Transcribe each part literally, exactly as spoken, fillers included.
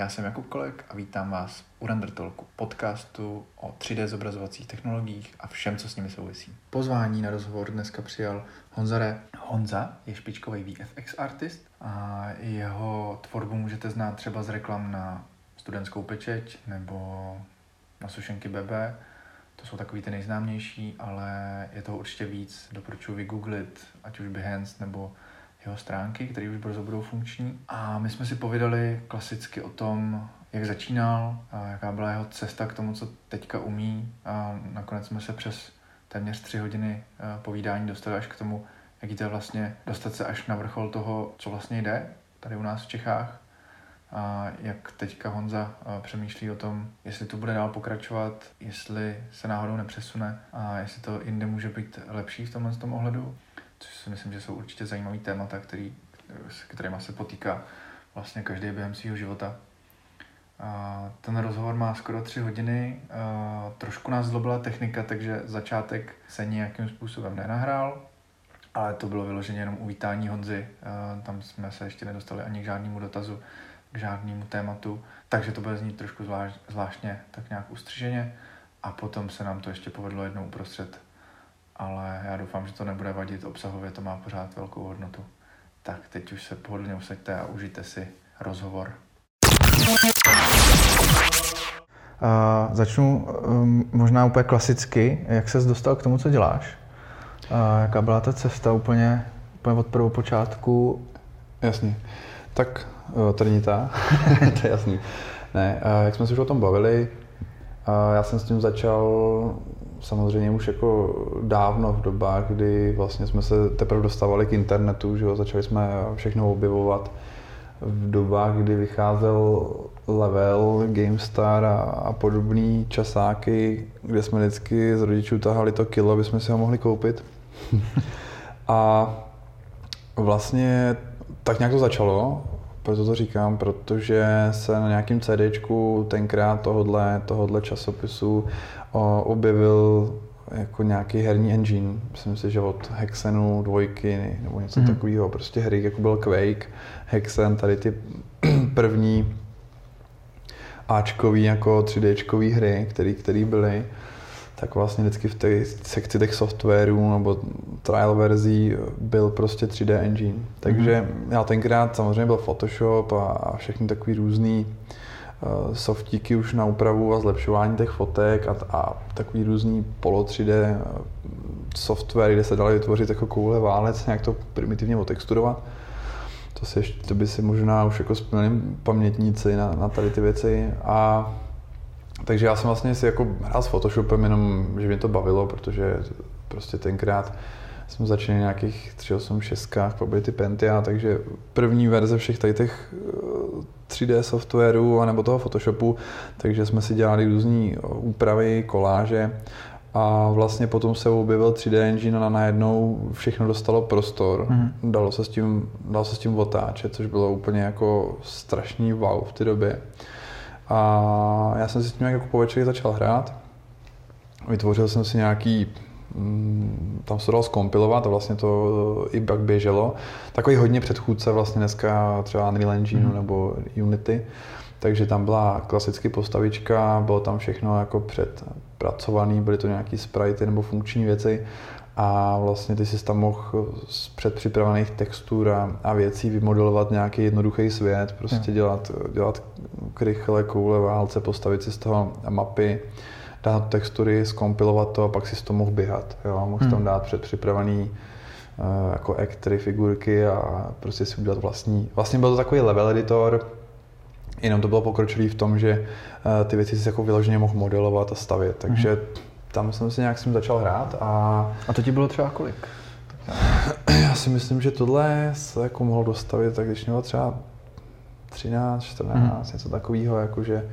Já jsem Jakub Kolek a vítám vás u Render Talku, podcastu o tři dé zobrazovacích technologiích a všem, co s nimi souvisí. Pozvání na rozhovor dneska přijal Honza Re. Honza je špičkový V F X artist a jeho tvorbu můžete znát třeba z reklam na Studentskou pečeť nebo na Sušenky Bebe. To jsou takový ty nejznámější, ale je toho určitě víc. Doporučuji vygooglit, ať už Behance nebo jeho stránky, které už brzo budou funkční. A my jsme si povídali klasicky o tom, jak začínal, a jaká byla jeho cesta k tomu, co teďka umí. A nakonec jsme se přes téměř tři hodiny povídání dostali až k tomu, jak jde vlastně dostat se až na vrchol toho, co vlastně jde tady u nás v Čechách. A jak teďka Honza přemýšlí o tom, jestli to bude dál pokračovat, jestli se náhodou nepřesune a jestli to jinde může být lepší v tomhle tom ohledu. Což si myslím, že jsou určitě zajímavý témata, který, s kterýma se potýká vlastně každý během svého života. A ten rozhovor má skoro tři hodiny, a trošku nás zlobila technika, takže začátek se nějakým způsobem nenahrál, ale to bylo vyloženě jenom uvítání Honzy, a tam jsme se ještě nedostali ani k žádnému dotazu, k žádnému tématu, takže to bude znít trošku zvlášť, zvláštně, tak nějak ustřiženě a potom se nám to ještě povedlo jednou uprostřed. Ale já doufám, že to nebude vadit, obsahově to má pořád velkou hodnotu. Tak teď už se pohodlně usaďte a užijte si rozhovor. Uh, začnu um, možná úplně klasicky, jak ses dostal k tomu, co děláš? Uh, jaká byla ta cesta úplně, úplně od prvopočátku? Jasně, tak uh, trnitá, to je jasný. Ne, uh, jak jsme se už o tom bavili, uh, já jsem s tím začal samozřejmě už jako dávno v dobách, kdy vlastně jsme se teprve dostávali k internetu, že jo, začali jsme všechno objevovat v dobách, kdy vycházel Level, GameStar a, a podobné časáky, kde jsme vždycky z rodičů tahali to kilo, aby jsme si ho mohli koupit. A vlastně tak nějak to začalo, proto to říkám, protože se na nějakém CDčku tenkrát tohodle, tohodle časopisu objevil jako nějaký herní engine, myslím si, že od Hexenu, dvojky nebo něco mm. takového, prostě hry, jako byl Quake, Hexen, tady ty první áčkový jako tři déčkový hry, který, který byly, tak vlastně vždycky v té sekci těch softwarů nebo trial verzí byl prostě tři dé engine. Takže mm. já tenkrát samozřejmě byl Photoshop a, a všechny takový různý softíky už na úpravu a zlepšování těch fotek a, a takový různý polo tři dé software, kde se dali vytvořit jako koule válec, nějak to primitivně otexturovat. To, si ještě, to by si možná už jako spomněli pamětníci na, na tady ty věci. A takže já jsem vlastně si jako hrál s Photoshopem, jenom že mě to bavilo, protože prostě tenkrát jsme začali v nějakých tři osm šest, pak byly ty Pentia, takže první verze všech tady těch tři dé softwarů anebo toho Photoshopu, takže jsme si dělali různé úpravy, koláže a vlastně potom se objevil tři dé engine a najednou všechno dostalo prostor. Mm-hmm. Dalo se s tím, dalo se s tím otáčet, což bylo úplně jako strašný wow v té době. A já jsem si s tím jako po večeri začal hrát, vytvořil jsem si nějaký, tam se dalo zkompilovat a vlastně to i pak běželo. Takový hodně předchůdce vlastně dneska třeba Unreal Engine mm. nebo Unity. Takže tam byla klasicky postavička, bylo tam všechno jako předpracované, byly to nějaký sprite nebo funkční věci a vlastně ty jsi tam mohl z předpřipravených textur a, a věcí vymodelovat nějaký jednoduchý svět, prostě mm. dělat, dělat krychle, koule, válce, postavit si z toho mapy, dát textury, zkompilovat to a pak si to mohl běhat. Jo? Mohl hmm. tam dát předpřipravený uh, jako actory, figurky a prostě si udělat vlastní. Vlastně byl to takový level editor, jenom to bylo pokročilý v tom, že uh, ty věci si jako vyloženě mohl modelovat a stavět. Takže hmm. tam jsem si nějak s tím začal hrát. A, a to ti bylo třeba kolik? Já si myslím, že tohle se jako mohl dostavit, tak když mělo třeba třináct, čtrnáct, hmm. něco takového, jakože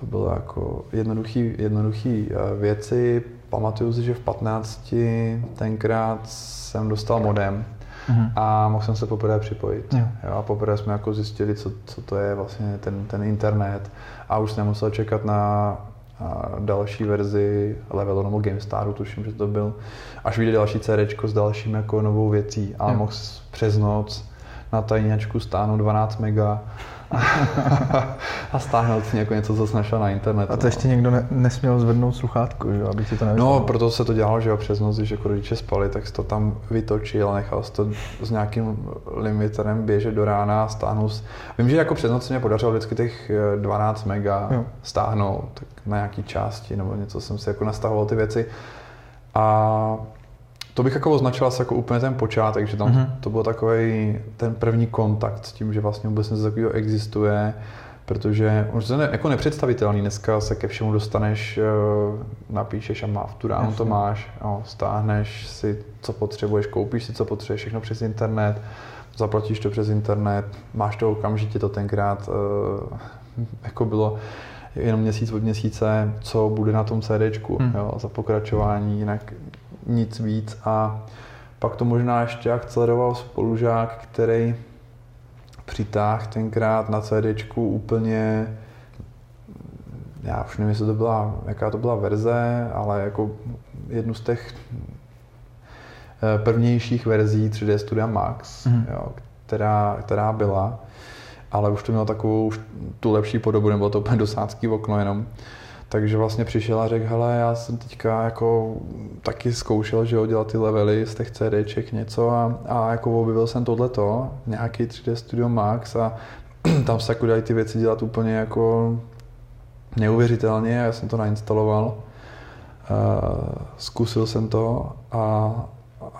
to bylo jako jednoduchý, jednoduchý věci. Pamatuju si, že v patnácti tenkrát jsem dostal modem mm-hmm. a mohl jsem se poprvé připojit. Jo. Jo, a poprvé jsme jako zjistili, co, co to je vlastně ten, ten internet a už jsem nemusel čekat na další verzi Levelu nebo GameStaru, tuším, že to byl. Až vyjde další CDčko s dalším jako novou věcí, ale jo. mohl přes noc na tajňačku stáhnout dvanáct mega a stáhnout si jako něco, co jsi našel na internetu. A to ještě někdo ne- nesměl zvednout sluchátko, že? Aby ti to nevyšlo. No, proto se to dělalo, že jo, přes noc, když jako rodiče spali, tak jsi to tam vytočil a nechal jsi to s nějakým limiterem běžet do rána a stáhnul. Vím, že jako přes noc se mě podařilo vždycky těch dvanáct mega jo. stáhnout tak na nějaký části nebo něco, jsem si jako nastahoval ty věci. A to bych jako označil asi jako úplně ten počátek, že tam mm-hmm. to byl takový ten první kontakt s tím, že vlastně vůbec něco takového existuje, protože už to je jako nepředstavitelný, dneska se ke všemu dostaneš, napíšeš a má v tu ránu to máš, no, stáhneš si, co potřebuješ, koupíš si, co potřebuješ, všechno přes internet, zaplatíš to přes internet, máš to okamžitě, to tenkrát jako bylo jenom měsíc od měsíce, co bude na tom CDčku, mm. jo, za pokračování, jinak nic víc. A pak to možná ještě akceleroval spolužák, který přitáhl tenkrát na CDčku úplně, já už nevím, jestli to byla, jaká to byla verze, ale jako jednu z těch prvnějších verzí tři dé Studio Max, mm. jo, která, která byla, ale už to mělo takovou už tu lepší podobu, nebylo to úplně dosácký okno jenom. Takže vlastně přišel a řekl, hele, já jsem teďka jako taky zkoušel, že jo, dělat ty levely z těch CDček něco a, a jako objevil jsem tohleto, nějaký tři dé Studio Max a tam se jako dají ty věci dělat úplně jako neuvěřitelně a já jsem to nainstaloval, zkusil jsem to a,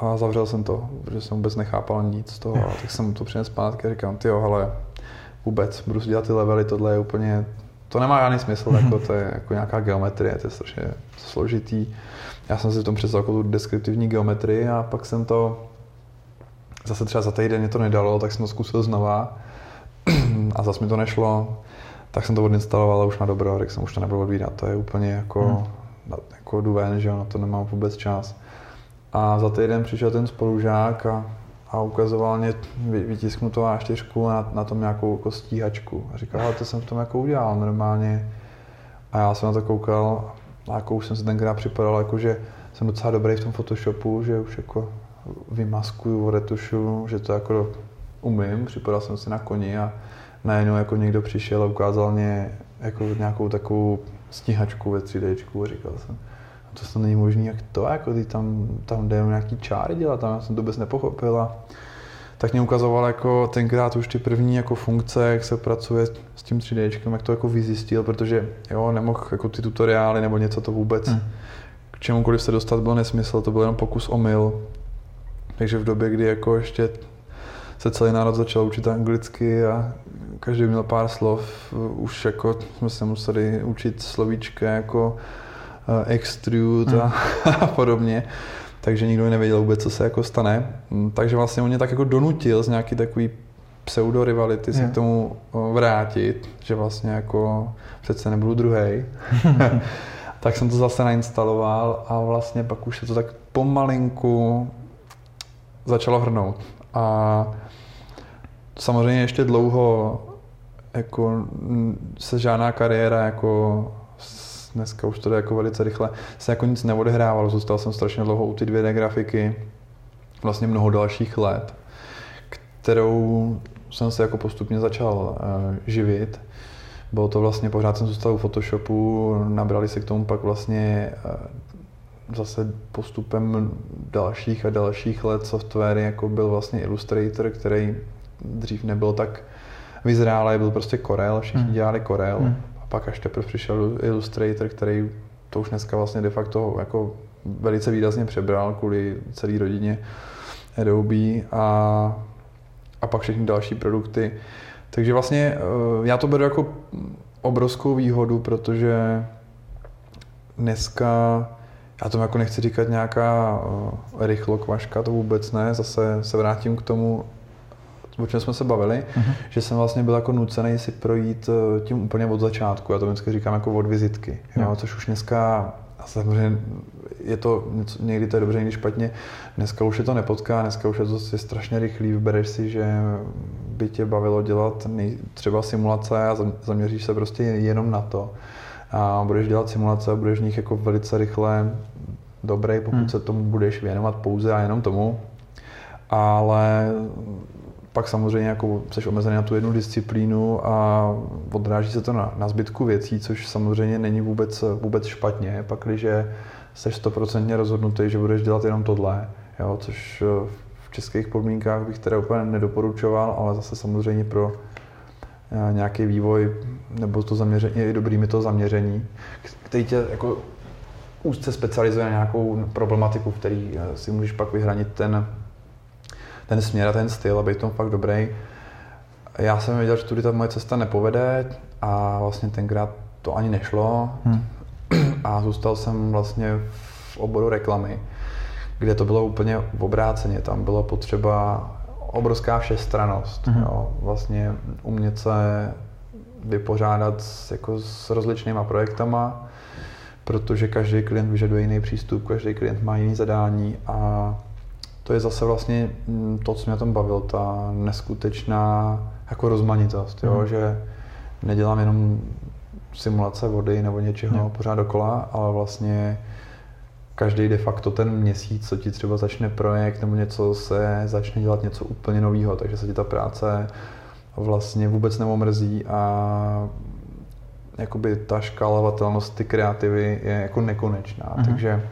a zavřel jsem to, protože jsem vůbec nechápal nic z toho, a tak jsem to přinesl zpátky a říkám, tyjo, hele, vůbec, budu si dělat ty levely, tohle je úplně, to nemá žádný smysl, jako to je jako nějaká geometrie, to je strašně složitý. Já jsem si v tom představil jako tu deskriptivní geometrii a pak jsem to, zase třeba za týden mě to nedalo, tak jsem to zkusil znova a zase mi to nešlo, tak jsem to odinstaloval už na dobro, tak jsem už to nebudu odvídat, to je úplně jako, hmm. jako jdu ven, že jo, na to nemám vůbec čas. A za týden přišel ten spolužák a a ukazoval mě vytisknutou á čtyřku a na, na tom nějakou jako stíhačku. A říkal, ale to jsem v tom jako udělal normálně. A já jsem na to koukal a jako už jsem se tenkrát připadal, jako, že jsem docela dobrý v tom Photoshopu, že už jako vymaskuju, oretušu, že to jako umím. Připadal jsem si na koni a najednou jako někdo přišel a ukázal mě jako nějakou takovou stíhačku ve tří déčku a říkal jsem, to snad není možný, jak to, jako ty tam, tam jde nějaký čáry dělat, tam jsem to vůbec nepochopil a tak mě ukazoval jako tenkrát už ty první jako funkce, jak se pracuje s tím tří déčkem, jak to jako vyzjistil, protože jo, nemohl jako ty tutoriály nebo něco to vůbec, hmm. k čemukoliv se dostat byl nesmysl, to byl jenom pokus omyl, takže v době, kdy jako ještě se celý národ začal učit anglicky a každý měl pár slov, už jako jsme se museli učit slovíčka jako extrude hmm. a podobně, takže nikdo nevěděl vůbec, co se jako stane. Takže vlastně on mě tak jako donutil z nějaký takový pseudo-rivality se hmm. k tomu vrátit, že vlastně jako přece nebudu druhej. Tak jsem to zase nainstaloval a vlastně pak už se to tak pomalinku začalo hrnout. A samozřejmě ještě dlouho jako se žádná kariéra jako dneska už to jde jako velice rychle, se jako nic neodehrávalo, zůstal jsem strašně dlouho u ty dvě dé grafiky, vlastně mnoho dalších let, kterou jsem se jako postupně začal živit. Bylo to vlastně, pořád jsem zůstal u Photoshopu, nabrali se k tomu pak vlastně zase postupem dalších a dalších let softwary, jako byl vlastně Illustrator, který dřív nebyl tak vyzrálý, byl prostě Corel, všichni hmm. dělali Corel. Hmm. Pak až teprve přišel Illustrator, který to už dneska vlastně de facto jako velice výrazně přebral kvůli celé rodině Adobe a, a pak všechny další produkty. Takže vlastně já to beru jako obrovskou výhodu, protože dneska, já tomu jako nechci říkat nějaká rychlokvaška, to vůbec ne, zase se vrátím k tomu, o čem jsme se bavili, uh-huh. že jsem vlastně byl jako nucený si projít tím úplně od začátku, já to vždycky říkám jako od vizitky, uh-huh. jo, což už dneska, a samozřejmě je to, někdy to je dobře, někdy špatně, dneska už je to nepotká, dneska už je to je strašně rychlý, vybereš si, že by tě bavilo dělat nej, třeba simulace a zaměříš se prostě jenom na to a budeš dělat simulace a budeš v nich jako velice rychle dobrý, pokud uh-huh. se tomu budeš věnovat pouze a jenom tomu, ale pak samozřejmě jako seš omezený na tu jednu disciplínu a odráží se to na, na zbytku věcí, což samozřejmě není vůbec, vůbec špatně, pakliže seš stoprocentně rozhodnutý, že budeš dělat jenom tohle, jo, což v českých podmínkách bych teda úplně nedoporučoval, ale zase samozřejmě pro nějaký vývoj nebo to zaměření, je dobrý mi to zaměření, který tě jako úzce specializuje na nějakou problematiku, v který si můžeš pak vyhranit ten, ten směr a ten styl a být tomu fakt dobrý. Já jsem věděl, že tudy ta moje cesta nepovede a vlastně tenkrát to ani nešlo hmm. a zůstal jsem vlastně v oboru reklamy, kde to bylo úplně obráceně, tam bylo potřeba obrovská všestrannost, hmm. jo, vlastně umět se vypořádat s, jako s rozličnýma projektama, protože každý klient vyžaduje jiný přístup, každý klient má jiný zadání a to je zase vlastně to, co mě tam bavilo, ta neskutečná jako rozmanitost, jo? Mm. Že nedělám jenom simulace vody nebo něčeho no. pořád dokola, ale vlastně každý de facto ten měsíc, co ti třeba začne projekt nebo něco, se začne dělat něco úplně nového, takže se ti ta práce vlastně vůbec neomrzí a jakoby ta škálovatelnost, ty kreativy je jako nekonečná, mm. takže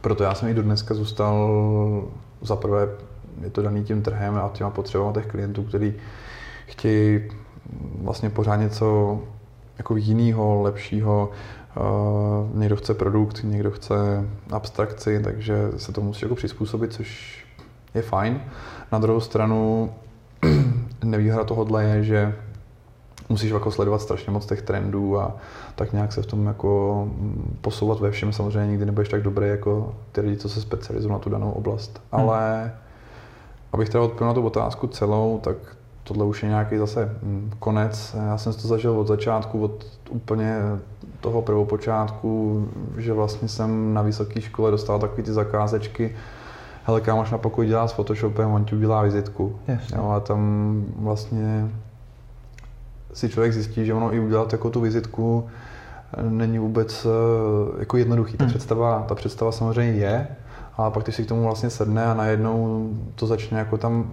proto já jsem i do dneska zůstal, za prvé je to daný tím trhem a těma potřebama těch klientů, kteří chtějí vlastně pořád něco jako jiného, lepšího. Uh, někdo chce produkt, někdo chce abstrakci, takže se to musí jako přizpůsobit, což je fajn. Na druhou stranu nevýhoda tohohle je, že musíš jako sledovat strašně moc těch trendů a tak nějak se v tom jako posouvat ve všem. Samozřejmě nikdy nebudeš tak dobrý jako ty lidi, co se specializují na tu danou oblast. Hmm. Ale abych teda odpověděl na tu otázku celou, tak tohle už je nějaký zase konec. Já jsem si to zažil od začátku, od úplně toho prvopočátku, že vlastně jsem na vysoké škole dostal takové ty zakázečky. Hele, kámoš na pokoj dělá s Photoshopem, on ti udělá vizitku. Yes. Jo, a tam vlastně si člověk zjistí, že ono i udělat jako tu vizitku není vůbec jako jednoduchý. Ta, hmm. představa, ta představa samozřejmě je, ale pak když si k tomu vlastně sedne a najednou to začne jako tam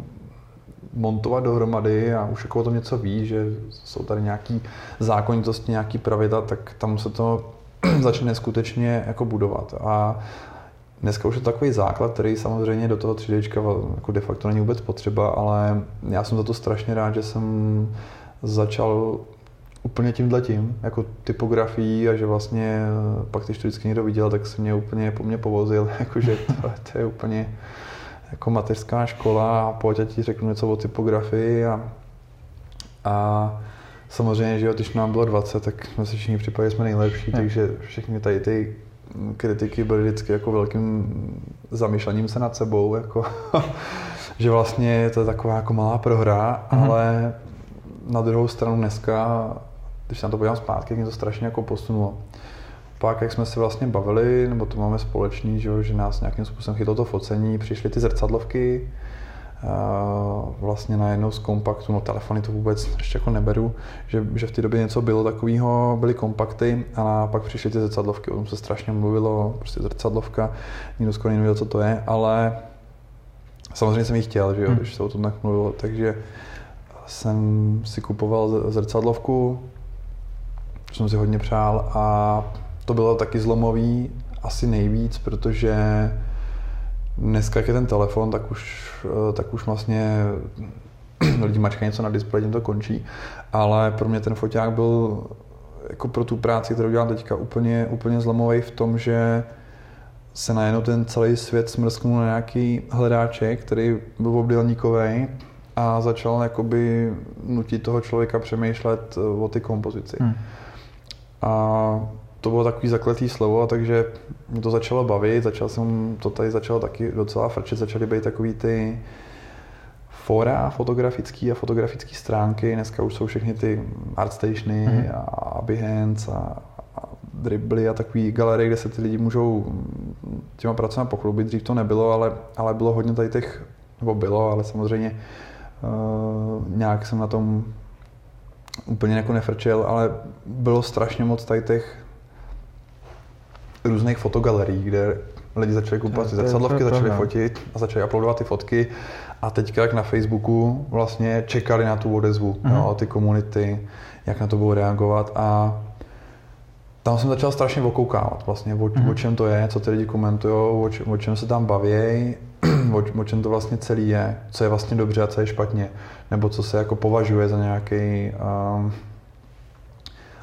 montovat dohromady a už jako o tom něco ví, že jsou tady nějaký zákonitosti, nějaký pravidla, tak tam se to začne skutečně jako budovat. A dneska už je to takový základ, který samozřejmě do toho tři déčka jako de facto není vůbec potřeba, ale já jsem za to strašně rád, že jsem začal úplně tímhletím, jako typografií a že vlastně pak, když to vždycky někdo viděl, tak se mě úplně po mě povozil, jakože to, to je úplně jako mateřská škola a pojď a ti řeknu něco o typografii a, a samozřejmě, že jo, když nám bylo dvacet, tak jsme si všichni připadali, jsme nejlepší, ne. takže všechny tady ty kritiky byly vždycky jako velkým zamyšlením se nad sebou, jako že vlastně to je taková jako malá prohra, mhm. ale na druhou stranu dneska, když se na to podívám zpátky, mě to strašně jako posunulo. Pak, jak jsme se vlastně bavili, nebo to máme společný, že, jo, že nás nějakým způsobem chytlo to focení, přišly ty zrcadlovky, vlastně najednou z kompaktu, no telefony to vůbec ještě jako neberu, že, že v té době něco bylo takového, byly kompakty a pak přišly ty zrcadlovky, o tom se strašně mluvilo, prostě zrcadlovka, nikdo skoro nevěděl, co to je, ale samozřejmě jsem ji chtěl, že jo, hmm. když se o tom tak mluvilo, takže jsem si kupoval zrcadlovku, což jsem si hodně přál a to bylo taky zlomový, asi nejvíc, protože dneska, jak je ten telefon, tak už, tak už vlastně lidi mačkají něco na displeji, tím to končí, ale pro mě ten foťák byl jako pro tu práci, kterou dělám teďka, úplně, úplně zlomový v tom, že se najednou ten celý svět smrsknul na nějaký hledáček, který byl obdélníkový, a začal jakoby nutit toho člověka přemýšlet o ty kompozici. Hmm. A to bylo takový zakletý slovo, takže mě to začalo bavit, začal jsem, to tady začalo taky docela frčet, začaly být takový ty fora fotografické a fotografické stránky, dneska už jsou všechny ty Artstationy hmm. a Behance a, a Dribbly a takový galerie, kde se ty lidi můžou těma pracema pochlubit, dřív to nebylo, ale, ale bylo hodně tady těch, nebo bylo, ale samozřejmě Uh, nějak jsem na tom úplně jako nefrčel, ale bylo strašně moc tady těch různých fotogalerií, kde lidi začali kupovat si zrcadlovky, začali fotit a začali uploadovat ty fotky a teďka jak na Facebooku vlastně čekali na tu odezvu, mm-hmm. no, ty komunity, jak na to budou reagovat a tam jsem začal strašně okoukávat vlastně, o, mm-hmm. o čem to je, co ty lidi komentujou, o, o čem se tam baví, o, o čem to vlastně celý je, co je vlastně dobře a co je špatně, nebo co se jako považuje za nějaký um,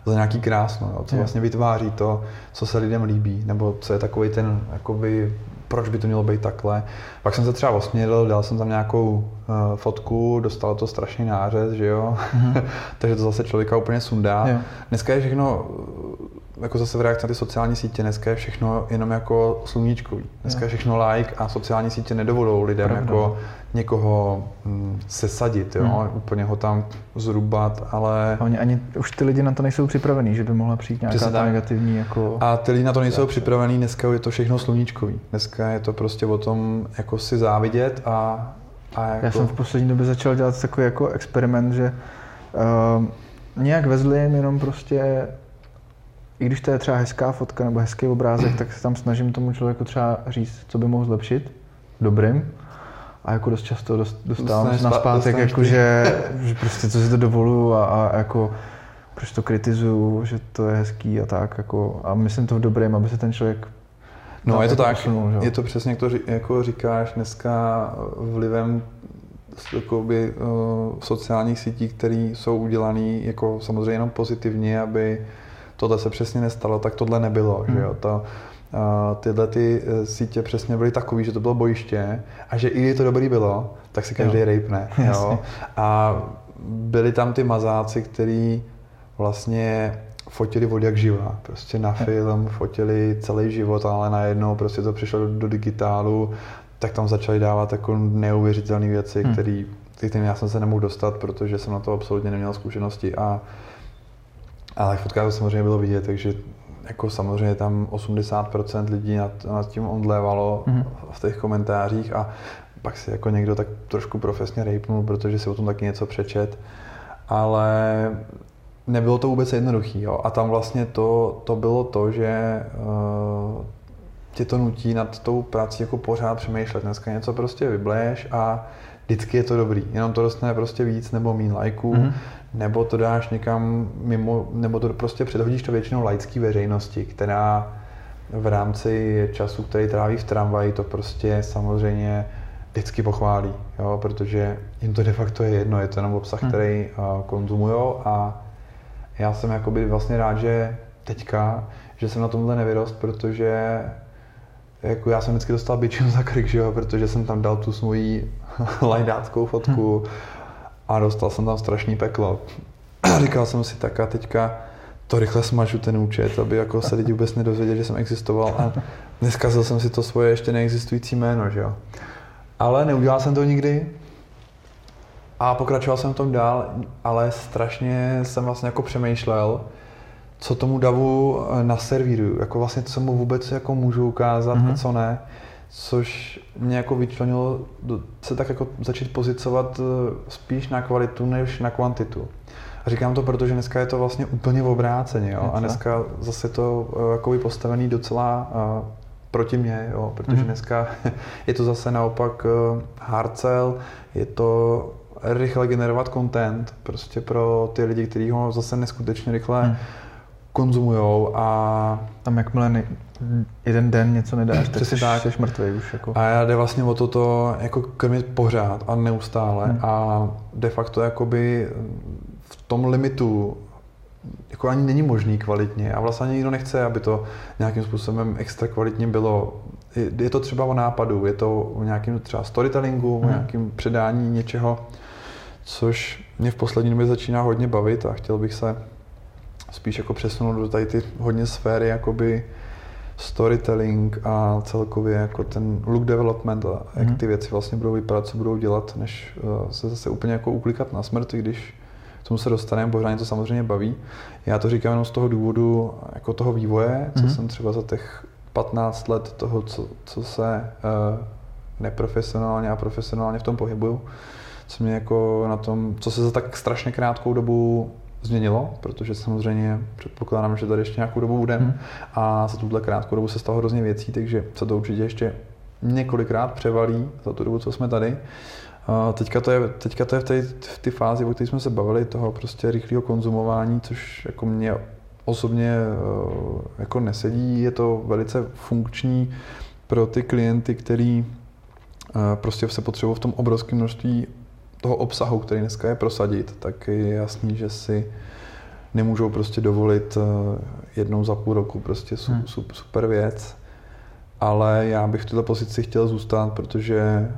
za nějaký krásno, jo, co vlastně vytváří to, co se lidem líbí, nebo co je takový ten, jakoby, proč by to mělo být takhle. Pak jsem se třeba osmělil, dal jsem tam nějakou uh, fotku, dostalo to strašný nářez, že jo, mm-hmm. takže to zase člověka úplně sundá. Jo. Dneska je všechno, jako zase v reakci na ty sociální sítě, dneska je všechno jenom jako sluníčkový. Dneska jo. je všechno like a sociální sítě nedovolou lidem Pravda. jako někoho mm, sesadit, jo, hmm. úplně ho tam zrubat, ale... Oni ani, už ty lidi na to nejsou připravený, že by mohla přijít nějaká ta negativní jako... A ty lidi na to nejsou připravený, dneska je to všechno sluníčkový. Dneska je to prostě o tom jako si závidět a... a jako... Já jsem v poslední době začal dělat takový jako experiment, že uh, nějak vezli jim jenom prostě... I když to je třeba hezká fotka nebo hezký obrázek, tak se tam snažím tomu člověku třeba říct, co by mohl zlepšit dobrým. A jako dost často dost, dostávám dostaneš na zpátek, jako, že, že prostě co si to dovoluju a, a jako proč to kritizuju, že to je hezký a tak jako a myslím to v dobrém, aby se ten člověk No je to tak, posunul, je to přesně jak to jako říkáš dneska vlivem jakoby, uh, sociálních sítí, které jsou udělané jako samozřejmě jenom pozitivně, aby tohle se přesně nestalo, tak tohle nebylo, hmm. že jo, to Uh, tyhle ty sítě přesně byly takový, že to bylo bojiště a že i když to dobrý bylo, tak si každý rejpne. Jo. A byli tam ty mazáci, kteří vlastně fotili vodu jak živá. Prostě na film fotili celý život, ale najednou prostě to přišlo do, do digitálu, tak tam začali dávat jako neuvěřitelné věci, hmm. který, kterým já jsem se nemohl dostat, protože jsem na to absolutně neměl zkušenosti. A, ale fotka to samozřejmě bylo vidět, takže jako samozřejmě tam osmdesát procent lidí nad, nad tím omdlévalo mm-hmm. v těch komentářích a pak si jako někdo tak trošku profesně rejpnul, protože si o tom taky něco přečet, ale nebylo to vůbec jednoduchý, jo. A tam vlastně to, to bylo to, že uh, tě to nutí nad tou prací jako pořád přemýšlet, dneska něco prostě vybleješ a vždycky je to dobrý, jenom to dostane prostě víc nebo míň lajků, mm-hmm. nebo to dáš někam mimo, nebo to prostě předhodíš to většinou laické veřejnosti, která v rámci času, který tráví v tramvaji, to prostě samozřejmě vždycky pochválí, jo? Protože jim to de facto je jedno, je to jenom obsah, mm-hmm. který uh, konzumujou a já jsem jakoby vlastně rád, že teďka, že jsem na tomhle nevyrost, protože jako já jsem vždycky dostal bičem za krk, že jo, protože jsem tam dal tu svoji lajdáckou fotku a dostal jsem tam strašný peklo. Říkal jsem si tak a teďka to rychle smažu ten účet, aby jako se lidi vůbec nedozvěděli, že jsem existoval a neskazil jsem si to svoje ještě neexistující jméno, že jo. Ale neudělal jsem to nikdy a pokračoval jsem v tom dál, ale strašně jsem vlastně jako přemýšlel, co tomu davu naservíruju, jako vlastně co mu vůbec jako můžu ukázat mm-hmm. a co ne, což mě jako vyčlenilo se tak jako začít pozicovat spíš na kvalitu než na kvantitu. A říkám to, protože dneska je to vlastně úplně obráceně, jo? A dneska zase to jako postavený docela uh, proti mě, jo? Protože mm-hmm. dneska je to zase naopak hard sell, je to rychle generovat content prostě pro ty lidi, kteří ho zase neskutečně rychle mm. konzumujou a... Tam jakmile ne, jeden den něco nedáš, tak jsi, tak jsi mrtvej už. Jako. A já jde vlastně o toto jako krmit pořád a neustále hmm. a de facto jakoby v tom limitu jako ani není možný kvalitně a vlastně ani nikdo nechce, aby to nějakým způsobem extra kvalitně bylo. Je, je to třeba o nápadu, je to o nějakém třeba storytellingu, hmm. o nějakém předání něčeho, což mě v poslední době začíná hodně bavit a chtěl bych se spíš jako přesunout do tady ty hodně sféry, jakoby storytelling a celkově jako ten look development a jak ty věci vlastně budou vypadat, co budou dělat, než se zase úplně jako uklikat na smrt, když k tomu se dostaneme, pořád mě to samozřejmě baví. Já to říkám jenom z toho důvodu jako toho vývoje, co mm. jsem třeba za těch patnáct let toho, co, co se neprofesionálně a profesionálně v tom pohybuju, co mě jako na tom, co se za tak strašně krátkou dobu změnilo, protože samozřejmě předpokládám, že tady ještě nějakou dobu budeme hmm. a za tuhle krátkou dobu se stalo hrozně věcí, takže se to určitě ještě několikrát převalí za tu dobu, co jsme tady. Teďka to je, teďka to je v té v fázi, o které jsme se bavili, toho prostě rychlého konzumování, což jako mě osobně jako nesedí. Je to velice funkční pro ty klienty, který prostě se potřebují v tom obrovském množství toho obsahu, který dneska je, prosadit, tak je jasný, že si nemůžou prostě dovolit jednou za půl roku prostě hmm. super věc. Ale já bych v této pozici chtěl zůstat, protože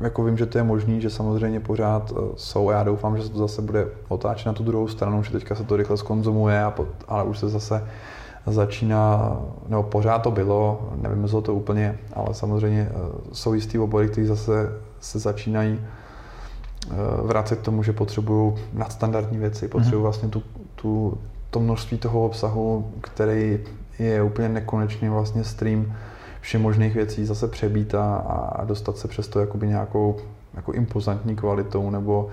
jako vím, že to je možný, že samozřejmě pořád jsou, a já doufám, že se to zase bude otáčet na tu druhou stranu, že teďka se to rychle zkonzumuje, a pot, ale už se zase začíná, nebo pořád to bylo, nevím, co to úplně, ale samozřejmě jsou jistý obory, které zase se začínají vracet k tomu, že potřebují nadstandardní věci, potřebují vlastně tu, tu, to množství toho obsahu, který je úplně nekonečný vlastně stream všem možných věcí, zase přebít a, a dostat se přes to jakoby nějakou jako impozantní kvalitou nebo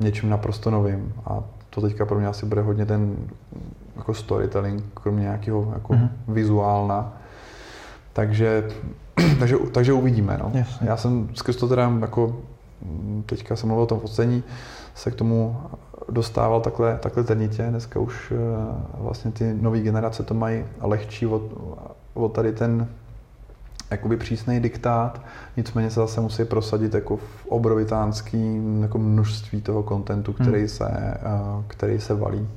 něčím naprosto novým. A to teďka pro mě asi bude hodně ten jako storytelling, kromě nějakého jako mm-hmm. vizuálna. Takže, takže, takže uvidíme. No. Yes. Já jsem skrz to teda jako, teďka jsem mluvil o tom ocení, se k tomu dostával takhle, takhle trnitě. Dneska už vlastně ty nový generace to mají lehčí od, od tady ten jakoby přísnej diktát, nicméně se zase musí prosadit jako v obrovitánském jako množství toho kontentu, který se, který se valí.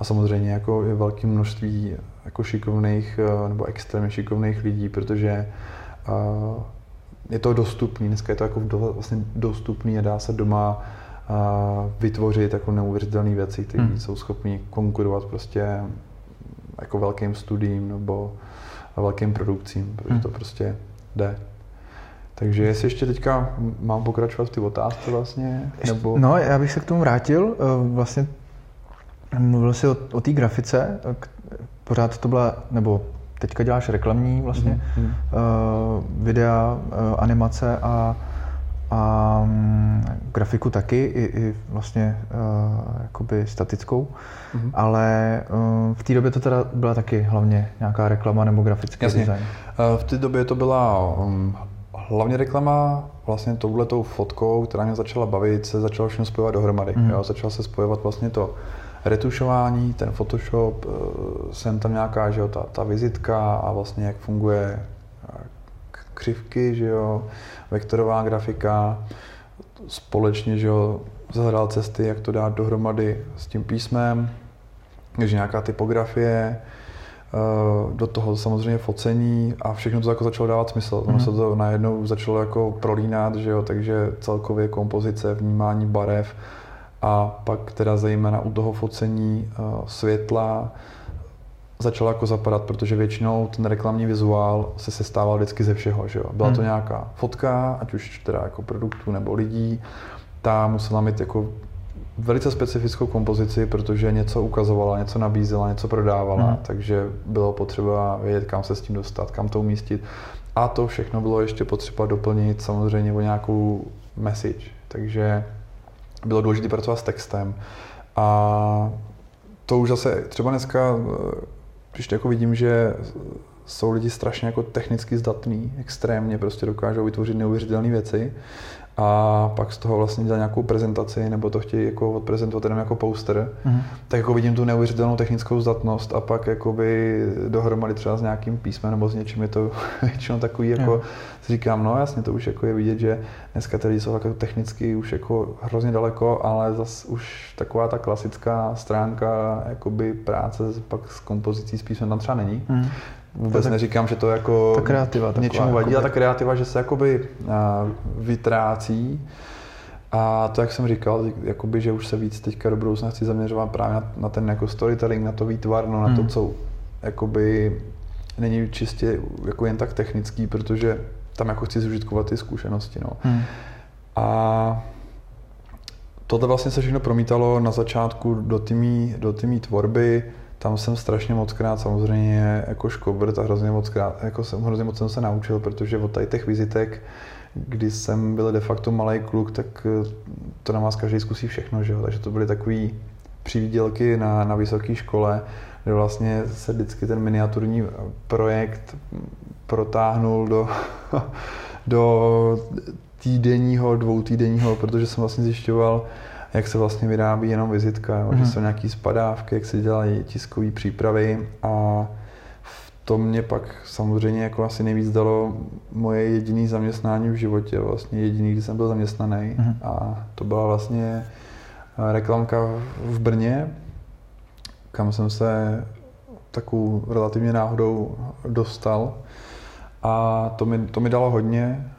A samozřejmě jako je velké množství jako šikovných nebo extrémně šikovných lidí, protože je to dostupný, dneska je to jako vlastně dostupný a dá se doma vytvořit jako neuvěřitelné věci, které hmm. jsou schopní konkurovat prostě jako velkým studiím nebo a velkým produkcím, protože to prostě jde. Takže jestli ještě teďka mám pokračovat v ty otázce vlastně, nebo... No, já bych se k tomu vrátil. Vlastně mluvil jsi o, o té grafice, pořád to byla, nebo teďka děláš reklamní vlastně, mm-hmm. videa, animace a, a grafiku taky, i, i vlastně jakoby statickou, mm-hmm. ale v té době to teda byla taky hlavně nějaká reklama nebo grafický Jasně. design. V té době to byla hlavně reklama, vlastně touhletou fotkou, která mě začala bavit, se začalo všechno spojovat dohromady. Mm-hmm. Jo, začalo se spojovat vlastně to retušování, ten Photoshop, sem tam nějaká, že jo, ta, ta vizitka a vlastně jak funguje křivky, že jo, vektorová grafika, společně, že jo, zahledal cesty, jak to dát dohromady s tím písmem, takže nějaká typografie, do toho samozřejmě focení a všechno to jako začalo dávat smysl. Ono mm. se to najednou začalo jako prolínat, že jo, takže celkově kompozice, vnímání barev a pak teda zejména u toho focení světla začalo jako zapadat, protože většinou ten reklamní vizuál se sestával vždycky ze všeho, že jo. Byla to nějaká fotka, ať už teda jako produktů nebo lidí, ta musela mít jako velice specifickou kompozici, protože něco ukazovala, něco nabízela, něco prodávala, hmm. takže bylo potřeba vědět, kam se s tím dostat, kam to umístit. A to všechno bylo ještě potřeba doplnit samozřejmě o nějakou message, takže bylo důležité pracovat s textem. A to už zase třeba dneska Příště jako vidím, že jsou lidi strašně jako technicky zdatní, extrémně prostě dokážou vytvořit neuvěřitelné věci a pak z toho vlastně dělat nějakou prezentaci nebo to chtějí jako odprezentovat jenom jako poster, mm-hmm. tak jako vidím tu neuvěřitelnou technickou zdatnost a pak jakoby dohromady třeba s nějakým písmem nebo s něčím je to většinou takový jako, mm-hmm. si říkám, no jasně, to už jako je vidět, že dneska ty lidi jsou jako technicky už jako hrozně daleko, ale zas už taková ta klasická stránka jakoby práce pak s kompozicí s písmem tam třeba není. Mm-hmm. Vůbec tak, neříkám, že to jako ta kreativa, něčemu vadí, ale ta kreativa, že se jakoby vytrácí. A to, jak jsem říkal, jakoby, že už se víc teďka do budoucna chci zaměřovat právě na, na ten jako storytelling, na to výtvarno, hmm. na to, co jakoby není čistě jako jen tak technický, protože tam jako chci zužitkovat ty zkušenosti. No. Hmm. A tohle vlastně se všechno promítalo na začátku do týmí, do týmí tvorby. Tam jsem strašně mockrát samozřejmě jako škobrt a hrozně mockrát, jako jsem, hrozně moc jsem se naučil, protože od tady těch vizitek, kdy jsem byl de facto malej kluk, tak to na vás každý zkusí všechno, že jo? Takže to byly takový přivýdělky na, na vysoké škole, kde vlastně se vždycky ten miniaturní projekt protáhnul do, do týdenního, dvoutýdenního, protože jsem vlastně zjišťoval, jak se vlastně vyrábí jenom vizitka, jo? Mm-hmm. Že jsou nějaký spadávky, jak se dělají tiskové přípravy a to mě pak samozřejmě jako asi nejvíc dalo moje jediné zaměstnání v životě, vlastně jediný, kdy jsem byl zaměstnaný. Mm-hmm. A to byla vlastně reklamka v Brně, kam jsem se takovou relativně náhodou dostal a to mi, to mi dalo hodně.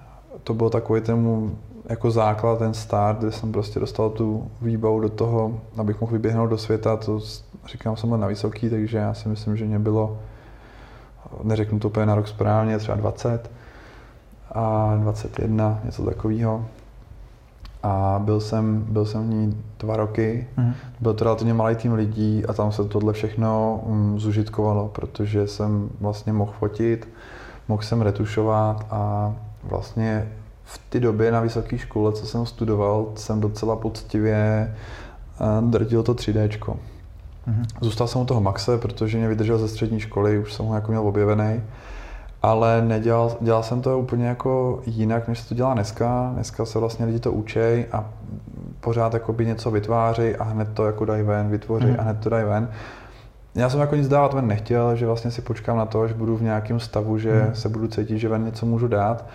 To byl takový ten jako základ, ten start, kde jsem prostě dostal tu výbavu do toho, abych mohl vyběhnout do světa. To říkám, jsem byl na vysoký, takže já si myslím, že mě bylo, neřeknu to úplně na rok správně, třeba dvacet a dvacet jedna, něco takového. A byl jsem, byl jsem v ní dva roky, mm. byl to relativně malý tým lidí a tam se tohle všechno zužitkovalo, protože jsem vlastně mohl fotit, mohl jsem retušovat a vlastně v té době na vysoké škole, co jsem studoval, jsem docela poctivě drtil to tři déčko. Mm. Zůstal jsem u toho Maxe, protože mě vydržel ze střední školy, už jsem ho jako měl objevený. Ale nedělal, dělal jsem to úplně jako jinak, než se to dělá dneska. Dneska se vlastně lidi to učej a pořád jakoby něco vytváří a hned to jako dají ven, vytvoří mm. a hned to dají ven. Já jsem jako nic dávat ven nechtěl, že vlastně si počkám na to, až budu v nějakém stavu, že mm. se budu cítit, že ven něco můžu dát.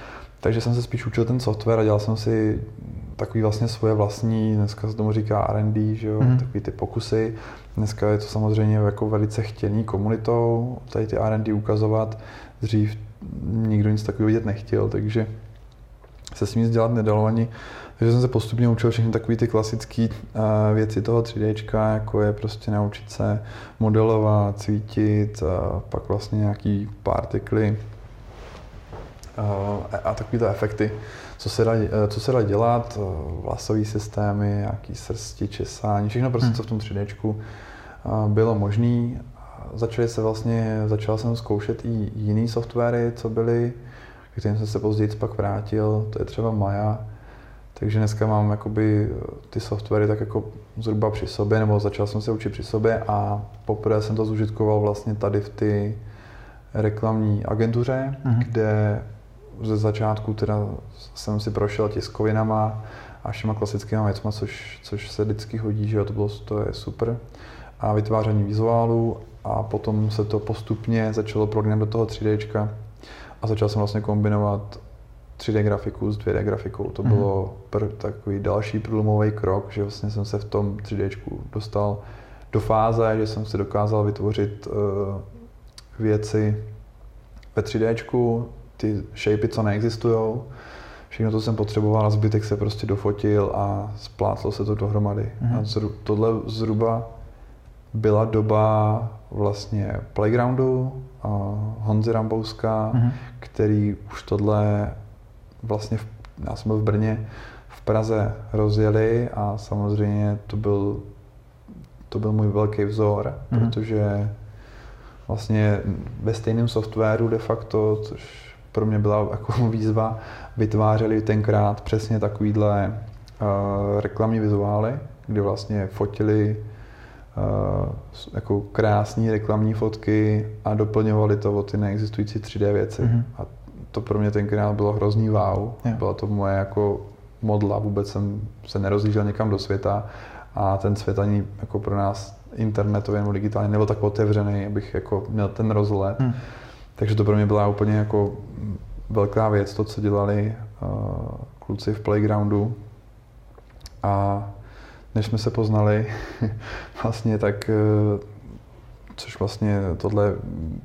Takže jsem se spíš učil ten software a dělal jsem si takový vlastně svoje vlastní, dneska se tomu říká R and D, že jo, mm. takový ty pokusy. Dneska je to samozřejmě jako velice chtěný komunitou, tady ty R and D ukazovat. Dřív nikdo nic takového vidět nechtěl, takže se s ním dělat nedalo ani. Takže jsem se postupně učil všechny takové ty klasické věci toho tři déčka, jako je prostě naučit se modelovat, cvítit, a pak vlastně nějaký partikly a, a takové ty efekty, co se dá, co se dá dělat, vlasové systémy, nějaký srsti, česání, všechno prostě, co v tom tři déčku bylo možné. Začali se vlastně, začal jsem zkoušet i jiný softwary, co byly, k kterým jsem se později pak vrátil, to je třeba Maya. Takže dneska mám jakoby ty softwary tak jako zhruba při sobě, nebo začal jsem se učit při sobě a poprvé jsem to zužitkoval vlastně tady v ty reklamní agentuře, mhm. kde ze začátku teda jsem si prošel tiskovinama a všema klasickýma věcma, což, což se vždycky hodí, že to bylo, to je super. A vytváření vizuálů. A potom se to postupně začalo prognat do toho tři déčka a začal jsem vlastně kombinovat tři dé grafiku s dvě dé grafikou. To mm-hmm. bylo pr- takový další průlomový krok, že vlastně jsem se v tom tři déčku dostal do fáze, že jsem si dokázal vytvořit uh, věci ve tři déčku, ty shapey, co neexistujou. Všechno to jsem potřeboval a zbytek se prostě dofotil a spláclo se to dohromady. Mm-hmm. A zru- tohle zhruba byla doba vlastně Playgroundu, Honzy Rambouska, mm-hmm. který už tohle vlastně, v, já jsem byl v Brně, v Praze rozjeli a samozřejmě to byl, to byl můj velký vzor, mm-hmm. protože vlastně ve stejném softwaru de facto, což pro mě byla jako výzva, vytvářeli tenkrát přesně takovýhle uh, reklamní vizuály, kdy vlastně fotili jako krásné reklamní fotky a doplňovali to o ty neexistující tři dé věci. Mm-hmm. A to pro mě tenkrát bylo hrozný wow. Yeah. Byla to moje jako modla, vůbec jsem se nerozlížel někam do světa a ten svět ani jako pro nás internetově nebo digitálně nebyl tak otevřený, abych jako měl ten rozhled. Mm. Takže to pro mě byla úplně jako velká věc, to, co dělali uh, kluci v Playgroundu. A než jsme se poznali, vlastně tak, což vlastně tohle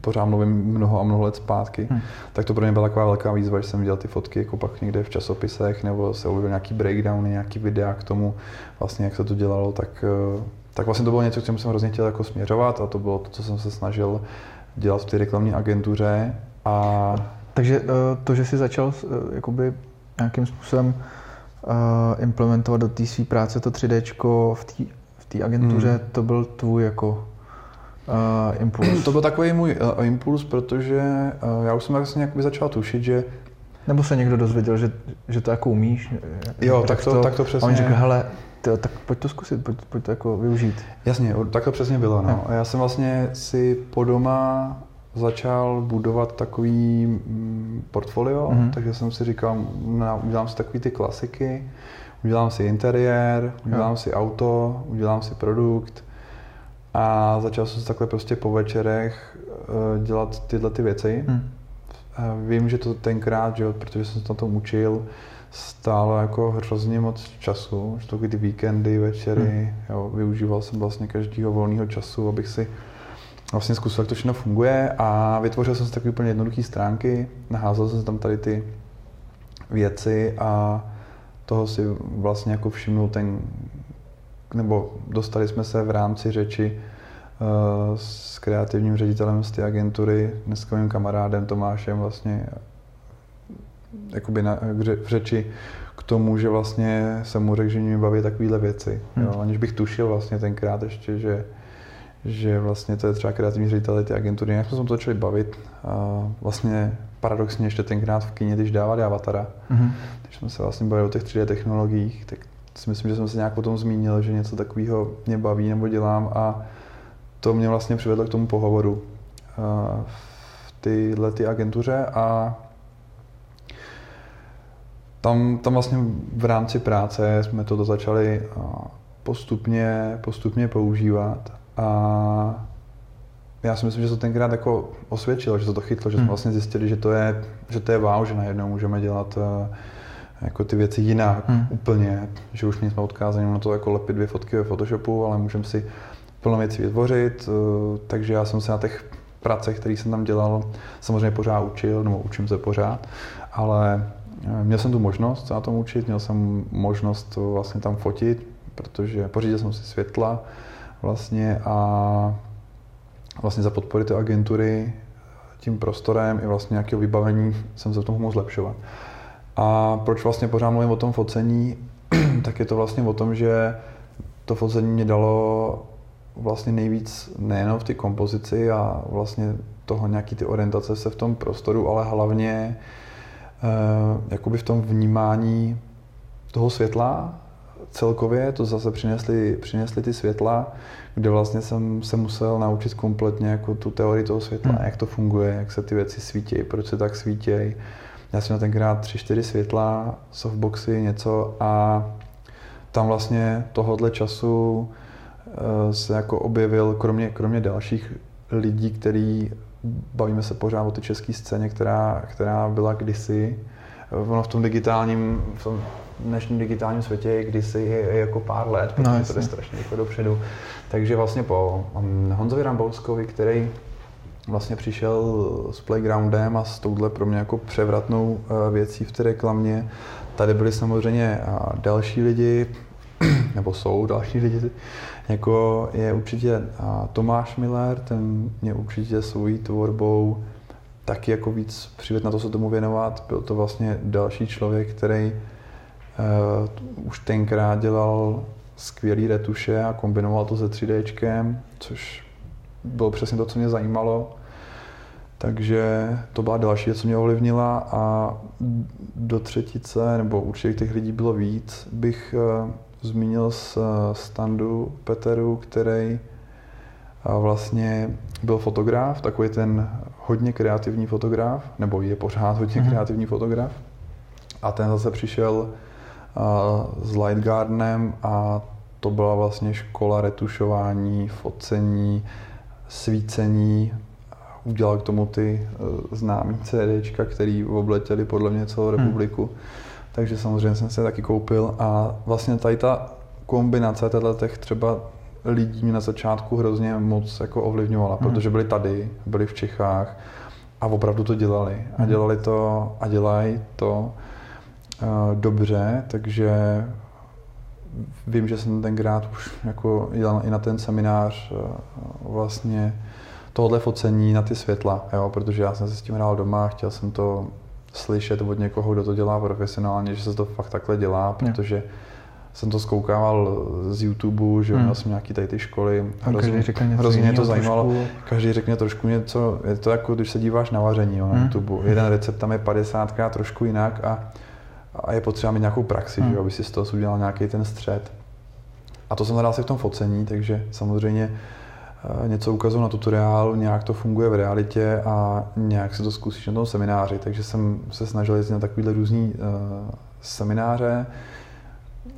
pořád mluvím mnoho a mnoho let zpátky, hmm. tak to pro mě byla taková velká výzva, že jsem viděl ty fotky jako pak někde v časopisech, nebo se objevil nějaký breakdowny, nějaký videa k tomu, vlastně jak se to dělalo, tak, tak vlastně to bylo něco, k čemu jsem hrozně chtěl jako směřovat a to bylo to, co jsem se snažil dělat v té reklamní agentuře. A... Takže to, že jsi začal jakoby nějakým způsobem implementovat do té své práce to tři déčko v té agentuře, mm. to byl tvůj jako uh, impuls. To byl takový můj uh, impuls, protože uh, já už jsem vlastně jakoby začal tušit, že... Nebo se někdo dozvěděl, že, že to jako umíš? Jo, tak to, tak to přesně. A on řekl, hele, Tyjo, tak pojď to zkusit, pojď, pojď to jako využít. Jasně, tak to přesně bylo. No. Já jsem vlastně si po doma začal budovat takový portfolio, mm-hmm. takže jsem si říkal, udělám si takový ty klasiky, udělám si interiér, udělám jo. si auto, udělám si produkt a začal jsem si takhle prostě po večerech dělat tyhle ty věci. Mm. Vím, že to tenkrát, že, protože jsem se na tom učil, stálo jako hrozně moc času, že to ty víkendy, večery, hmm. jo, využíval jsem vlastně každého volného času, abych si vlastně zkusil, jak to všechno funguje a vytvořil jsem si takové úplně jednoduché stránky, naházel jsem tam tady ty věci a toho si vlastně jako všimnul ten, nebo dostali jsme se v rámci řeči uh, s kreativním ředitelem z té agentury, dneska mým kamarádem Tomášem vlastně, jakoby na, v řeči k tomu, že vlastně jsem mu řekl, že mě baví takovéhle věci. Hmm. Jo, aniž bych tušil vlastně tenkrát ještě, že, že vlastně to je třeba kreativní ředitel ty agentury. Jak jsme se to začali bavit, a vlastně paradoxně ještě tenkrát v kyně, když dávali Avatara, hmm. když jsme se vlastně bavili o těch tří dé technologiích, tak si myslím, že jsem se nějak o tom zmínil, že něco takového mě baví nebo dělám a to mě vlastně přivedlo k tomu pohovoru v tyhle ty agentuře a Tam, tam vlastně v rámci práce jsme to začali postupně, postupně používat a já si myslím, že to tenkrát jako osvědčilo, že se to chytlo, že jsme vlastně zjistili, že to je, že to je wow, že najednou můžeme dělat jako ty věci jinak hmm. úplně, že už nejsme odkázaní na to jako lepit dvě fotky ve Photoshopu, ale můžeme si plno věcí vytvořit, takže já jsem se na těch pracech, které jsem tam dělal, samozřejmě pořád učil, nebo učím se pořád, ale měl jsem tu možnost se na tom učit, měl jsem možnost vlastně tam fotit, protože pořídil jsem si světla vlastně a vlastně za podpory té agentury tím prostorem i vlastně nějakého vybavení jsem se v tom mohl zlepšovat. A proč vlastně pořád mluvím o tom focení, tak je to vlastně o tom, že to focení mě dalo vlastně nejvíc nejenom v té kompozici a vlastně toho nějaký ty orientace se v tom prostoru, ale hlavně jakoby v tom vnímání toho světla celkově, to zase přinesly, přinesly ty světla, kde vlastně jsem se musel naučit kompletně jako tu teorii toho světla, hmm. jak to funguje, jak se ty věci svítějí, proč se tak svítějí. Já jsem na tenkrát tři, čtyři světla, softboxy, něco a tam vlastně tohodle času se jako objevil, kromě, kromě dalších lidí, který bavíme se pořád o té české scéně, která, která byla kdysi. Ono v tom digitálním, v tom dnešním digitálním světě je kdysi je jako pár let, protože no, to je strašně jako dopředu. Takže vlastně po Honzovi Rambouskovi, který vlastně přišel s Playgroundem a s touhle pro mě jako převratnou věcí v té reklamě. Tady byli samozřejmě další lidi, nebo jsou další lidi, jako je určitě Tomáš Miller, ten mě určitě svojí tvorbou taky jako víc přivedl na to se tomu věnovat. Byl to vlastně další člověk, který uh, už tenkrát dělal skvělý retuše a kombinoval to se tří déčkem, což bylo přesně to, co mě zajímalo. Takže to byla další věc, co mě ovlivnila a do třetice, nebo určitě těch lidí bylo víc, bych uh, zmínil z standu Peteru, který vlastně byl fotograf, takový ten hodně kreativní fotograf, nebo je pořád hodně mm-hmm. kreativní fotograf. A ten zase přišel s Lightgardenem a to byla vlastně škola retušování, focení, svícení. Udělal k tomu ty známý CDčka, který obletěli podle mě celou republiku. Mm. Takže samozřejmě jsem se taky koupil a vlastně tady ta kombinace těch třeba lidí mě na začátku hrozně moc jako ovlivňovala, mm. protože byli tady, byli v Čechách a opravdu to dělali. A dělali to a dělají to uh, dobře, takže vím, že jsem tenkrát už jako dělal i na ten seminář uh, vlastně tohle focení na ty světla, jo, protože já jsem se s tím hrál doma, chtěl jsem to slyšet od někoho, kdo to dělá profesionálně, že se to fakt takhle dělá, protože yeah. jsem to zkoukával z YouTube, že mm. měl jsem nějaký tady ty školy, hrozně, hrozně mě to zajímalo. Trošku. Každý řekne trošku něco, je to jako když se díváš na vaření jo, na mm. YouTube, jeden recept tam je padesátkrát trošku jinak a, a je potřeba mít nějakou praxi, mm. že, aby si z toho udělal nějaký ten střed. A to jsem hledal si v tom focení, takže samozřejmě něco ukazuju na tutoriálu, nějak to funguje v realitě a nějak se to zkusíš na tom semináři. Takže jsem se snažil jezdit na takovýhle různý semináře,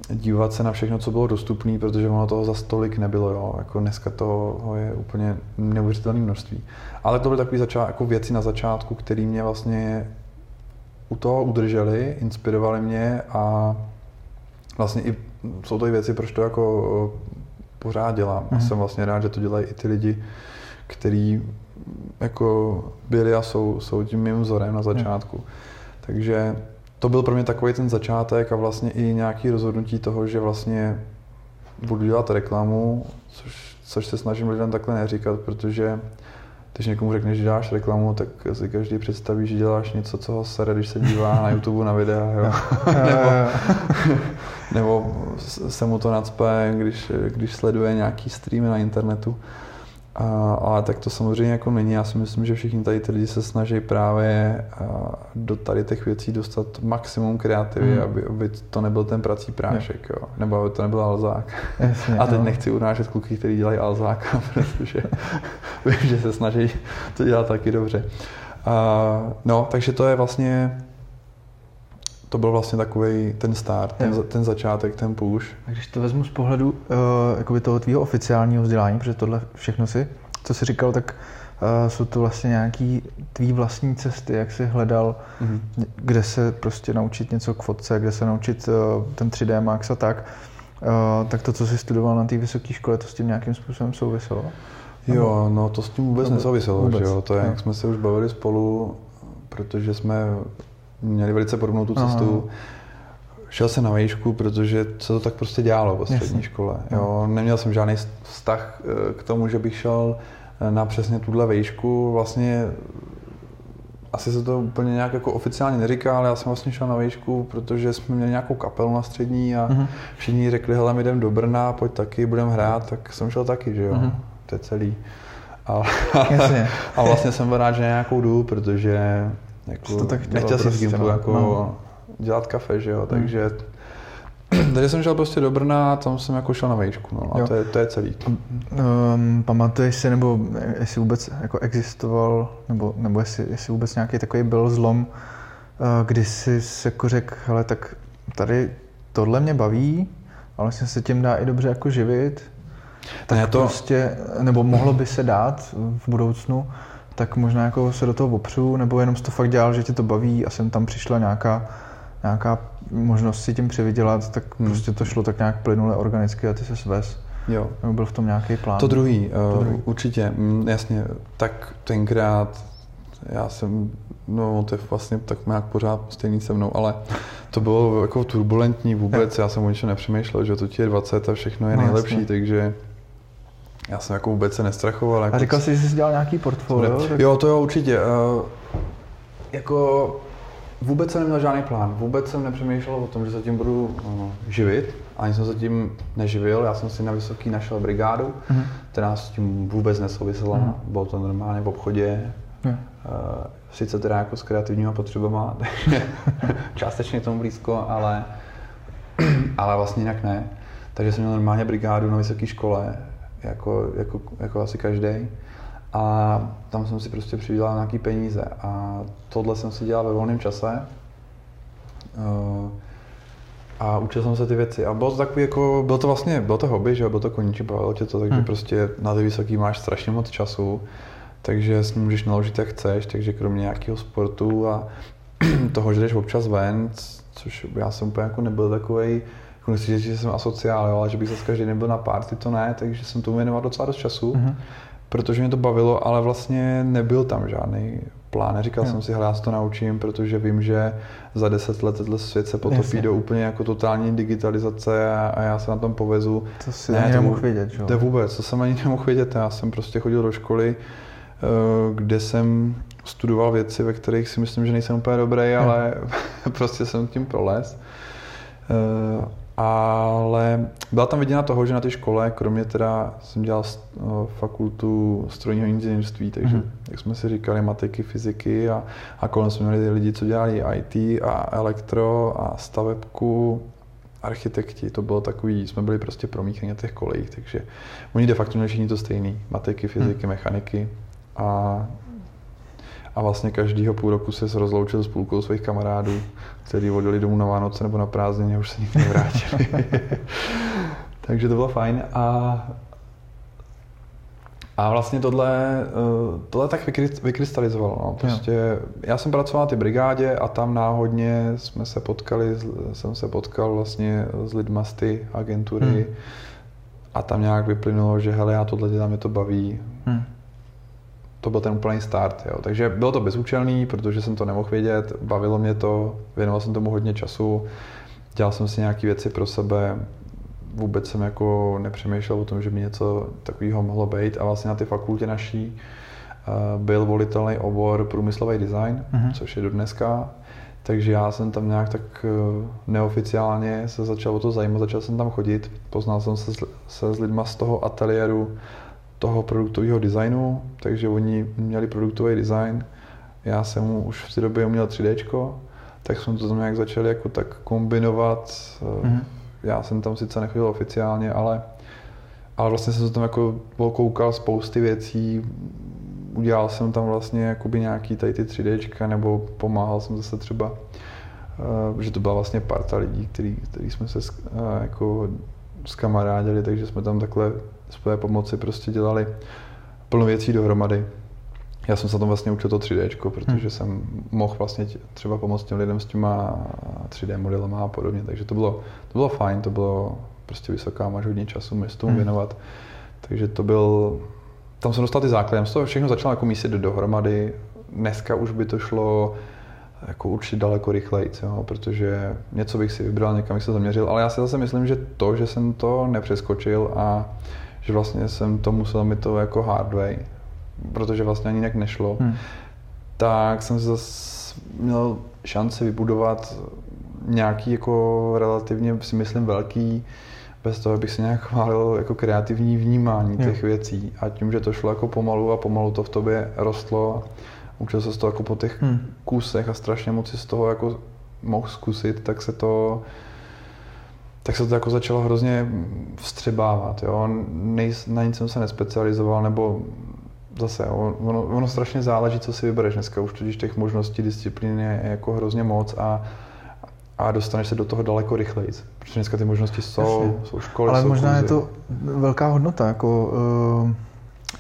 dívat se na všechno, co bylo dostupné, protože ono toho za stolik nebylo. Jo. Jako dneska toho je úplně neuvěřitelné množství. Ale to byly takové začát, jako věci na začátku, které mě vlastně u toho udržely, inspirovaly mě a vlastně i, jsou to i věci, proč to jako pořád dělám. Mm. A jsem vlastně rád, že to dělají i ty lidi, kteří jako byli a jsou, jsou tím mým vzorem na začátku. Mm. Takže to byl pro mě takový ten začátek a vlastně i nějaké rozhodnutí toho, že vlastně budu dělat reklamu, což, což se snažím lidem takhle neříkat, protože když někomu řekneš, že děláš reklamu, tak si každý představí, že děláš něco, co ho sere, když se dívá na YouTube na videa, jo. nebo, nebo se mu to nacpe, když, když sleduje nějaký streamy na internetu. A, ale tak to samozřejmě jako není. Já si myslím, že všichni tady ty lidi se snaží právě do tady těch věcí dostat maximum kreativy, hmm. aby, aby to nebyl ten prací prášek, jo. Nebo aby to nebyl alzák. Jasně, a teď no. nechci urážet kluky, kteří dělají alzáka, protože vím, že se snaží to dělat taky dobře. A, no, takže to je vlastně, to byl vlastně takový ten start, ten, ten začátek, ten push. A když to vezmu z pohledu uh, jakoby toho tvýho oficiálního vzdělání, protože tohle všechno si, co jsi říkal, tak uh, jsou to vlastně nějaký tvý vlastní cesty, jak jsi hledal, mm-hmm. kde se prostě naučit něco k fotce, kde se naučit uh, ten tři dé Max a tak. Uh, tak to, co jsi studoval na té vysoké škole, to s tím nějakým způsobem souviselo? Jo, no to s tím vůbec nesouviselo, vůbec. Že jo? To je, jak jsme se už bavili spolu, protože jsme měli velice podobnou tu cestu. Aha. Šel jsem na výšku, protože se to tak prostě dělalo ve střední škole. Jo, neměl jsem žádný vztah k tomu, že bych šel na přesně tuhle výšku. Vlastně asi se to úplně nějak jako oficiálně neříká, ale já jsem vlastně šel na výšku, protože jsme měli nějakou kapelu na střední a uh-huh. všichni řekli, hele, my jdem do Brna, pojď taky, budem hrát, tak jsem šel taky, že jo. Uh-huh. To je celý. A, a vlastně jsem byl rád, že nějakou jdu, protože jako, to tak chtělo, nechtěl prostě, si s tím jako no. dělat kafe, že jo, takže takže jsem šel prostě do Brna a tam jsem jako šel na vejšku, no a to je, to je celý. Um, pamatuješ si, nebo jestli vůbec jako existoval, nebo, nebo jestli, jestli vůbec nějaký takový byl zlom, kdy jsi jako řekl, hele, tak tady tohle mě baví, ale vlastně se tím dá i dobře jako živit, tak ne, to prostě, nebo mohlo by se dát v budoucnu, tak možná jako se do toho opřu, nebo jenom jsi to fakt dělal, že tě to baví a sem tam přišla nějaká, nějaká možnost si tím přivydělat, tak hmm. prostě to šlo tak nějak plynule, organicky a ty se svez. Jo. Nebo byl v tom nějaký plán? To druhý, to druhý. Uh, určitě, mm, jasně, tak tenkrát já jsem, no to je vlastně tak nějak pořád stejný se mnou, ale to bylo jako turbulentní vůbec, já jsem o ničem nepřemýšlel, že to ti je dvacet a všechno je no, nejlepší, jasně. takže já jsem jako vůbec se nestrachoval. Jako a říkal jsi, že jsi dělal nějaký portfolio? Ne... Tak... Jo, to jo, určitě. Uh, jako vůbec jsem neměl žádný plán. Vůbec jsem nepřemýšlel o tom, že se tím budu uh, živit. Ani jsem se tím neživil. Já jsem si na Vysoký našel brigádu, uh-huh. která s tím vůbec nesouvisela. Uh-huh. Bylo to normálně v obchodě. Uh-huh. Uh, sice teda jako s kreativníma potřebama, takže částečně tomu blízko, ale, ale vlastně jinak ne. Takže jsem měl normálně brigádu na vysoké škole. Jako, jako, jako asi každý. A tam jsem si prostě přivydělal nějaký peníze. A tohle jsem si dělal ve volném čase. A učil jsem se ty věci. A bylo to takový jako, bylo to vlastně, bylo to hobby, že? Bylo to koníčí, bavilo tě to, takže hmm. prostě na ty vysoký máš strašně moc času. Takže s ním můžeš naložit jak chceš, takže kromě nějakého sportu a toho, že jdeš občas ven, což já jsem úplně jako nebyl takovej, nechci říct, že jsem asociál, jo, ale že bych zase každý nebyl na party, to ne, takže jsem tomu věnoval docela dost času, mm-hmm. protože mě to bavilo, ale vlastně nebyl tam žádný plán. Neříkal jo. jsem si, hele, já se to naučím, protože vím, že za deset let tenhle svět se potopí Jasně. do úplně jako totální digitalizace a, a já se na tom povezu. To si ne, ani nemohl vědět, že jo? To vůbec, to jsem ani nemohl vědět. Já jsem prostě chodil do školy, kde jsem studoval věci, ve kterých si myslím, že nejsem úplně dobrý, jo. ale prostě jsem tím prolez. Ale byla tam viděna toho, že na té škole, kromě teda jsem dělal fakultu strojního inženýrství, takže mm. jak jsme si říkali, matiky, fyziky a, a kolem jsme měli lidi, co dělali í té a elektro a stavebku architekti, to bylo takový, jsme byli prostě promíchaní na těch kolejích, takže oni de facto měli všichni to stejný, matiky, fyziky, hmm. mechaniky a, a vlastně každýho půl roku se rozloučil s půlkou svých kamarádů, kteří odjeli domů na Vánoce nebo na prázdniny a už se nikdy nevrátili. Takže to bylo fajn a A vlastně tohle, tohle tak vykrystalizovalo. No. Prostě já jsem pracoval na té brigádě a tam náhodně jsme se potkali, jsem se potkal vlastně s lidma z ty agentury hmm. a tam nějak vyplynulo, že hele, já tohle dělám, mě to baví. Hmm. To byl ten úplný start. Jo. Takže bylo to bezúčelný, protože jsem to nemohl vědět, bavilo mě to, věnoval jsem tomu hodně času, dělal jsem si nějaké věci pro sebe. Vůbec jsem jako nepřemýšlel o tom, že by něco takového mohlo být. A vlastně na té fakultě naší byl volitelný obor průmyslový design, uh-huh. což je do dneska. Takže já jsem tam nějak tak neoficiálně se začal o to zajímat, začal jsem tam chodit. Poznal jsem se, se s lidma z toho ateliéru toho produktového designu, takže oni měli produktový design. Já jsem už v té době uměl tři déčko, tak jsme to tam nějak začali jako tak kombinovat. Uh-huh. Já jsem tam sice nechodil oficiálně, ale, ale vlastně jsem tam jako koukal spousty věcí. Udělal jsem tam vlastně jakoby nějaký tady ty tři déčka, nebo pomáhal jsem zase třeba, že to byla vlastně parta lidí, který, který jsme se jako skamarádili, takže jsme tam takhle své pomoci prostě dělali plno věcí dohromady. Já jsem se tam vlastně učil to tři déčko, protože jsem mohl vlastně třeba pomoct těm lidem s těma tři dé modelama a podobně, takže to bylo, to bylo fajn, to bylo prostě vysoká, máš hodně času, mi s tomu věnovat, takže to byl, tam jsem dostal ty základy, z toho všechno začalo jako mísit dohromady, dneska už by to šlo jako určitě daleko rychleji, jo, protože něco bych si vybral, někam bych se zaměřil, ale já si zase myslím, že to, že jsem to nepřeskočil a že vlastně jsem to musel mít to jako hard way, protože vlastně ani jinak nešlo, hmm. tak jsem si zase měl šanci vybudovat nějaký jako relativně, si myslím, velký, bez toho, abych si nějak chválil jako kreativní vnímání těch hmm. věcí. A tím, že to šlo jako pomalu a pomalu to v tobě rostlo, učil se z toho jako po těch hmm. kusech a strašně moc si z toho jako mohl zkusit, tak se to tak se to jako začalo hrozně vstřebávat. Jo? Nej, na nic jsem se nespecializoval, nebo zase, ono, ono strašně záleží, co si vybereš dneska, už totiž těch možností disciplín je jako hrozně moc a, a dostaneš se do toho daleko rychleji, protože dneska ty možnosti jsou, jasně. jsou školy, ale jsou možná kurzy. Je to velká hodnota, jako uh,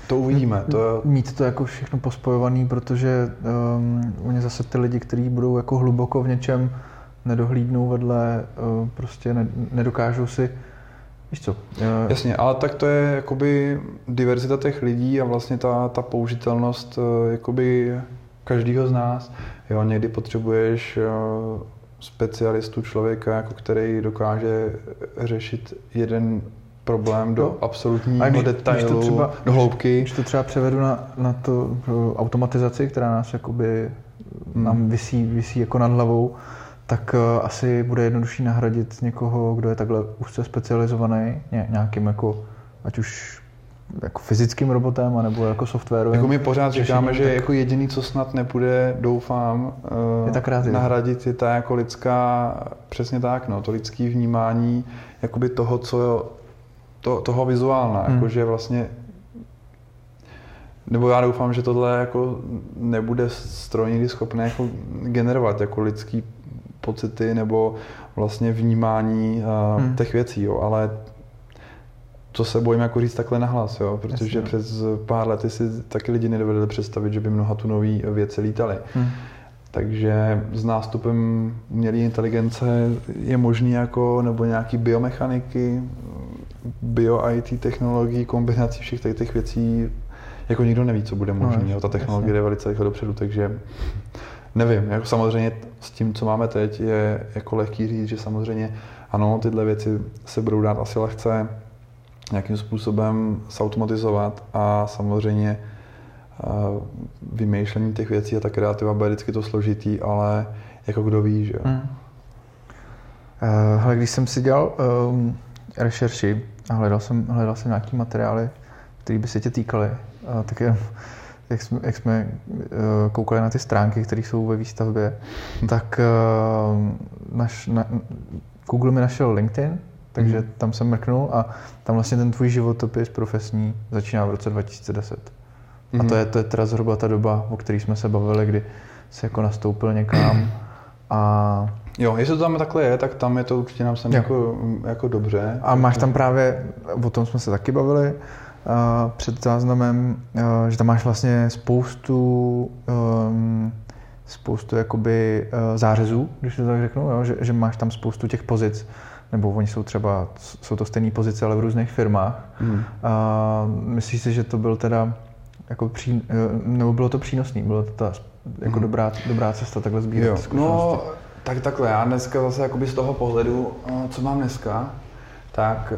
to uvidíme. To je... Mít to jako všechno pospojovaný, protože um, zase ty lidi, kteří budou jako hluboko v něčem, nedohlídnou vedle, uh, prostě ne, nedokážou si. Víš co? Jasně, ale tak to je jakoby diverzita těch lidí a vlastně ta, ta použitelnost jakoby každýho z nás. Jo, někdy potřebuješ specialistu, člověka, jako který dokáže řešit jeden problém do no. absolutního detailu, třeba, do hloubky. Když to třeba převedu na, na to automatizaci, která nás jakoby hmm. nám visí, visí jako nad hlavou, tak asi bude jednodušší nahradit někoho, kdo je takhle úzce specializovaný ně, nějakým jako, ať už jako fyzickým robotem, anebo jako softwarovým. Jako my pořád říkáme, že tak... jako jediný, co snad nepůjde, doufám, je tak nahradit, je ta jako lidská, přesně tak, no, to lidský vnímání jakoby toho, co to, toho vizuálna, hmm. jako, že vlastně nebo já doufám, že tohle jako nebude stroj nikdy schopné jako generovat jako lidský pocity nebo vlastně vnímání uh, hmm. těch věcí, jo, ale to se bojím jako říct takhle nahlas, jo, protože Jasně. přes pár lety si taky lidi nedovedli představit, že by mnoha tu nový věci lítaly. Hmm. Takže s nástupem umělé inteligence je možný jako, nebo nějaký biomechaniky, bio-í té technologií, kombinací všech těch, těch věcí, jako nikdo neví, co bude možný, no, jo, ta technologie Jasně. jde velice rychle dopředu, takže nevím, jako samozřejmě s tím, co máme teď, je jako lehký říct, že samozřejmě ano, tyhle věci se budou dát asi lehce nějakým způsobem zautomatizovat a samozřejmě uh, vymýšlení těch věcí a ta kreativa bude vždycky to složitý, ale jako kdo ví, že jo. Hmm. Uh, hele, když jsem si dělal um, rešerši a hledal jsem, hledal jsem nějaký materiály, které by se tě týkaly, uh, tak je... Jak jsme, jak jsme koukali na ty stránky, které jsou ve výstavbě, tak naš, na, Google mi našel LinkedIn, takže mm. tam jsem mrknul a tam vlastně ten tvůj životopis profesní začíná v roce dva tisíce deset. Mm. A to je, to je teda zhruba ta doba, o které jsme se bavili, kdy jsi jako nastoupil někam a... Jo, jestli to tam takhle je, tak tam je to určitě nám sem jako, jako dobře. A máš tam právě, o tom jsme se taky bavili, uh, před záznamem, uh, že tam máš vlastně spoustu um, spoustu jakoby uh, zářezů, když to tak řeknu, jo? Že, že máš tam spoustu těch pozic, nebo oni jsou třeba, jsou to stejné pozice, ale v různých firmách. Hmm. Uh, myslíš si, že to byl teda, jako pří, nebo bylo to přínosný, byla to ta jako hmm. dobrá, dobrá cesta takhle sbírat zkušenosti? No, tak takhle, já dneska zase jakoby z toho pohledu, co mám dneska, tak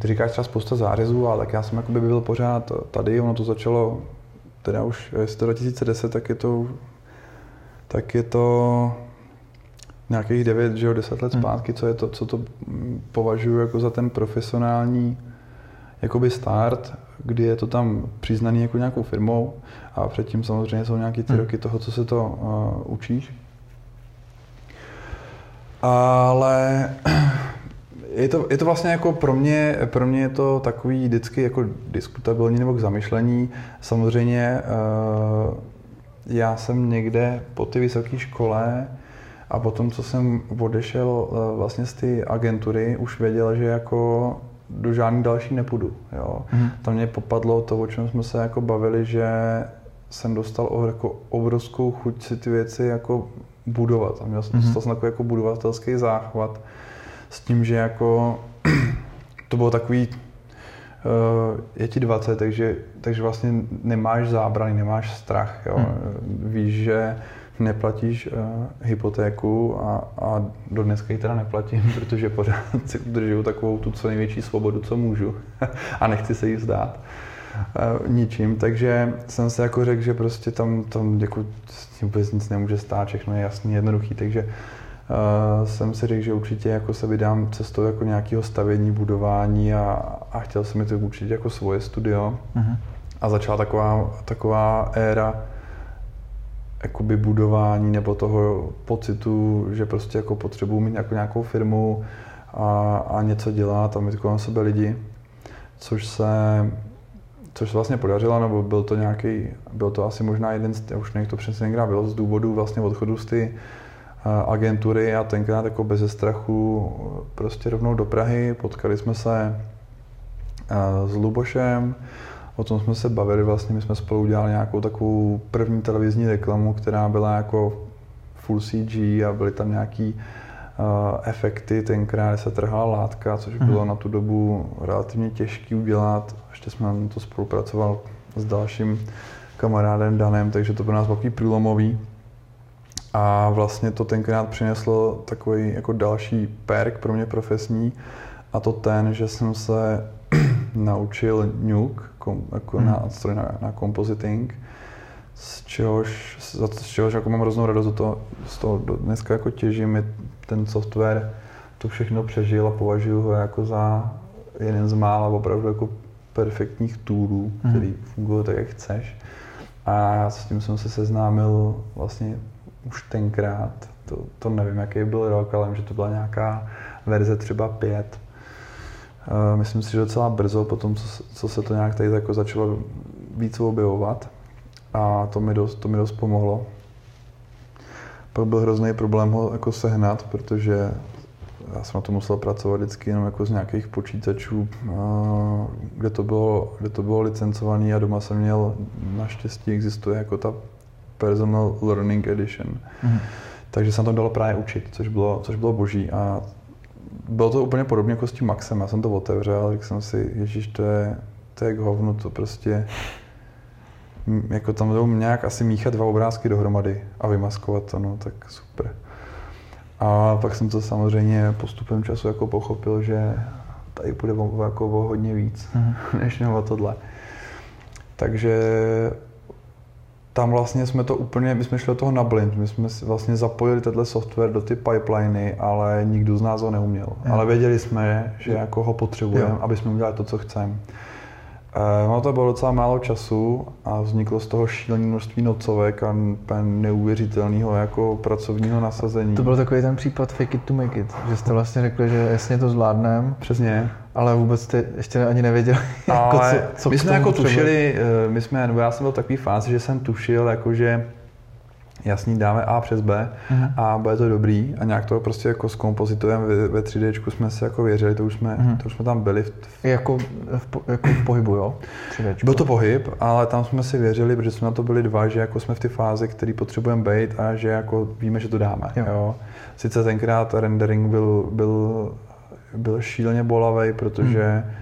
ty říkáš třeba spousta zářezů, ale tak já jsem jakoby byl pořád tady, ono to začalo, teda už jestli dva tisíce deset, tak je to, tak je to nějakých devět, deset let zpátky, co, je to, co to považuji jako za ten profesionální jakoby start, kdy je to tam přiznaný jako nějakou firmou a předtím samozřejmě jsou nějaké ty roky toho, co se to uh, učíš. Ale je to, je to vlastně jako pro mě, pro mě je to takový vždycky jako diskutabilní nebo k zamyšlení. Samozřejmě uh, já jsem někde po ty vysoké škole a potom, co jsem odešel uh, vlastně z ty agentury, už věděl, že jako do žádný další nepůjdu. Jo. Mm. Tam mě popadlo to, o čem jsme se jako bavili, že jsem dostal jako obrovskou chuť si ty věci jako budovat. A měl jsem mm. takový jako budovatelský záchvat s tím, že jako to bylo takový, uh, je ti dvacet, takže, takže vlastně nemáš zábrany, nemáš strach. Jo. Mm. Víš, že neplatíš uh, hypotéku a, a do dneska ji teda neplatím, protože pořád si udržuju takovou tu co největší svobodu, co můžu a nechci se jí vzdát uh, ničím, takže jsem se jako řekl, že prostě tam, tam jako s tím vůbec nic nemůže stát, všechno je jasný, jednoduchý, takže uh, jsem si řekl, že určitě jako se vydám cestou jako nějakého stavění, budování a, a chtěl jsem mi to určitě jako svoje studio. Aha. A začala taková, taková éra jakoby budování nebo toho pocitu, že prostě jako potřebuji mít jako nějakou firmu a, a něco dělat a mít kolem sebe lidi, což se, což se vlastně podařilo, nebo byl to nějaký, byl to asi možná jeden, z, už někdo přesně někde bylo, z důvodu vlastně odchodu z ty agentury a tenkrát jako beze strachu prostě rovnou do Prahy, potkali jsme se s Lubošem. O tom jsme se bavili, vlastně my jsme spolu udělali nějakou takovou první televizní reklamu, která byla jako full C G a byly tam nějaký uh, efekty, tenkrát se trhala látka, což mm. bylo na tu dobu relativně těžké udělat. Ještě jsme na to spolupracoval s dalším kamarádem Danem, takže to pro nás takový průlomový. A vlastně to tenkrát přineslo takový jako další perk pro mě profesní, a to ten, že jsem se naučil NUKE, kom, jako hmm. nástroj na, na compositing, z čehož, za to, z čehož jako mám hroznou radost, do toho, z toho do dneska jako těžím, ten software to všechno přežil a považuji ho jako za jeden z mála opravdu jako perfektních toolů, hmm. který funguje tak, jak chceš. A s tím jsem se seznámil vlastně už tenkrát, to, to nevím, jaký byl rok, ale vím, že to byla nějaká verze třeba pět. Myslím si, že docela brzo po tom, co, co se to nějak tady jako začalo víc objevovat, a to mi dost, to mi dost pomohlo. Pak byl hrozný problém ho jako sehnat, protože já jsem na to musel pracovat vždycky jenom jako z nějakých počítačů, kde to bylo, kde to bylo licencované, a doma jsem měl, naštěstí existuje jako ta Personal Learning Edition. Mhm. Takže jsem tam dalo právě učit, což bylo, což bylo boží. A bylo to úplně podobně jako s tím Maxem, já jsem to otevřel, řekl jsem si, ježíš, to je, to je jak hovno, to prostě, jako tam budou nějak asi míchat dva obrázky dohromady a vymaskovat to, no tak super. A pak jsem to samozřejmě postupem času jako pochopil, že tady bude jako o hodně víc, mm-hmm. než nebo tohle. Takže tam vlastně jsme to úplně, my jsme šli do toho na blind, my jsme vlastně zapojili tenhle software do ty pipeliny, ale nikdo z nás ho neuměl. Jo. Ale věděli jsme, že jako ho potřebujeme, aby jsme udělali to, co chceme. No to bylo docela málo času a vzniklo z toho šílené množství nocovek a neuvěřitelného jako pracovního nasazení. To byl takový ten případ fake it to make it, že jste vlastně řekli, že jasně to zvládneme. Přesně. Ale vůbec jste ještě ani nevěděli, jako co, co my jsme jako tušili, my jsme, nebo já jsem byl v takové fázi, že jsem tušil, jakože jasně dáme A přes B uh-huh. a bude to dobrý a nějak to prostě jako s kompozitorem ve, ve tři déčku jsme si jako věřili, to už jsme, uh-huh. to už jsme tam byli. V, v... Jako, v po, jako v pohybu, jo? tři déčku. Byl to pohyb, ale tam jsme si věřili, protože jsme na to byli dva, že jako jsme v ty fázi, který potřebujeme být a že jako víme, že to dáme. Jo. Jo? Sice tenkrát rendering byl, byl, byl šíleně bolavej, protože uh-huh.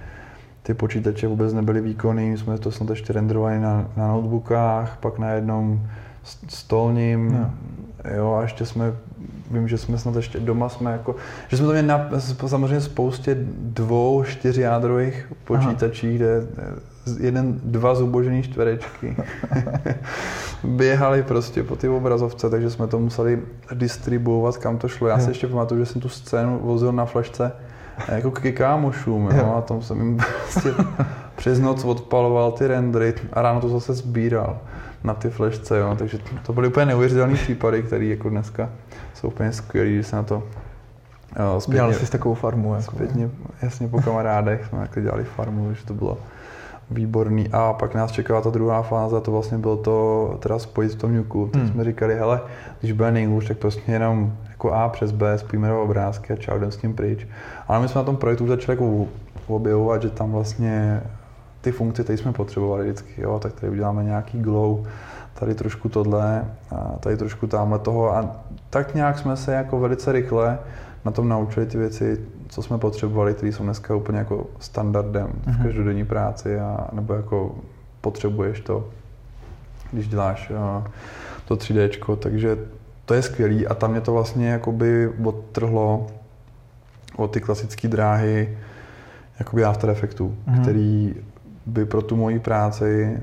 ty počítače vůbec nebyly výkonný, jsme to snad ještě renderovali na, na notebookách, pak na jednom stolním, no. Jo, a ještě jsme, vím, že jsme snad ještě doma jsme jako, že jsme to měli na, samozřejmě spoustě dvou, čtyřjádrových počítačích, aha. kde jeden, dva zubožený čtverečky běhali prostě po ty obrazovce, takže jsme to museli distribuovat, kam to šlo. Já no. si ještě pamatuju, že jsem tu scénu vozil na flašce jako k kámošům, jo, a tam jsem jim prostě přes noc odpaloval ty rendery a ráno to zase sbíral na ty flešce, jo, takže to byly úplně neuvěřitelné případy, které jako dneska jsou úplně skvělý, když se na to jo, zpětně... Dělali jsi s takovou farmu, jako. Zpětně, jasně, po kamarádech jsme jako dělali farmu, že to bylo výborný a pak nás čekala ta druhá fáze, to vlastně bylo to, teda spojit v tom NUKE, tak hmm. jsme říkali, hele, když bude nejhůř, tak prostě jenom jako A přes B, spojíme do obrázky a čau, jdem s tím pryč. Ale my jsme na tom projektu začali jako objevovat, že tam vlastně ty funkce, které jsme potřebovali vždycky, jo, tak tady uděláme nějaký glow, tady trošku tohle, a tady trošku tamhle toho a tak nějak jsme se jako velice rychle na tom naučili ty věci, co jsme potřebovali, které jsou dneska úplně jako standardem v každodenní práci a nebo jako potřebuješ to, když děláš jo, to tři déčko, takže to je skvělý a tam mě to vlastně jakoby odtrhlo od ty klasické dráhy jakoby After Effectů, mm-hmm. který by pro tu moji práci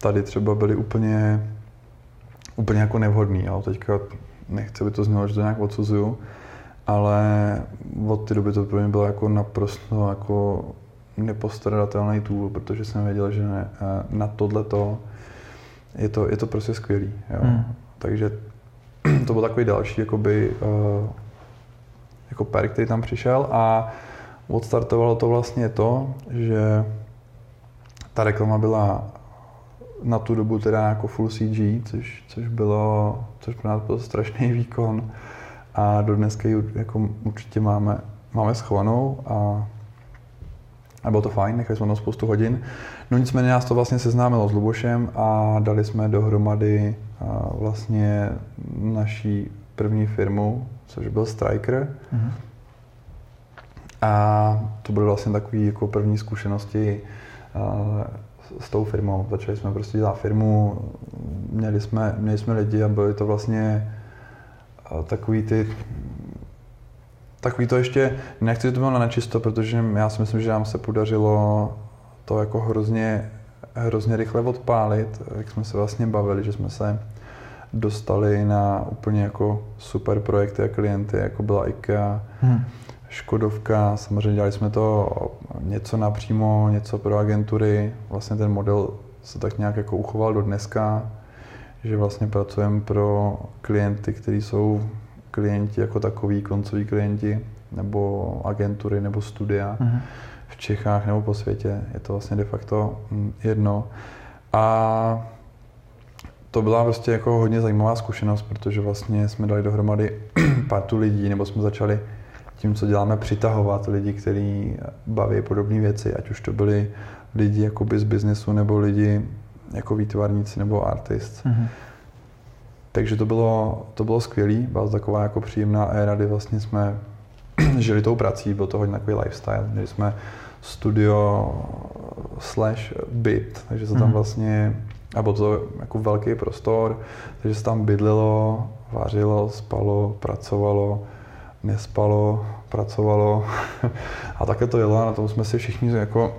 tady třeba byly úplně, úplně jako nevhodný. Jo. Teďka nechci, by to znělo, že to nějak odsuzuju, ale od té doby to pro mě bylo jako naprosto jako nepostradatelný tool, protože jsem věděl, že ne, na tohleto je to, je to prostě skvělý. Jo. Mm. Takže to byl takový další jakoby, jako perk, který tam přišel a odstartovalo to vlastně to, že ta reklama byla na tu dobu teda jako full C G, což, což bylo, což pro nás byl strašný výkon a do dneska ji jako určitě máme, máme schovanou a, a bylo to fajn, nechali jsme tam spoustu hodin. No nicméně nás to vlastně seznámilo s Lubošem a dali jsme dohromady vlastně naší první firmu, což byl Striker. Mhm. A to byly vlastně takové jako první zkušenosti s tou firmou. Začali jsme prostě dělat firmu, měli jsme, měli jsme lidi a byly to vlastně takový ty... Takový to ještě, nechci, že to bylo na nečisto, protože já si myslím, že nám se podařilo to jako hrozně, hrozně rychle odpálit, jak jsme se vlastně bavili, že jsme se dostali na úplně jako super projekty a klienty, jako byla IKEA. Hmm. Škodovka, samozřejmě dělali jsme to něco napřímo, něco pro agentury. Vlastně ten model se tak nějak jako uchoval do dneska, že vlastně pracujeme pro klienty, kteří jsou klienti jako takoví, koncoví klienti, nebo agentury, nebo studia uh-huh. v Čechách nebo po světě. Je to vlastně de facto jedno. A to byla prostě jako hodně zajímavá zkušenost, protože vlastně jsme dali dohromady partu lidí, nebo jsme začali tím, co děláme, přitahovat lidi, kteří baví podobné věci, ať už to byli lidi jakoby z biznesu, nebo lidi jako výtvarníci, nebo artist. Mm-hmm. Takže to bylo, to bylo skvělý, byla taková jako příjemná éra, kdy vlastně jsme žili tou prací, byl to hodně takový lifestyle, měli jsme studio slash byt, takže se tam mm-hmm. vlastně, a byl to jako velký prostor, takže se tam bydlilo, vařilo, spalo, pracovalo, nespalo, pracovalo a také to jelo, na tom jsme si všichni jako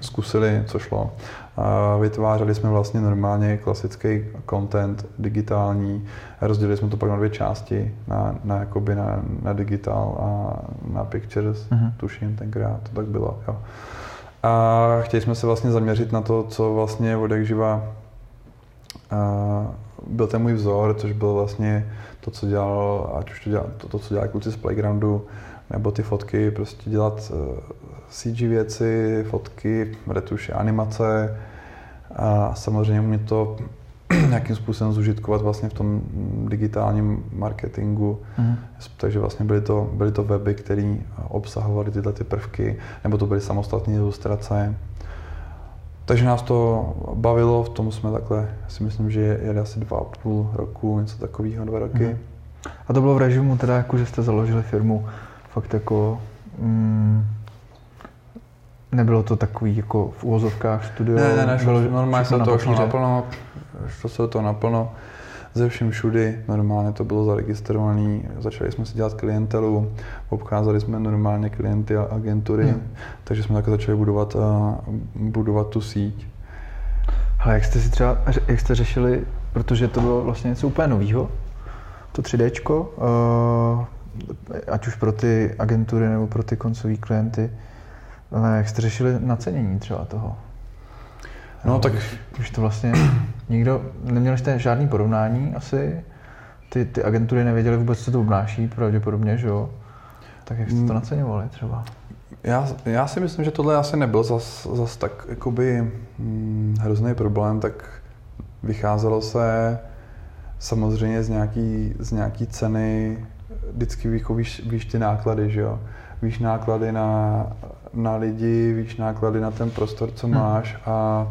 zkusili, co šlo. A vytvářeli jsme vlastně normálně klasický content, digitální, rozdělili jsme to pak na dvě části, na, na, jakoby na, na digital a na pictures, uh-huh. tuším tenkrát, to tak bylo. Jo. A chtěli jsme se vlastně zaměřit na to, co vlastně odjakživa byl ten můj vzor, což byl vlastně to, co dělal, ať už to, dělal, to, to co dělali kluci z Playgroundu, nebo ty fotky, prostě dělat C G věci, fotky, retuše, animace. A samozřejmě mě to nějakým způsobem zužitkovat vlastně v tom digitálním marketingu. Mm. Takže vlastně byly to, byly to weby, které obsahovaly tyhle ty prvky, nebo to byly samostatné ilustrace. Takže nás to bavilo, v tom jsme takhle, si myslím, že jeli asi dva a půl roku, něco takového, dva roky. Mm. A to bylo v režimu teda, jako že jste založili firmu, fakt jako... Mm. Nebylo to takový jako v úvozovkách studio? Ne, ne, ne, šlo, normálně se to šlo naplno, šlo se to naplno, ze všem všudy, normálně to bylo zaregistrované, začali jsme si dělat klientelu, obcházeli jsme normálně klienty a agentury, hmm. takže jsme také začali budovat, budovat tu síť. Ale jak jste si třeba, jak jste řešili, protože to bylo vlastně něco úplně novýho, to tři déčko, ať už pro ty agentury nebo pro ty koncový klienty, ale jak jste řešili nacenění třeba toho? No, no tak... Už to vlastně nikdo... Neměli jste žádný porovnání asi. Ty, ty agentury nevěděly vůbec, co to obnáší, pravděpodobně, že jo? Tak jak jste to naceňovali třeba? Já, já si myslím, že tohle asi nebyl zas, zas tak jakoby hm, hrozný problém, tak vycházelo se samozřejmě z nějaký, z nějaký ceny, vždycky víš, víš ty náklady, že jo? Víš náklady na... na lidi, víš náklady na ten prostor, co máš a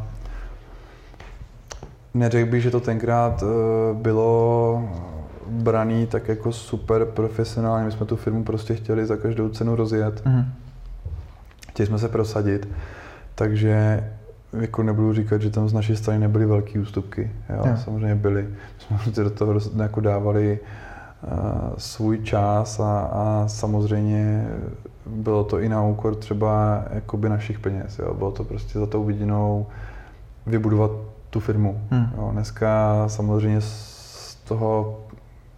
neřekl bych, že to tenkrát bylo braný tak jako super profesionálně. My jsme tu firmu prostě chtěli za každou cenu rozjet. Mm. Chtěli jsme se prosadit, takže jako nebudu říkat, že tam z naší strany nebyly velký ústupky. Jo? Mm. Samozřejmě byly. My jsme do toho jako dávali svůj čas a, a samozřejmě bylo to i na úkor třeba jakoby našich peněz, jo. Bylo to prostě za tou vidinou vybudovat tu firmu. Hmm. Jo. Dneska samozřejmě z toho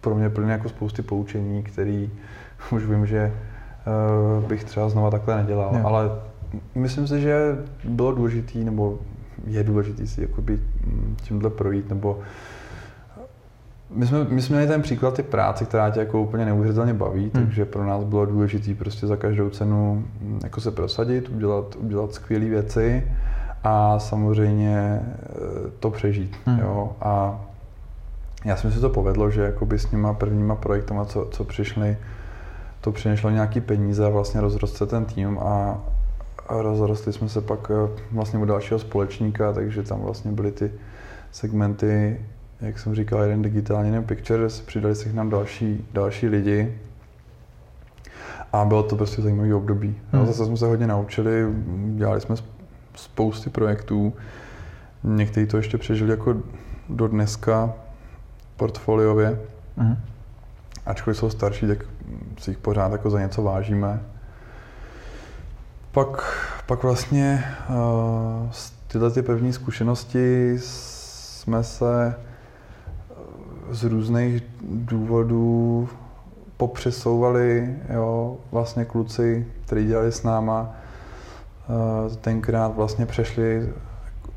pro mě plyne jako spousty poučení, který už vím, že uh, bych třeba znova takhle nedělal, jo. Ale myslím si, že bylo důležité, nebo je důležité si jakoby tímhle projít, nebo My jsme, my jsme měli ten příklad ty práce, která tě jako úplně neuvěřitelně baví, hmm. takže pro nás bylo důležité prostě za každou cenu jako se prosadit, udělat, udělat skvělé věci a samozřejmě to přežít. Hmm. Jo. A já si myslím, že to povedlo, že jakoby s těma prvníma projektama, co, co přišly, to přineslo nějaký peníze a vlastně rozrostl ten tým a rozrostli jsme se pak vlastně u dalšího společníka, takže tam vlastně byly ty segmenty, jak jsem říkal, jeden digitální, jeden picture, přidali se k nám další, další lidi a bylo to prostě zajímavý období. Hmm. Zase jsme se hodně naučili, dělali jsme spousty projektů, někteří to ještě přežili jako do dneska portfoliově, hmm. ačkoliv jsou starší, tak si jich pořád jako za něco vážíme. Pak, pak vlastně uh, tyhle ty první zkušenosti jsme se z různých důvodů popřesouvali, jo, vlastně kluci, kteří dělali s náma, tenkrát vlastně přešli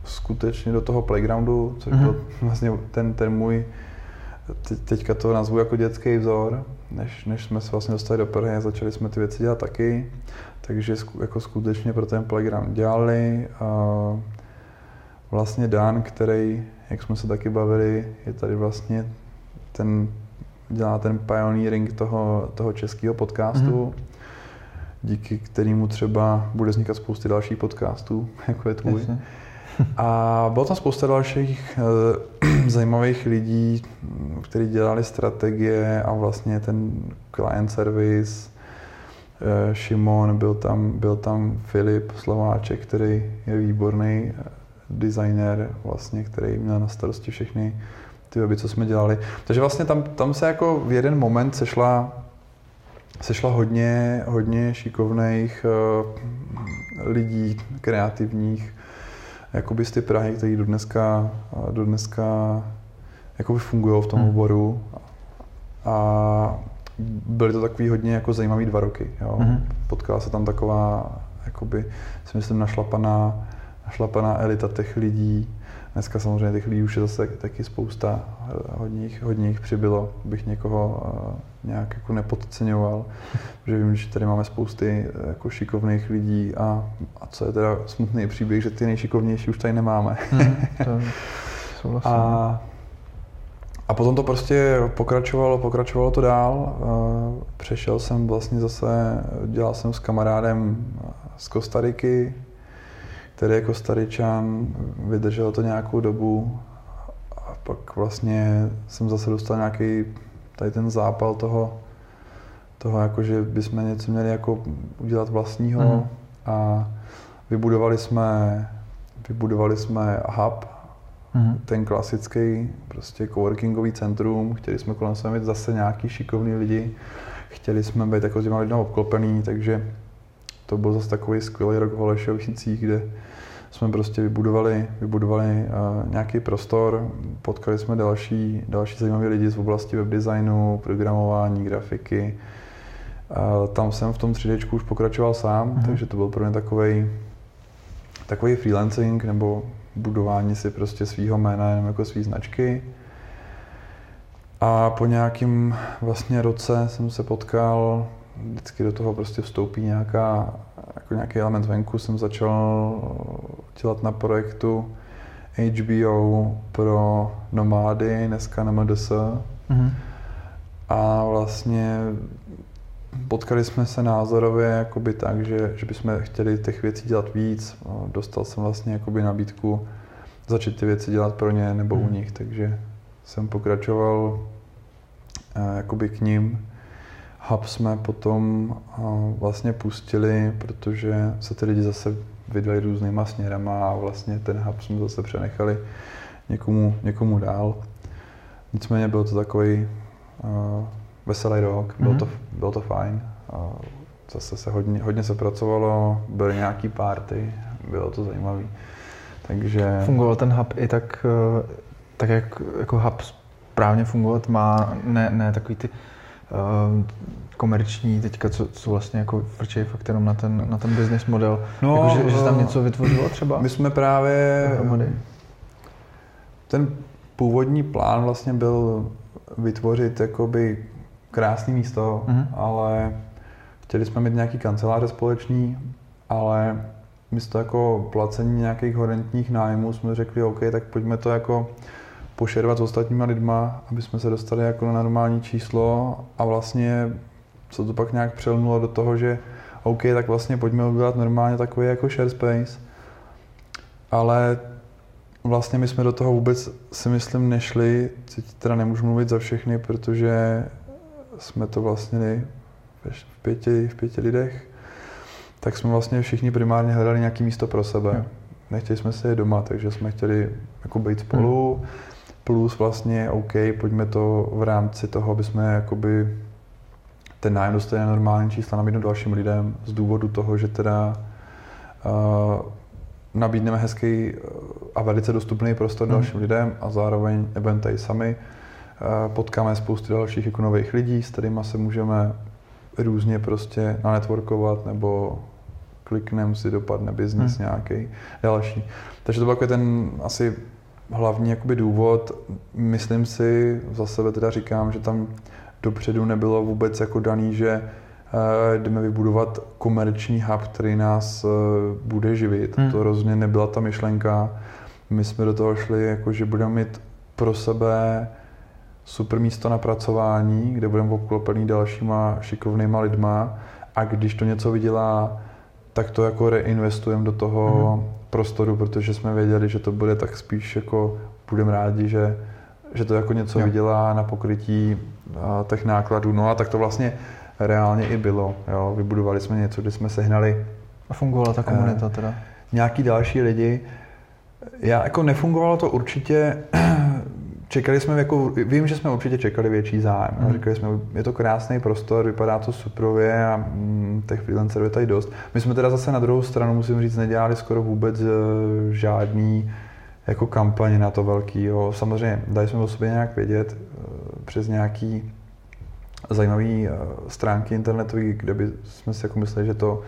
skutečně do toho Playgroundu, což byl vlastně ten, ten můj, teďka to nazvu jako dětský vzor, než, než jsme se vlastně dostali do Prahy, začali jsme ty věci dělat taky, takže jako skutečně pro ten Playground dělali. Vlastně Dan, který, jak jsme se taky bavili, je tady vlastně ten, dělá ten pioneering toho, toho českého podcastu, mm-hmm. díky kterému třeba bude vznikat spousty dalších podcastů, jako je tvůj. A bylo tam spousta dalších eh, zajímavých lidí, kteří dělali strategie a vlastně ten client service. Eh, Šimon, byl tam, byl tam Filip Slováček, který je výborný designer, vlastně, který měl na starosti všechny ty weby, co jsme dělali. Takže vlastně tam, tam se jako v jeden moment sešla, sešla hodně, hodně šikovných uh, lidí, kreativních, jakoby z ty Prahy, kteří do dneska, do dneska jakoby fungují v tom hmm. oboru. A byly to takový hodně jako zajímavý dva roky. Jo. Hmm. Potkala se tam taková jakoby, si myslím, našlapaná, našlapaná elita těch lidí. Dneska samozřejmě těch lidí už je zase taky spousta, hodně jich, hodně jich přibylo, bych někoho nějak jako nepodceňoval, že vím, že tady máme spousty jako šikovných lidí a, a co je teda smutný příběh, že ty nejšikovnější už tady nemáme. Hmm, to souhlasím. A, a potom to prostě pokračovalo, pokračovalo to dál. Přešel jsem vlastně zase, dělal jsem s kamarádem z Kostariky, který jako Kostaričan, vydrželo to nějakou dobu a pak vlastně jsem zase dostal nějaký tady ten zápal toho, toho jako, že bychom něco měli jako udělat vlastního. Mm-hmm. A vybudovali jsme, vybudovali jsme hub, mm-hmm. ten klasický prostě coworkingový centrum, chtěli jsme kolem sebe mít zase nějaký šikovný lidi, chtěli jsme být jako s těma lidmi obklopený, takže to byl zase takový skvělý rok v Holešovicích, kde jsme prostě vybudovali, vybudovali uh, nějaký prostor, potkali jsme další, další zajímavé lidi z oblasti webdesignu, programování, grafiky. Uh, tam jsem v tom tří déčku už pokračoval sám, mm-hmm. takže to byl pro mě takovej, takový freelancing nebo budování si prostě svýho jména, jenom jako svý značky. A po nějakým vlastně roce jsem se potkal. Vždycky do toho prostě vstoupí nějaká, jako nějaký element venku. Jsem začal dělat na projektu H B O pro Nomadi, dneska N M D S. Mm-hmm. A vlastně potkali jsme se názorově jakoby tak, že, že bychom chtěli těch věcí dělat víc. Dostal jsem vlastně jakoby nabídku začít ty věci dělat pro ně nebo mm. u nich, takže jsem pokračoval jakoby k ním. Hub jsme potom vlastně pustili, protože se ty lidi zase vydali různýma směrama a vlastně ten hub jsme zase přenechali někomu, někomu dál. Nicméně byl to takový uh, veselý rok, bylo, mm-hmm. to, bylo to fajn. Uh, zase se hodně, hodně se pracovalo, byly nějaký party, bylo to zajímavé. Takže fungoval ten hub i tak, tak jak jako hub správně fungovat má, ne, ne takový ty komerční teďka, co, co vlastně jako vrčí fakt jenom na ten, na ten business model, no, jako, že, že tam něco vytvořilo třeba? My jsme právě, dohromady. Ten původní plán vlastně byl vytvořit jakoby krásné místo, mm-hmm. ale chtěli jsme mít nějaký kanceláře společný, ale my jsme to jako placení nějakých horentních nájmů jsme řekli, OK, tak pojďme to jako pošerovat s ostatníma lidma, aby jsme se dostali jako na normální číslo a vlastně se to pak nějak přelnulo do toho, že OK, tak vlastně pojďme udělat normálně takový jako share space, ale vlastně my jsme do toho vůbec si myslím nešli, teda nemůžu mluvit za všechny, protože jsme to vlastně v pěti, v pěti lidech, tak jsme vlastně všichni primárně hledali nějaké místo pro sebe. Jo. Nechtěli jsme se je doma, takže jsme chtěli jako být spolu. Hmm. Plus vlastně OK, pojďme to v rámci toho, aby jsme jakoby ten nájem dostali na normální čísla nabídnout dalším lidem z důvodu toho, že teda uh, nabídneme hezký a velice dostupný prostor hmm. dalším lidem a zároveň nebudeme tady sami. Uh, potkáme spoustu dalších jako nových lidí, s kterými se můžeme různě prostě nanetworkovat nebo klikneme si, dopadne biznis hmm. nějaký další. Takže to byl jako ten asi hlavní jakoby důvod, myslím si, za sebe teda říkám, že tam dopředu nebylo vůbec jako daný, že uh, jdeme vybudovat komerční hub, který nás uh, bude živit. Hmm. To rozhodně nebyla ta myšlenka. My jsme do toho šli, jako, že budeme mít pro sebe super místo na pracování, kde budeme obklopený dalšíma šikovnýma lidma a když to něco vydělá, tak to jako reinvestujeme do toho hmm. prostoru, protože jsme věděli, že to bude tak spíš jako budeme rádi, že, že to jako něco jo. vydělá na pokrytí a, těch nákladů. No a tak to vlastně reálně i bylo. Jo. Vybudovali jsme něco, kde jsme sehnali. A fungovala ta komunita teda? E, nějaký další lidi. Já jako nefungovalo to určitě. Čekali jsme jako, vím, že jsme určitě čekali větší zájem. Hmm. Říkali jsme, je to krásný prostor, vypadá to suprově a mm, těch freelancerů je tady dost. My jsme teda zase na druhou stranu, musím říct, nedělali skoro vůbec žádný jako kampaně na to velký. Jo. Samozřejmě dali jsme o sobě nějak vědět přes nějaký zajímavé stránky internetové, kde by jsme si jako mysleli, že to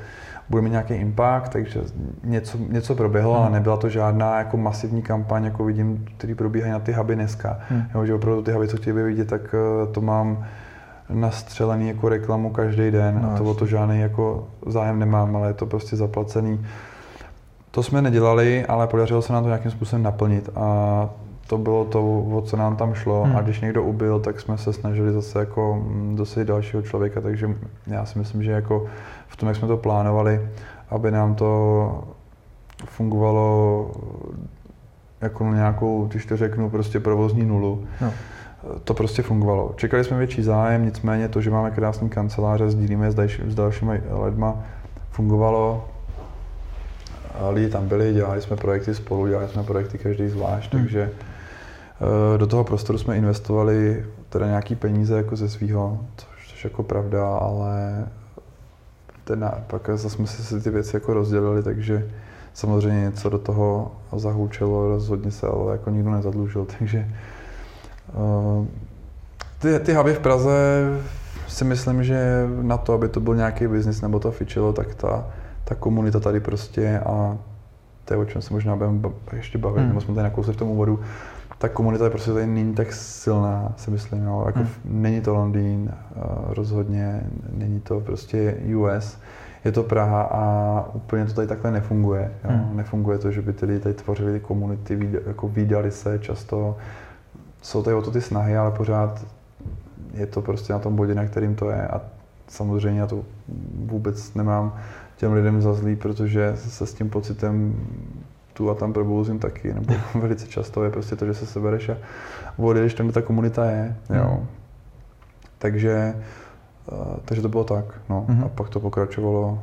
bude mít nějaký impact, takže něco, něco proběhlo, hmm. ale nebyla to žádná jako masivní kampaň, jako vidím, který probíhají na ty huby dneska. Hmm. Jo, že opravdu ty huby, co chtějí vidět, tak to mám nastřelený jako reklamu každý den. No, a to o to žádný jako zájem nemám, ale je to prostě zaplacený. To jsme nedělali, ale podařilo se nám to nějakým způsobem naplnit a to bylo to, o co nám tam šlo. Hmm. A když někdo ubil, tak jsme se snažili zase jako dosadit dalšího člověka, takže já si myslím, že jako v tom, jak jsme to plánovali, aby nám to fungovalo jako nějakou, když to řeknu, prostě provozní nulu. No. To prostě fungovalo. Čekali jsme větší zájem, nicméně to, že máme krásný kanceláře, sdílíme s, další, s dalšími lidma, fungovalo. A lidi tam byli, dělali jsme projekty spolu, dělali jsme projekty každý zvlášť, hmm. takže do toho prostoru jsme investovali teda nějaký peníze jako ze svýho, což, což jako pravda, ale ten, pak zase jsme si ty věci jako rozdělili, takže samozřejmě něco do toho zahůčelo, rozhodně se, ale jako nikdo nezadlužil, takže ty, ty huby v Praze si myslím, že na to, aby to byl nějaký biznis nebo to fičilo, tak ta ta komunita tady prostě, a to je, o čem se možná budeme ještě bavit, hmm. nebo jsme tady nakousli v tom úvodu, ta komunita je prostě tady není tak silná, si myslím, no. Jako hmm. není to Londýn, rozhodně, není to prostě U S, je to Praha a úplně to tady takhle nefunguje, jo. Hmm. Nefunguje to, že by ty lidi tady tvořili ty komunity, jako výdali se často, jsou tady o to ty snahy, ale pořád je to prostě na tom bodě, na kterým to je, a samozřejmě já to vůbec nemám těm lidem za zlý, protože se s tím pocitem tu a tam probouzím taky, nebo velice často je prostě to, že se sebereš a odejdeš tam, kde ta komunita je, jo. Takže, takže to bylo tak, no. Mm-hmm. A pak to pokračovalo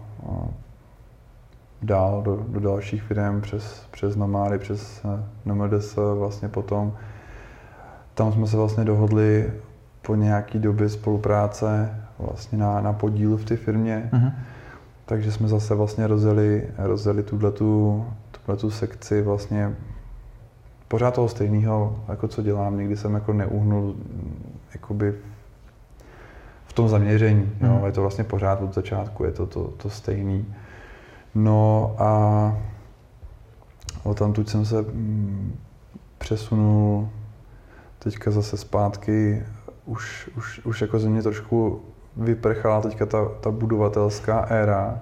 dál do, do dalších firm, přes, přes Nomadi, přes N M D S vlastně potom. Tam jsme se vlastně dohodli po nějaký době spolupráce vlastně na, na podíl v té firmě. Mm-hmm. Takže jsme zase vlastně rozjeli, rozjeli tuhletu, tuhletu sekci vlastně pořád toho stejného, jako co dělám. Nikdy jsem jako neuhnul jakoby v tom zaměření. Mm. Jo, je to vlastně pořád od začátku, je to to, to stejný. No a odtamtud jsem se přesunul teďka zase zpátky. Už, už, už jako ze mě trošku vyprchala teďka ta, ta budovatelská éra.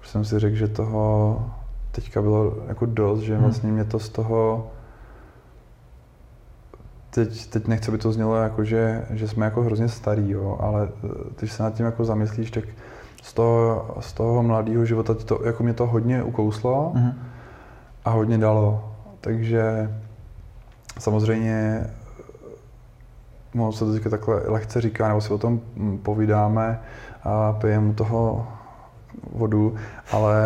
Už jsem si řekl, že toho teďka bylo jako dost, že vlastně mě to z toho... Teď, teď nechci, by to znělo jako, že, že jsme jako hrozně starý, jo, ale když se nad tím jako zamyslíš, tak z toho, z toho mladého života to, jako mě to hodně ukouslo mm. a hodně dalo. Takže samozřejmě ono se to teďka takhle lehce říká, nebo si o tom povídáme a pijeme toho vodu, ale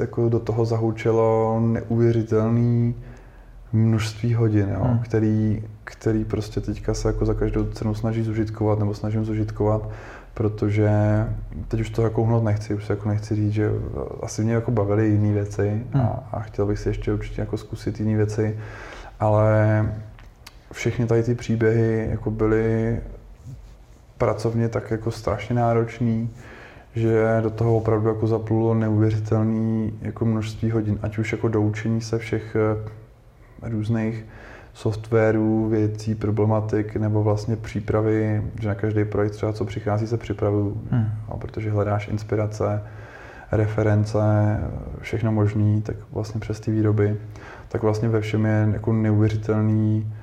jako do toho zahučelo neuvěřitelné množství hodin, jo, hmm. který, který prostě teďka se jako za každou cenu snaží zužitkovat, nebo snažím zužitkovat, protože teď už to jako hnout nechci, už se jako nechci říct, že asi mě jako bavily jiné věci hmm. a, a chtěl bych si ještě určitě jako zkusit jiné věci, ale všechny tady ty příběhy jako byly pracovně tak jako strašně náročný, že do toho opravdu jako zaplulo neuvěřitelné jako množství hodin, ať už jako doučení se všech různých softwarů, věcí, problematik, nebo vlastně přípravy, že na každý projekt třeba co přichází se připravuju, hmm. a protože hledáš inspirace, reference, všechno možné, tak vlastně přes ty výroby, tak vlastně ve všem je jako neuvěřitelný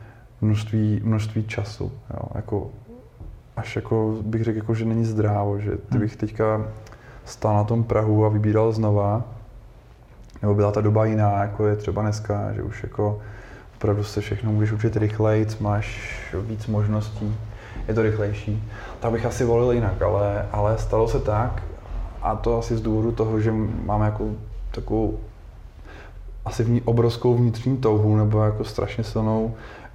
Množství, množství času, jo. Jako, až jako bych řekl, jako, že není zdrávo, že kdybych teďka stál na tom Prahu a vybíral znova, nebo byla ta doba jiná, jako je třeba dneska, že už jako opravdu se všechno můžeš učit rychleji, máš víc možností, je to rychlejší, tak bych asi volil jinak, ale, ale stalo se tak, a to asi z důvodu toho, že máme jako takovou asi v ní obrovskou vnitřní touhu, nebo jako strašně silnou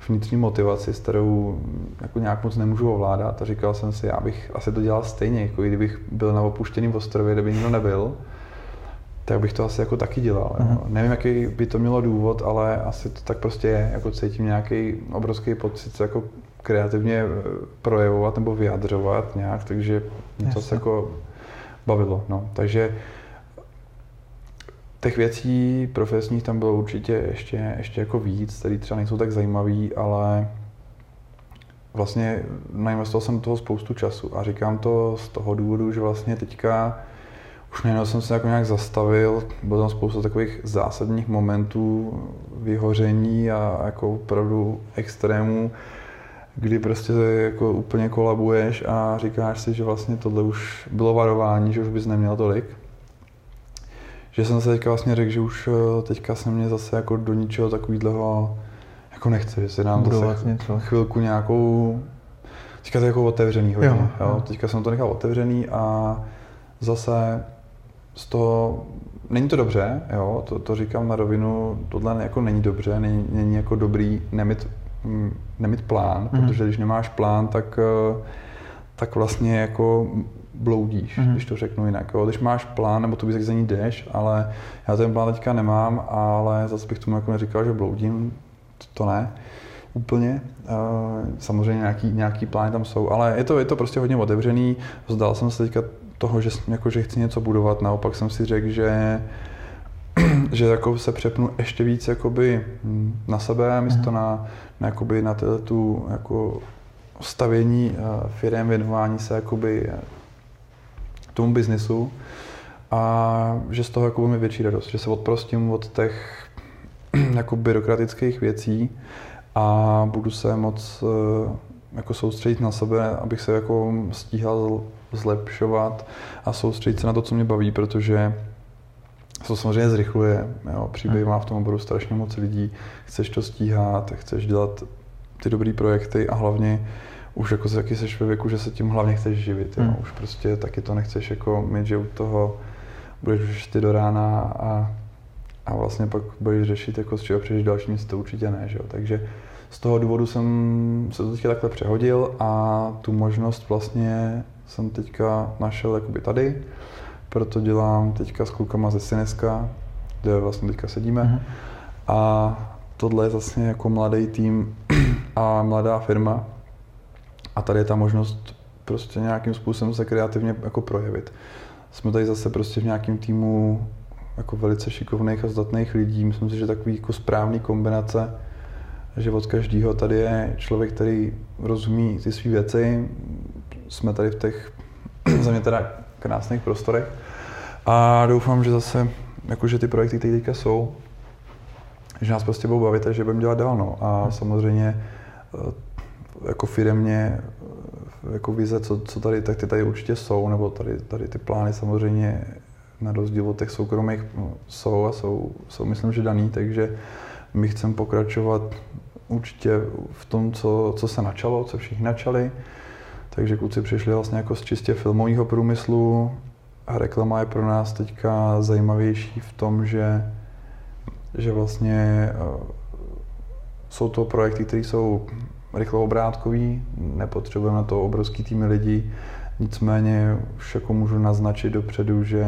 vnitřní motivaci, s kterou jako nějak moc nemůžu ovládat. A říkal jsem si, já bych asi to dělal stejně, jako kdybych byl na opuštěném ostrově, kde by nikdo nebyl, tak bych to asi jako taky dělal. Uh-huh. Nevím, jaký by to mělo důvod, ale asi to tak prostě je. Jako cítím nějaký obrovský pocit jako kreativně projevovat nebo vyjadřovat nějak, takže mě to se jako bavilo. No. Takže těch věcí profesních tam bylo určitě ještě, ještě jako víc, které třeba nejsou tak zajímavé, ale vlastně nainvestoval jsem do toho spoustu času a říkám to z toho důvodu, že vlastně teďka už najednou jsem se jako nějak zastavil, bylo tam spousta takových zásadních momentů vyhoření a jako opravdu extrémů, kdy prostě jako úplně kolabuješ a říkáš si, že vlastně tohle už bylo varování, že už bys neměl tolik. Že jsem se teďka vlastně řekl, že už teďka se mě zase jako do ničeho takovýhleho jako nechce, že si dám zase vlastně chvilku nějakou, teďka to je jako otevřený hodně, jo, jo. Jo. Teďka jsem to nechal otevřený a zase z toho, není to dobře, jo, to, to říkám na rovinu, tohle jako není dobře, není, není jako dobrý nemít, nemít plán, mm-hmm. protože když nemáš plán, tak, tak vlastně jako bloudíš, mm-hmm. když to řeknu jinak, jo. Když máš plán, nebo to bys jak za ní jdeš, ale já ten plán teďka nemám, ale zase bych tomu jako neříkal, že bloudím, to, to ne. Úplně. Samozřejmě nějaký, nějaký plány tam jsou, ale je to, je to prostě hodně otevřený. Vzdal jsem se teďka toho, že, jako, že chci něco budovat, naopak jsem si řekl, že, že jako se přepnu ještě víc jakoby na sebe, místo mm. na, na, jakoby, na tu jako stavění firem, věnování se jakoby tomu biznesu a že z toho jakoby mi větší radost, že se odprostím od těch jako byrokratických věcí a budu se moc jako soustředit na sebe, abych se jako stíhal zlepšovat a soustředit se na to, co mě baví, protože to samozřejmě zrychluje. Jo. Přibývá v tom oboru strašně moc lidí, chceš to stíhat, chceš dělat ty dobrý projekty a hlavně už jako taky seš ve věku, že se tím hlavně chceš živit. Jo. Už prostě taky to nechceš jako mít, že u toho budeš už ty do rána a A vlastně pak budeš řešit, jako z čeho přijdeš další nic, to určitě ne, že jo. Takže z toho důvodu jsem se to teďka takhle přehodil a tu možnost vlastně jsem teďka našel jakoby tady. Proto dělám teďka s klukama ze Cineska, kde vlastně teďka sedíme. Mm-hmm. A tohle je zase jako mladý tým a mladá firma. A tady je ta možnost prostě nějakým způsobem se kreativně jako projevit. Jsme tady zase prostě v nějakém týmu jako velice šikovných a zdatných lidí. Myslím si, že takový jako správný kombinace, že od každého tady je člověk, který rozumí ty své věci. Jsme tady v těch za mě teda krásných prostorech a doufám, že zase jakože ty projekty, které teďka jsou, že nás prostě budou bavit a že budeme dělat dál. No. A samozřejmě jako firemně jako vize, co, co tady, tak ty tady určitě jsou, nebo tady, tady ty plány samozřejmě na rozdíl od těch soukromých jsou a jsou, jsou myslím, že daný, takže my chceme pokračovat určitě v tom, co, co se načalo, co všichni načali. Takže kluci přišli vlastně jako z čistě filmového průmyslu a reklama je pro nás teďka zajímavější v tom, že, že vlastně jsou to projekty, které jsou rychloobrátkové, nepotřebujeme na to obrovský týmy lidí. Nicméně už jako můžu naznačit dopředu, že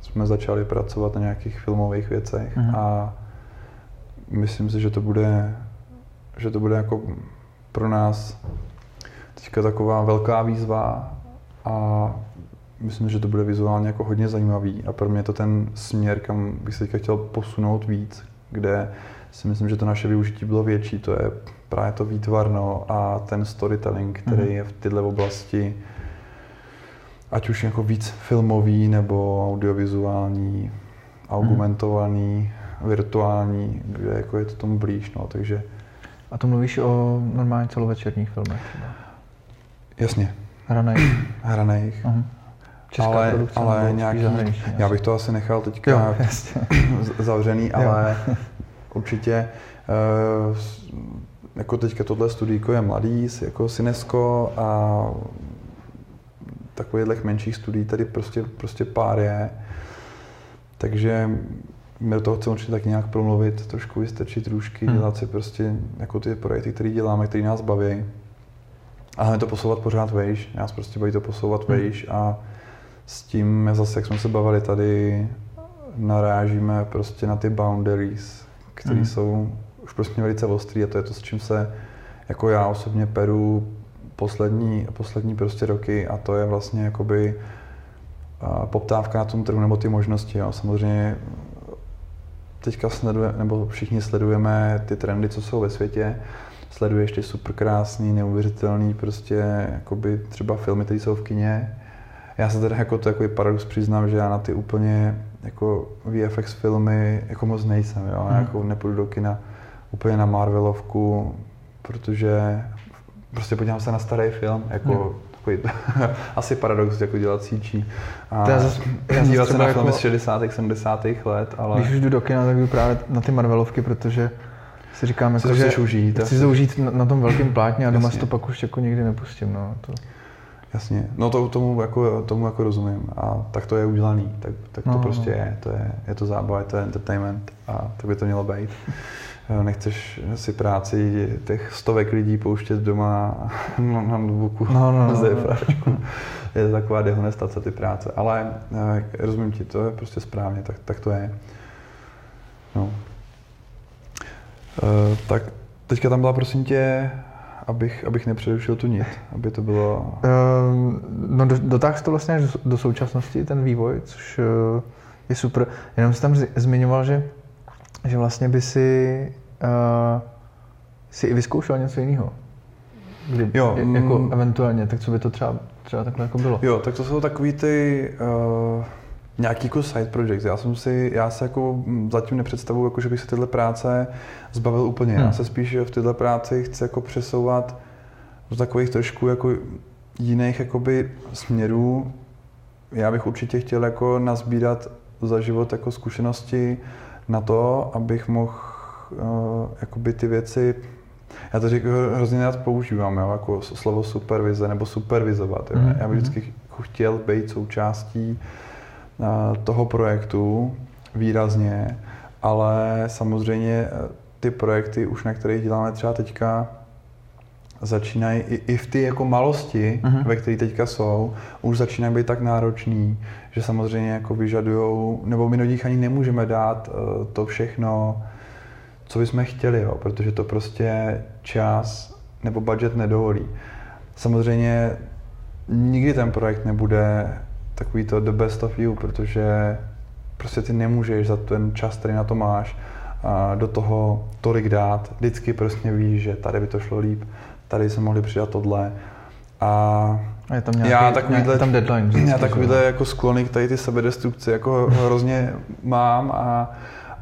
jsme začali pracovat na nějakých filmových věcech mm. a myslím si, že to bude, že to bude jako pro nás teďka taková velká výzva a myslím, že to bude vizuálně jako hodně zajímavý a pro mě je to ten směr, kam bych se teďka chtěl posunout víc, kde si myslím, že to naše využití bylo větší, to je právě to výtvarno a ten storytelling, který mm. je v tyhle oblasti ať už jako víc filmový, nebo audiovizuální, augmentovaný, mm. virtuální, kde jako je to tomu blíž, no, takže... A to mluvíš o normálně celovečerních filmech? Ne? Jasně. Hraných? Hraných. Uh-huh. Česká ale, produkce ale nějaký... Zahraničí, já bych to asi nechal teďka jo, zavřený, ale jo. Určitě uh, jako teďka tohle studijko je mladý, jako Cinesko a takových menších studií tady prostě, prostě pár je. Takže my do toho chceme určitě tak nějak promluvit, trošku vystrčit růžky, hmm. dělat si prostě jako ty projekty, které děláme, které nás baví. A hlavně to posouvat pořád vejš, nás prostě baví to posouvat hmm. vejš a s tím zase, jak jsme se bavili tady, narážíme prostě na ty boundaries, které hmm. jsou už prostě velice ostrý a to je to, s čím se jako já osobně peru poslední, poslední prostě roky, a to je vlastně jakoby poptávka na tom trhu nebo ty možnosti. Jo. Samozřejmě teďka sleduje, nebo všichni sledujeme ty trendy, co jsou ve světě. Sleduješ ty super krásný, neuvěřitelný prostě jakoby třeba filmy, které jsou v kině. Já se teda jako takový paradox přiznám, že já na ty úplně jako V F X filmy jako moc nejsem, jo. Hmm. Já jako nepůjdu do kina úplně na Marvelovku, protože prostě podívám se na starý film, jako hmm. takový asi paradox, jako dělat síčí a já zase, já dívat se na filmy jako z šedesátých, sedmdesátých let, ale... Když už jdu do kina, tak jdu právě na ty Marvelovky, protože si říkám, jako, že chceš užít, chci to užít na, na tom velkém plátně a doma si to pak už jako nikdy nepustím, no. To... Jasně, no to, tomu, jako, tomu jako rozumím a tak to je udělaný, tak, tak to no, prostě no. je, to je, je to zábava, to je entertainment a tak by to mělo být. Nechceš si práci těch stovek lidí pouštět doma na, na notebooku, no, no, na ZBrushku. No, no. Je to taková dehonestace ty práce, ale rozumím ti, to je prostě správně, tak, tak to je. No. E, tak teďka tam byla, prosím tě, Abych, abych nepřerušil tu nit, aby to bylo... No, dotáhl jsi to vlastně až do současnosti, ten vývoj, což je super. Jenom jsi tam zmiňoval, že, že vlastně by si, uh, si i vyzkoušel něco jiného. Kdy, jo, jako mm, eventuálně, tak co by to třeba, třeba takhle jako bylo? Jo, tak to jsou takový ty... Uh, nějaký jako side projects. Já jsem si, já se jako zatím nepředstavuji, jako že bych se tyhle práce zbavil úplně. Hmm. Já se spíš v tyhle práci chci jako přesouvat do takových trošku jako jiných jakoby směrů. Já bych určitě chtěl jako nazbírat za život jako zkušenosti na to, abych mohl uh, jakoby ty věci, já to říkám, hrozně rád používám, jo? Jako slovo supervize nebo supervizovat. Hmm. Já bych vždycky chtěl být součástí toho projektu výrazně, ale samozřejmě ty projekty už, na kterých děláme třeba teďka, začínají i, i v ty jako malosti, uh-huh. ve kterých teďka jsou, už začínají být tak náročný, že samozřejmě jako vyžadujou, nebo my do nich ani nemůžeme dát to všechno, co bychom chtěli, jo, protože to prostě čas nebo budget nedovolí. Samozřejmě nikdy ten projekt nebude takový to the best of you, protože prostě ty nemůžeš za ten čas, který na to máš, do toho tolik dát. Vždycky prostě víš, že tady by to šlo líp, tady se mohli přidat tohle. A je tam nějaký, já takovýhle, tam deadline, vždycky, já takovýhle jako sklony k tady ty sebedestrukci jako hrozně mám a,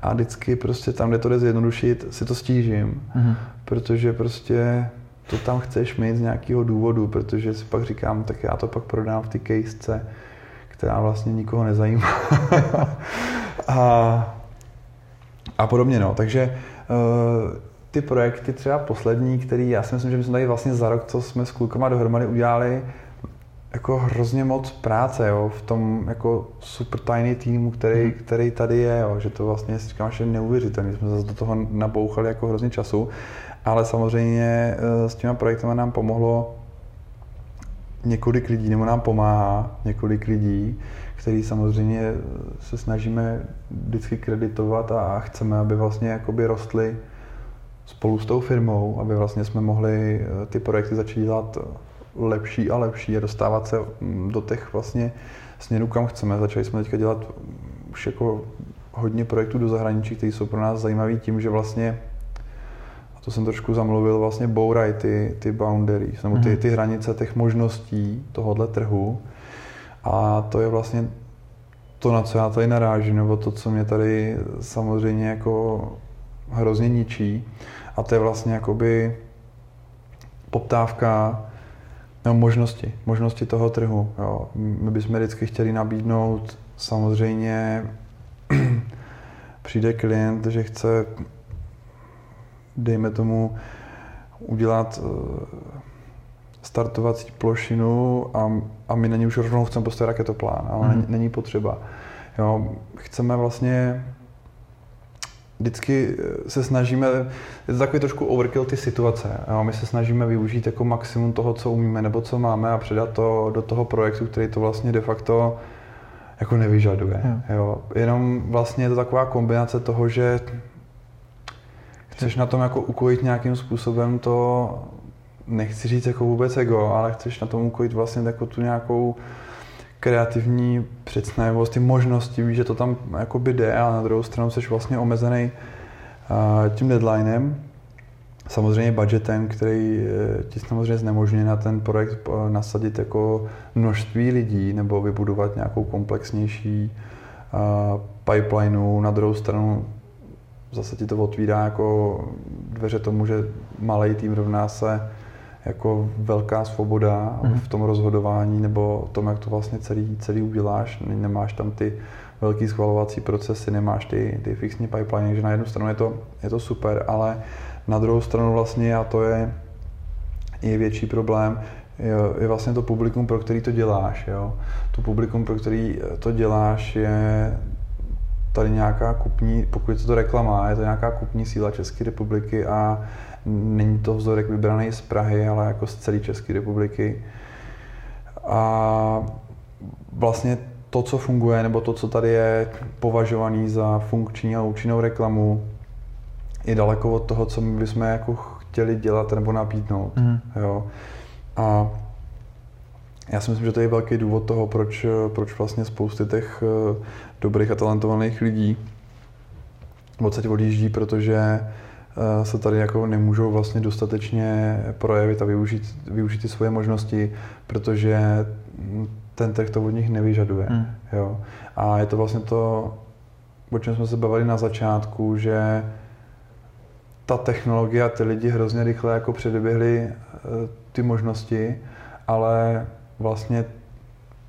a vždycky prostě tam, kde to jde zjednodušit, si to stížím, mhm. protože prostě to tam chceš mít z nějakého důvodu, protože si pak říkám, tak já to pak prodám v ty casece, která vlastně nikoho nezajímá. a, a podobně, no. Takže uh, ty projekty třeba poslední, který já si myslím, že my jsme tady vlastně za rok, co jsme s klukama dohromady udělali, jako hrozně moc práce, jo, v tom jako super tajný týmu, který, který tady je, jo, že to vlastně, si říkám, že je neuvěřitelný, jsme zase do toho nabouchali jako hrozně času, ale samozřejmě uh, s těma projektama nám pomohlo několik lidí, nebo nám pomáhá několik lidí, který samozřejmě se snažíme vždycky kreditovat a chceme, aby vlastně jakoby rostli spolu s tou firmou, aby vlastně jsme mohli ty projekty začít dělat lepší a lepší a dostávat se do těch vlastně směrů, kam chceme. Začali jsme teďka dělat už jako hodně projektů do zahraničí, které jsou pro nás zajímavé tím, že vlastně to jsem trošku zamluvil, vlastně bouraj ty, ty boundaries, nebo ty, ty hranice těch možností tohohle trhu. A to je vlastně to, na co já tady narážím, nebo to, co mě tady samozřejmě jako hrozně ničí. A to je vlastně jakoby poptávka nebo možnosti, možnosti toho trhu. Jo. My bychom vždycky chtěli nabídnout, samozřejmě přijde klient, že chce dejme tomu udělat startovací plošinu a, a my na ní už rovnou chceme postavit raketoplán, ale hmm. není potřeba. Jo, chceme vlastně, vždycky se snažíme, je to takový trošku overkill ty situace, jo, my se snažíme využít jako maximum toho, co umíme nebo co máme a předat to do toho projektu, který to vlastně de facto jako nevyžaduje. Hmm. Jo, jenom vlastně je to taková kombinace toho, že Chceš na tom jako ukojit nějakým způsobem to, nechci říct jako vůbec ego, ale chceš na tom ukojit vlastně jako tu nějakou kreativní představivost, ty možnosti, víš, že to tam jako by jde, ale na druhou stranu jsi vlastně omezený tím deadlinem, samozřejmě budgetem, který ti samozřejmě znemožňuje na ten projekt nasadit jako množství lidí nebo vybudovat nějakou komplexnější pipelineu. Na druhou stranu zase ti to otvírá jako dveře tomu, že malý tým rovná se jako velká svoboda mm. v tom rozhodování nebo tom, jak to vlastně celý, celý uděláš. Nemáš tam ty velký schvalovací procesy, nemáš ty, ty fixní pipeline, takže na jednu stranu je to, je to super, ale na druhou stranu vlastně, a to je, je větší problém, je, je vlastně to publikum, pro který to děláš. Jo? To publikum, pro který to děláš, je tady nějaká kupní, pokud se to reklama, je to nějaká kupní síla České republiky a není to vzorek vybraný z Prahy, ale jako z celé České republiky. A vlastně to, co funguje, nebo to, co tady je považovaný za funkční a účinnou reklamu, je daleko od toho, co my bychom jako chtěli dělat nebo nabídnout. Mm. Jo. A já si myslím, že to je velký důvod toho, proč, proč vlastně spousty těch dobrých a talentovaných lidí odsaď odjíždí, protože se tady jako nemůžou vlastně dostatečně projevit a využít, využít ty svoje možnosti, protože ten trh to od nich nevyžaduje. Mm. Jo. A je to vlastně to, o čem jsme se bavili na začátku, že ta technologie a ty lidi hrozně rychle jako předběhly ty možnosti, ale vlastně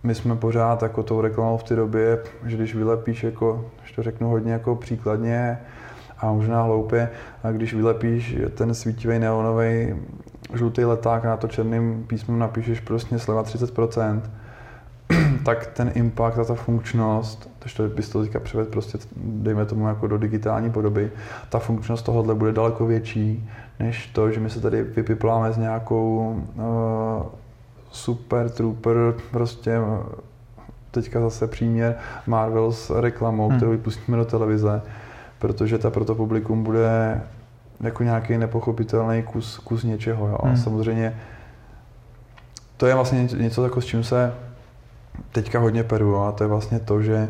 my jsme pořád jako tou reklamou v té době, že když vylepíš, jako, když to řeknu hodně jako příkladně a možná hloupě, a když vylepíš ten svítivý neonový žlutý leták a na to černým písmem napíšeš prostě sleva třicet procent, tak ten impact a ta funkčnost, takže to bys to teďka převedl prostě, dejme tomu jako do digitální podoby, ta funkčnost tohohle bude daleko větší, než to, že my se tady vypipláme s nějakou uh, super trooper, prostě teďka zase příměr Marvel s reklamou, hmm. kterou vypustíme do televize, protože ta pro to publikum bude jako nějaký nepochopitelný kus, kus něčeho. Jo? Hmm. A samozřejmě to je vlastně něco, jako s čím se teďka hodně peru, a to je vlastně to, že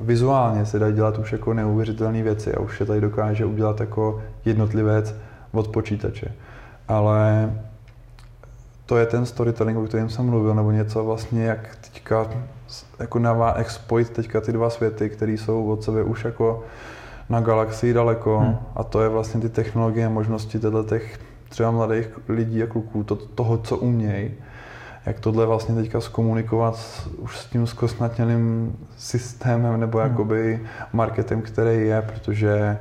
vizuálně se dají dělat už jako neuvěřitelné věci a už se tady dokáže udělat jako jednotlivec od počítače. Ale to je ten storytelling, o kterém jsem mluvil, nebo něco vlastně, jak teďka jako navá, jak spojit teďka ty dva světy, které jsou od sebe už jako na galaxii daleko. Hmm. A to je vlastně ty technologie a možnosti těch třeba mladých lidí a kluků, to, toho, co umějí. Jak tohle vlastně teďka zkomunikovat s, už s tím zkostnatělým systémem nebo jakoby marketem, který je, protože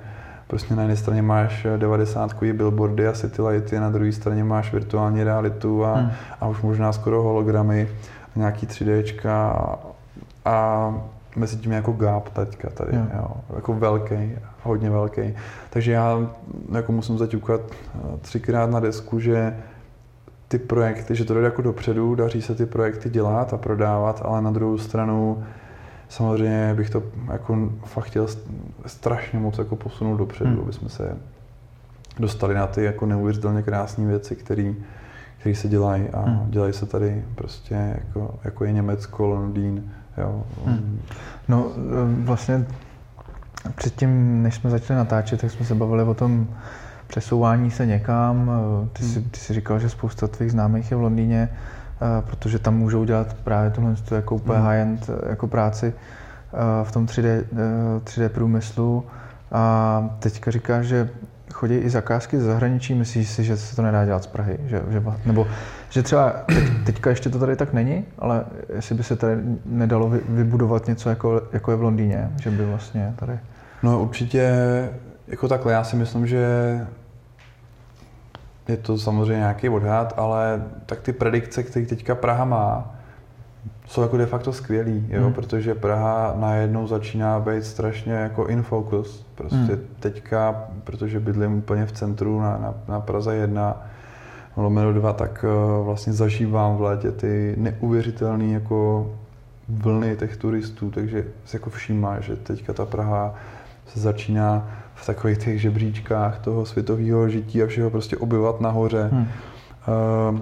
prostě na jedné straně máš devadesátkový billboardy a citylighty, na druhé straně máš virtuální realitu a, hmm. a už možná skoro hologramy, nějaký tři déčka a, a mezi tím jako gap teďka tady, hmm. jo, jako velký, hodně velký. Takže já jako musím zaťukat třikrát na desku, že ty projekty, že to jde jako dopředu, daří se ty projekty dělat a prodávat, ale na druhou stranu samozřejmě bych to jako fakt chtěl strašně moc jako posunout dopředu, hmm. aby jsme se dostali na ty jako neuvěřitelně krásné věci, které se dělají a hmm. dělají se tady prostě jako, jako je Německo, Londýn. Jo. Hmm. No vlastně předtím, než jsme začali natáčet, tak jsme se bavili o tom přesouvání se někam. Ty jsi, ty jsi říkal, že spousta tvých známých je v Londýně, protože tam můžou dělat právě tohle jako úplně mm. high-end jako práci v tom tři dé, tři dé průmyslu. A teďka říkáš, že chodí i zakázky ze zahraničí, myslíš si, že se to nedá dělat z Prahy? Že, že, nebo že třeba teď, teďka ještě to tady tak není, ale jestli by se tady nedalo vybudovat něco, jako, jako je v Londýně, že by vlastně tady... No určitě jako takhle, já si myslím, že je to samozřejmě nějaký odhad, ale tak ty predikce, které teďka Praha má, jsou jako de facto skvělý, jo? Hmm. Protože Praha najednou začíná být strašně jako in focus. Prostě hmm. teďka, protože bydlím úplně v centru na, na, na Praze jedna, lomeno dva, tak vlastně zažívám v létě ty neuvěřitelné jako vlny těch turistů, takže si jako všímá, že teďka ta Praha se začíná v takových těch žebříčkách toho světového žití a všeho prostě obyvat nahoře. Hmm. Uh,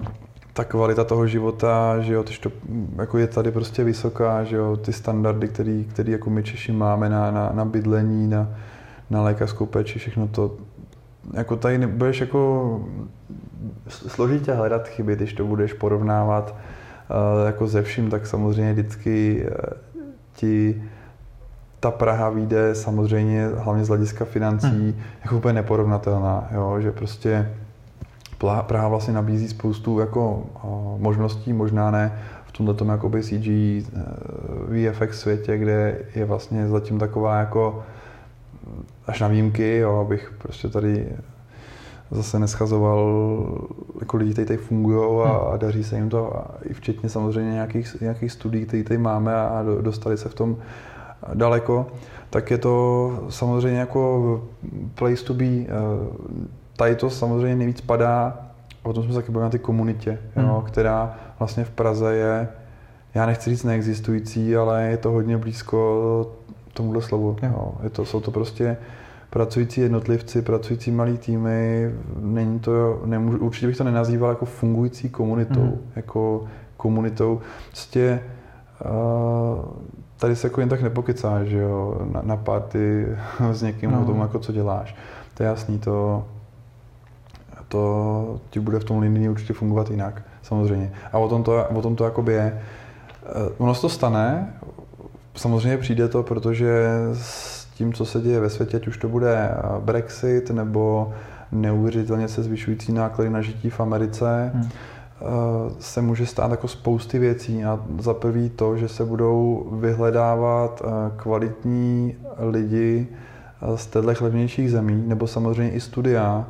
ta kvalita toho života, že jo, to, jako je tady prostě vysoká, že jo, ty standardy, který, který jako my Češi máme na, na, na bydlení, na, na lékařskou péči, všechno to, jako tady nebudeš jako složitě hledat chyby, když to budeš porovnávat uh, jako ze vším, tak samozřejmě vždycky uh, ti ta Praha vyjde samozřejmě hlavně z hlediska financí hmm. jako úplně neporovnatelná, jo, že prostě Praha vlastně nabízí spoustu jako možností, možná ne v tomhletom jakoby C G V F X světě, kde je vlastně zatím taková jako až na výjimky, jo, abych prostě tady zase neschazoval, jako lidi tady, tady fungují a, a daří se jim to, a i včetně samozřejmě nějakých, nějakých studií, které tady máme a dostali se v tom daleko, tak je to samozřejmě jako place to be. Tady to samozřejmě nejvíc padá, o tom jsme se taky bavili, na té komunitě, jo, hmm. která vlastně v Praze je, já nechci říct neexistující, ale je to hodně blízko tomuhle slovu. Jo. Je to, jsou to prostě pracující jednotlivci, pracující malí týmy, není to, nemůžu, určitě bych to nenazýval jako fungující komunitou, hmm. jako komunitou. Prostě uh, tady se jako jen tak nepokecáš, že jo, na, na party s někým no. o tom, jako co děláš. To je jasný, to to ti bude v tom linii určitě fungovat jinak, samozřejmě. A o tom to, o tom to jakoby je. Ono se to stane, samozřejmě přijde to, protože s tím, co se děje ve světě, ať už to bude Brexit, nebo neuvěřitelně se zvyšující náklady na žití v Americe, hmm. se může stát jako spousty věcí. A za prvý to, že se budou vyhledávat kvalitní lidi z těchto levnějších zemí, nebo samozřejmě i studia,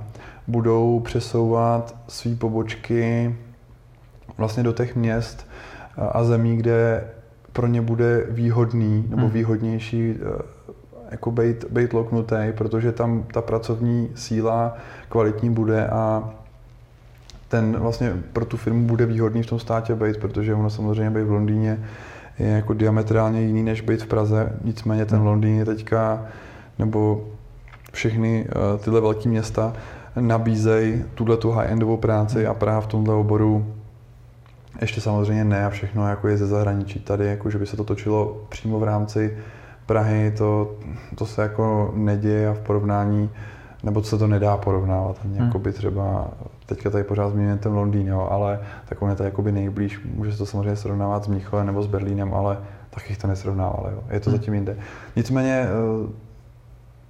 budou přesouvat své pobočky vlastně do těch měst a zemí, kde pro ně bude výhodný nebo výhodnější jako být, být loknutý, protože tam ta pracovní síla kvalitní bude a ten vlastně pro tu firmu bude výhodný v tom státě být, protože ono samozřejmě být v Londýně je jako diametrálně jiný než být v Praze, nicméně ten Londýn je teďka, nebo všechny tyhle velké města nabízejí tuhletu high-endovou práci a Praha v tomhle oboru ještě samozřejmě ne a všechno jako je ze zahraničí tady, jako že by se to točilo přímo v rámci Prahy, to, to se jako neděje a v porovnání, nebo se to nedá porovnávat. Hmm. Jakoby třeba, teďka tady pořád zmíním ten Londýn, jo, ale tak on je tady jakoby nejblíž, může se to samozřejmě srovnávat s Mnichovem nebo s Berlínem, ale taky to nesrovnávalo, jo. Je to hmm. zatím jinde. Nicméně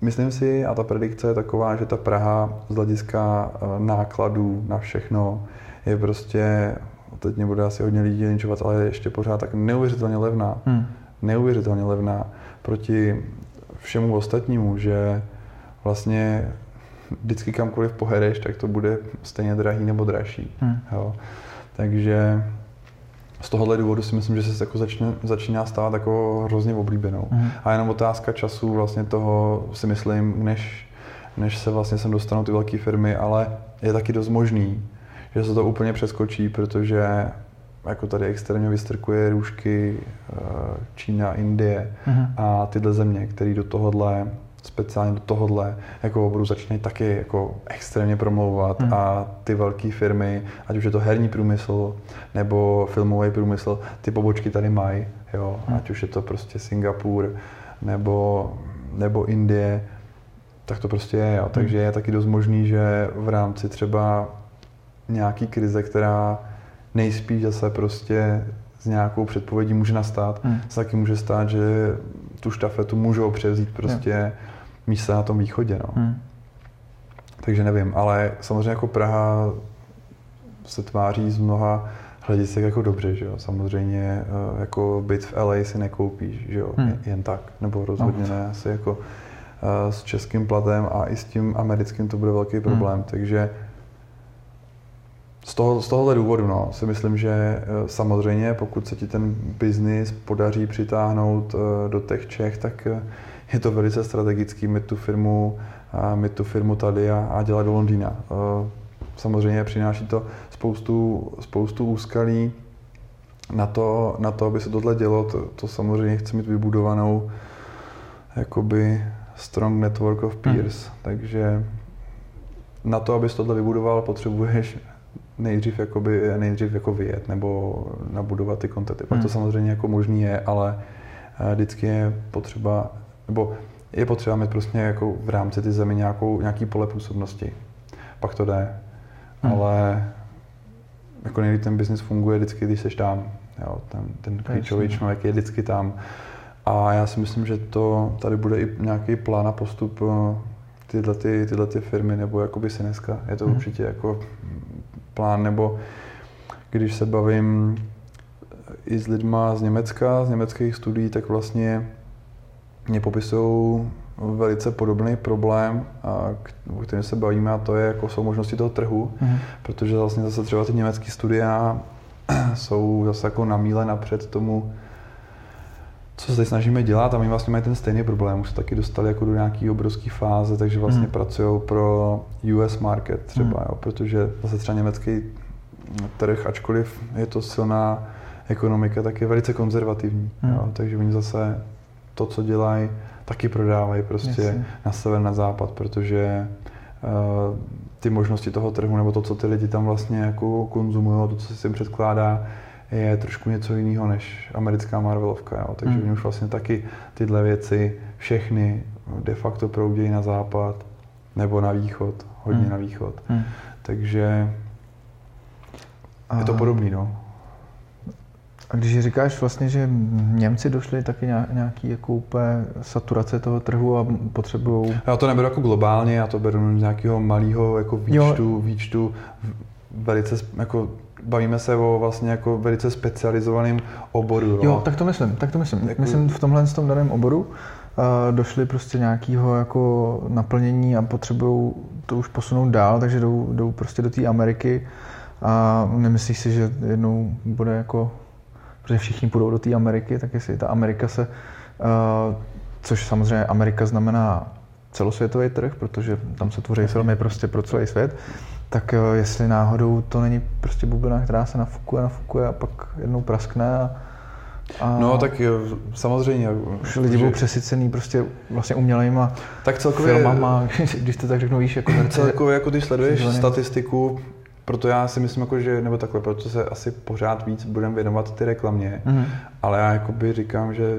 myslím si, a ta predikce je taková, že ta Praha z hlediska nákladů na všechno je prostě, teď mě bude asi hodně lidí linčovat, ale je ještě pořád tak neuvěřitelně levná. Hmm. Neuvěřitelně levná proti všemu ostatnímu, že vlastně vždycky kamkoliv pohereš, tak to bude stejně drahý nebo dražší. Hmm. Jo. Takže z tohohle důvodu si myslím, že se jako začne, začíná stávat jako hrozně oblíbenou. Mm. A jenom otázka času vlastně toho si myslím, než, než se vlastně sem dostanou ty velké firmy, ale je taky dost možný, že se to úplně přeskočí, protože jako tady extrémně vystrkuje růžky Čína, Indie mm. a tyhle země, které do tohohle, speciálně do tohohle, jako oboru začínají taky jako extrémně promlouvat hmm. a ty velké firmy, ať už je to herní průmysl nebo filmový průmysl, ty pobočky tady mají, jo, hmm. ať už je to prostě Singapur nebo, nebo Indie, tak to prostě je, jo. Takže je taky dost možný, že v rámci třeba nějaký krize, která nejspíš zase prostě s nějakou předpovědí může nastat, hmm. se taky může stát, že tu štafetu můžou převzít prostě místa na tom východě, no. Hmm. Takže nevím, ale samozřejmě jako Praha se tváří z mnoha hledisek jako dobře, že jo. Samozřejmě jako byt v L A si nekoupíš, že jo, hmm. jen tak, nebo rozhodně no. ne, asi jako s českým platem a i s tím americkým to bude velký problém, hmm. takže Z, toho, z tohohle důvodu no, si myslím, že samozřejmě pokud se ti ten biznis podaří přitáhnout do těch Čech, tak je to velice strategický mít tu firmu, mít tu firmu tady a, a dělat do Londýna. Samozřejmě přináší to spoustu, spoustu úskalí na to, na to, aby se tohle dělo. To, to samozřejmě chce mít vybudovanou jakoby Strong network of peers, hmm. takže na to, abys tohle vybudoval, potřebuješ nejdřív, jakoby, nejdřív jako vyjet nebo nabudovat ty kontakty. Pak hmm. to samozřejmě jako možný je, ale vždycky je potřeba, nebo je potřeba mít prostě jako v rámci ty zemi nějakou, nějaký pole působnosti. Pak to jde, hmm. ale jako nejlíp ten biznis funguje vždycky, když seš tam. Jo, ten ten klíčový člověk je vždycky tam. A já si myslím, že to tady bude i nějaký plán a postup tyhle, ty, tyhle ty firmy nebo jakoby Syneska. Je to hmm. určitě jako plán, nebo když se bavím i s lidma z Německa, z německých studií, tak vlastně mě popisují velice podobný problém, o kterém se bavíme, a to je, jako jsou možnosti toho trhu, hmm. protože vlastně zase třeba ty německé studia jsou zase jako na míle napřed tomu, co se snažíme dělat, a my vlastně mají ten stejný problém, už se taky dostali jako do nějaký obrovské fáze, takže vlastně hmm. pracují pro U S market třeba, hmm. jo, protože zase třeba německý trh, ačkoliv je to silná ekonomika, tak je velice konzervativní, hmm. jo, takže oni zase to, co dělají, taky prodávají prostě yes. na sever, na západ, protože uh, ty možnosti toho trhu, nebo to, co ty lidi tam vlastně jako konzumují, to, co se jim předkládá, je trošku něco jiného než americká Marvelovka, jo. Takže mm. oni už vlastně taky tyhle věci všechny de facto proudějí na západ nebo na východ, hodně mm. na východ. Mm. Takže je to podobný, no. A když říkáš vlastně, že Němci došli taky nějaký jako úplně saturace toho trhu a potřebují... Já to neberu jako globálně, já to beru z nějakého malého jako výčtu, výčtu velice jako... Bavíme se o vlastně jako velice specializovaným oboru. Jo, tak to myslím, tak to myslím. Jako... Myslím v tomhle v tom daném oboru uh, došli prostě nějakého jako naplnění a potřebují to už posunout dál, takže jdou, jdou prostě do té Ameriky a nemyslíš si, že jednou bude jako, protože všichni půjdou do té Ameriky, tak jestli ta Amerika se, uh, což samozřejmě Amerika znamená celosvětový trh, protože tam se tvoří filmy prostě pro celý svět, tak jestli náhodou to není prostě bublina, která se nafukuje, nafukuje a pak jednou praskne a, a no tak jo, samozřejmě. Už lidi budou přesycený prostě vlastně umělejma tak celkově, filmama, když to tak řeknu, víš, jako... Celkově, jako když sleduješ zvoně. Statistiku, proto já si myslím, jako, že, nebo takhle, proto se asi pořád víc budeme věnovat ty reklamě, mm-hmm. ale já jakoby říkám, že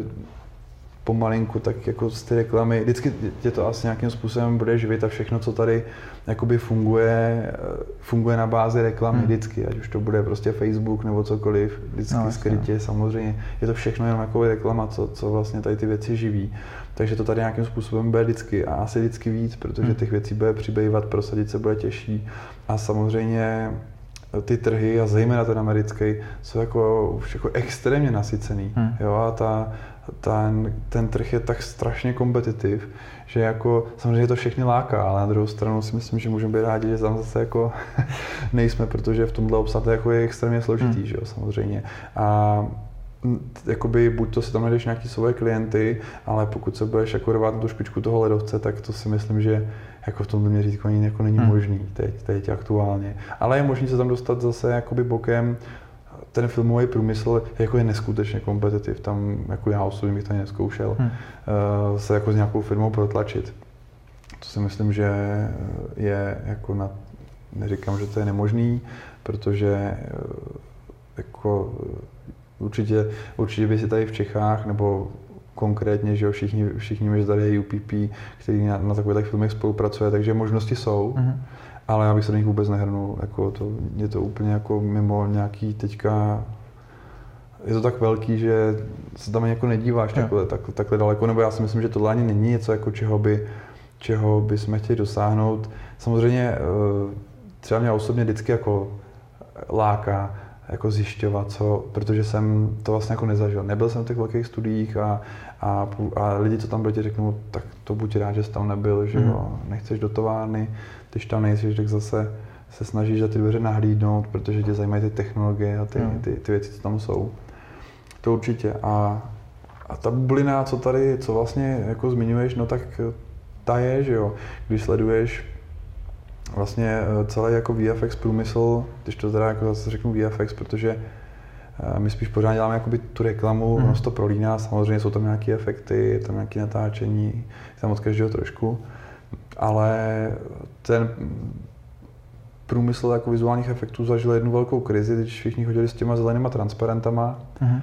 pomalinku, tak jako z ty reklamy, vždycky tě to asi nějakým způsobem bude živit a všechno, co tady jakoby funguje, funguje na bázi reklamy hmm. vždycky, ať už to bude prostě Facebook nebo cokoliv, vždycky no, skrytě, no. samozřejmě, je to všechno jenom jako reklama, co, co vlastně tady ty věci živí, takže to tady nějakým způsobem bude vždycky a asi vždycky víc, protože hmm. těch věcí bude přibývat, prosadit se bude těžší a samozřejmě ty trhy a zejména ten americký jsou jako už jako extrémně nasycený, hmm. jo, a ta Ten, ten trh je tak strašně kompetitiv, že jako samozřejmě to všechny láká, ale na druhou stranu si myslím, že můžeme být rádi, že tam zase jako nejsme, protože v tomhle obsah jako je extrémně složitý, mm. že jo, samozřejmě. A jakoby buď to si tam najdeš nějaký svoje klienty, ale pokud se budeš jako rvát na tu špičku toho ledovce, tak to si myslím, že jako v tomto měřítku ani jako není mm. možný teď, teď aktuálně. Ale je možný se tam dostat zase jakoby bokem. Ten filmový průmysl jako je neskutečně kompetitiv, tam jako já osobně bych to nezkoušel, hmm. se jako s nějakou firmou protlačit. To si myslím, že je jako na, neříkám, že to je nemožný, protože jako určitě, určitě by si tady v Čechách, nebo konkrétně, že jo, všichni, všichni my tady je U P P, který na, na takových filmech spolupracuje, takže možnosti jsou. Hmm. Ale já bych se do nich vůbec nehrnul, jako to, je to úplně jako mimo nějaký teďka, je to tak velký, že se tam jako nedíváš takhle, tak, takhle daleko, nebo já si myslím, že tohle ani není něco, jako čeho by, čeho by jsme chtěli dosáhnout. Samozřejmě třeba mě osobně vždycky jako láká jako zjišťovat, co, protože jsem to vlastně jako nezažil. Nebyl jsem v těch velkých studiích a, a, a lidi, co tam byli, ti řeknou, tak to buď rád, že jsi tam nebyl, že mm. jo, nechceš do továrny, když tam nejsiš, tak zase se snažíš za ty dveře nahlídnout, protože tě zajímají ty technologie a ty, mm. ty, ty věci, co tam jsou. To určitě. A, a ta bublina, co tady, co vlastně jako zmiňuješ, no tak ta je, že jo, když sleduješ vlastně celý jako V F X průmysl, když to teda jako zase řeknu V F X, protože My spíš pořád děláme jakoby tu reklamu, mm. ono se to prolíná, samozřejmě jsou tam nějaké efekty, je tam nějaké natáčení, je tam od každého trošku, ale ten průmysl jako vizuálních efektů zažil jednu velkou krizi, když všichni chodili s těma zelenýma transparentama. Mm.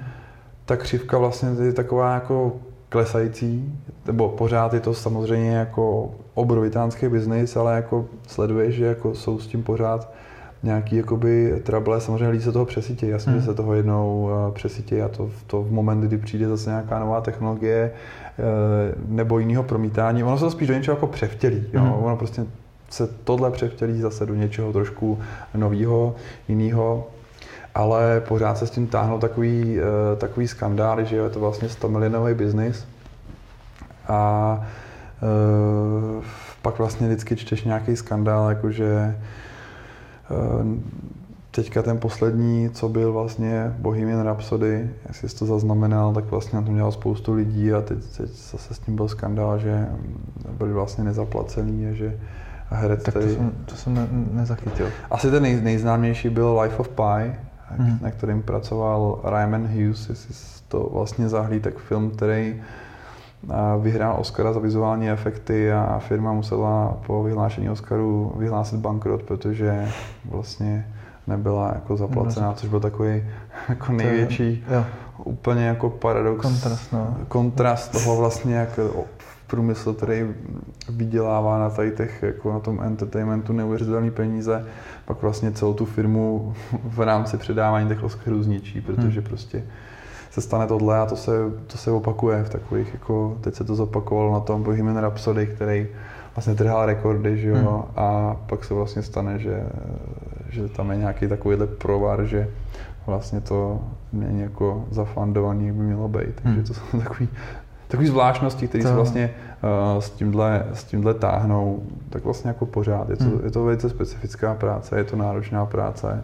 Ta křivka vlastně je taková jako klesající, nebo pořád je to samozřejmě jako obrovitánský biznis, ale jako sleduješ, že jako jsou s tím pořád nějaký jakoby trable, samozřejmě lidi se toho přesytí, jasně, mm. že se toho jednou přesytí a to, to v moment, kdy přijde zase nějaká nová technologie nebo jiného promítání, ono se to spíš do něčeho jako převtělí, jo? Mm. ono prostě se tohle převtělí zase do něčeho trošku nového, jiného, ale pořád se s tím táhnou takový, takový skandál, že je to vlastně stomilionový biznis a e, pak vlastně vždycky čteš nějaký skandál, jakože teďka ten poslední, co byl vlastně Bohemian Rhapsody, jestli jsi to zaznamenal, tak vlastně na tom dělalo spoustu lidí a teď, teď zase s tím byl skandál, že byli vlastně nezaplacený a že herec tady... Tak to jsem, to jsem ne, nezachytil. Asi ten nej, nejznámější byl Life of Pi, hmm. na kterým pracoval Raymond Hughes, jestli jsi to vlastně zahlí, tak film, který vyhrál Oscara za vizuální efekty a firma musela po vyhlášení Oscaru vyhlásit bankrot, protože vlastně nebyla jako zaplacená, což byl takový jako největší je, úplně jako paradox, kontrast, no. kontrast toho vlastně jak průmysl, který vydělává na tady těch, jako na tom entertainmentu neuvěřitelné peníze, pak vlastně celou tu firmu v rámci předávání těch Oscarů zničí, protože hmm. prostě se stane tohle a to se, to se opakuje v takových, jako teď se to zopakovalo na tom Bohemian Rhapsody, který vlastně trhal rekordy, že jo, mm. a pak se vlastně stane, že, že tam je nějaký takovýhle provar, že vlastně to není jako zafandovaný, jak by mělo být, takže mm. to jsou takový, takový zvláštnosti, které to... se vlastně uh, s, tímhle, s tímhle táhnou, tak vlastně jako pořád, je to, mm. je to velice specifická práce, je to náročná práce,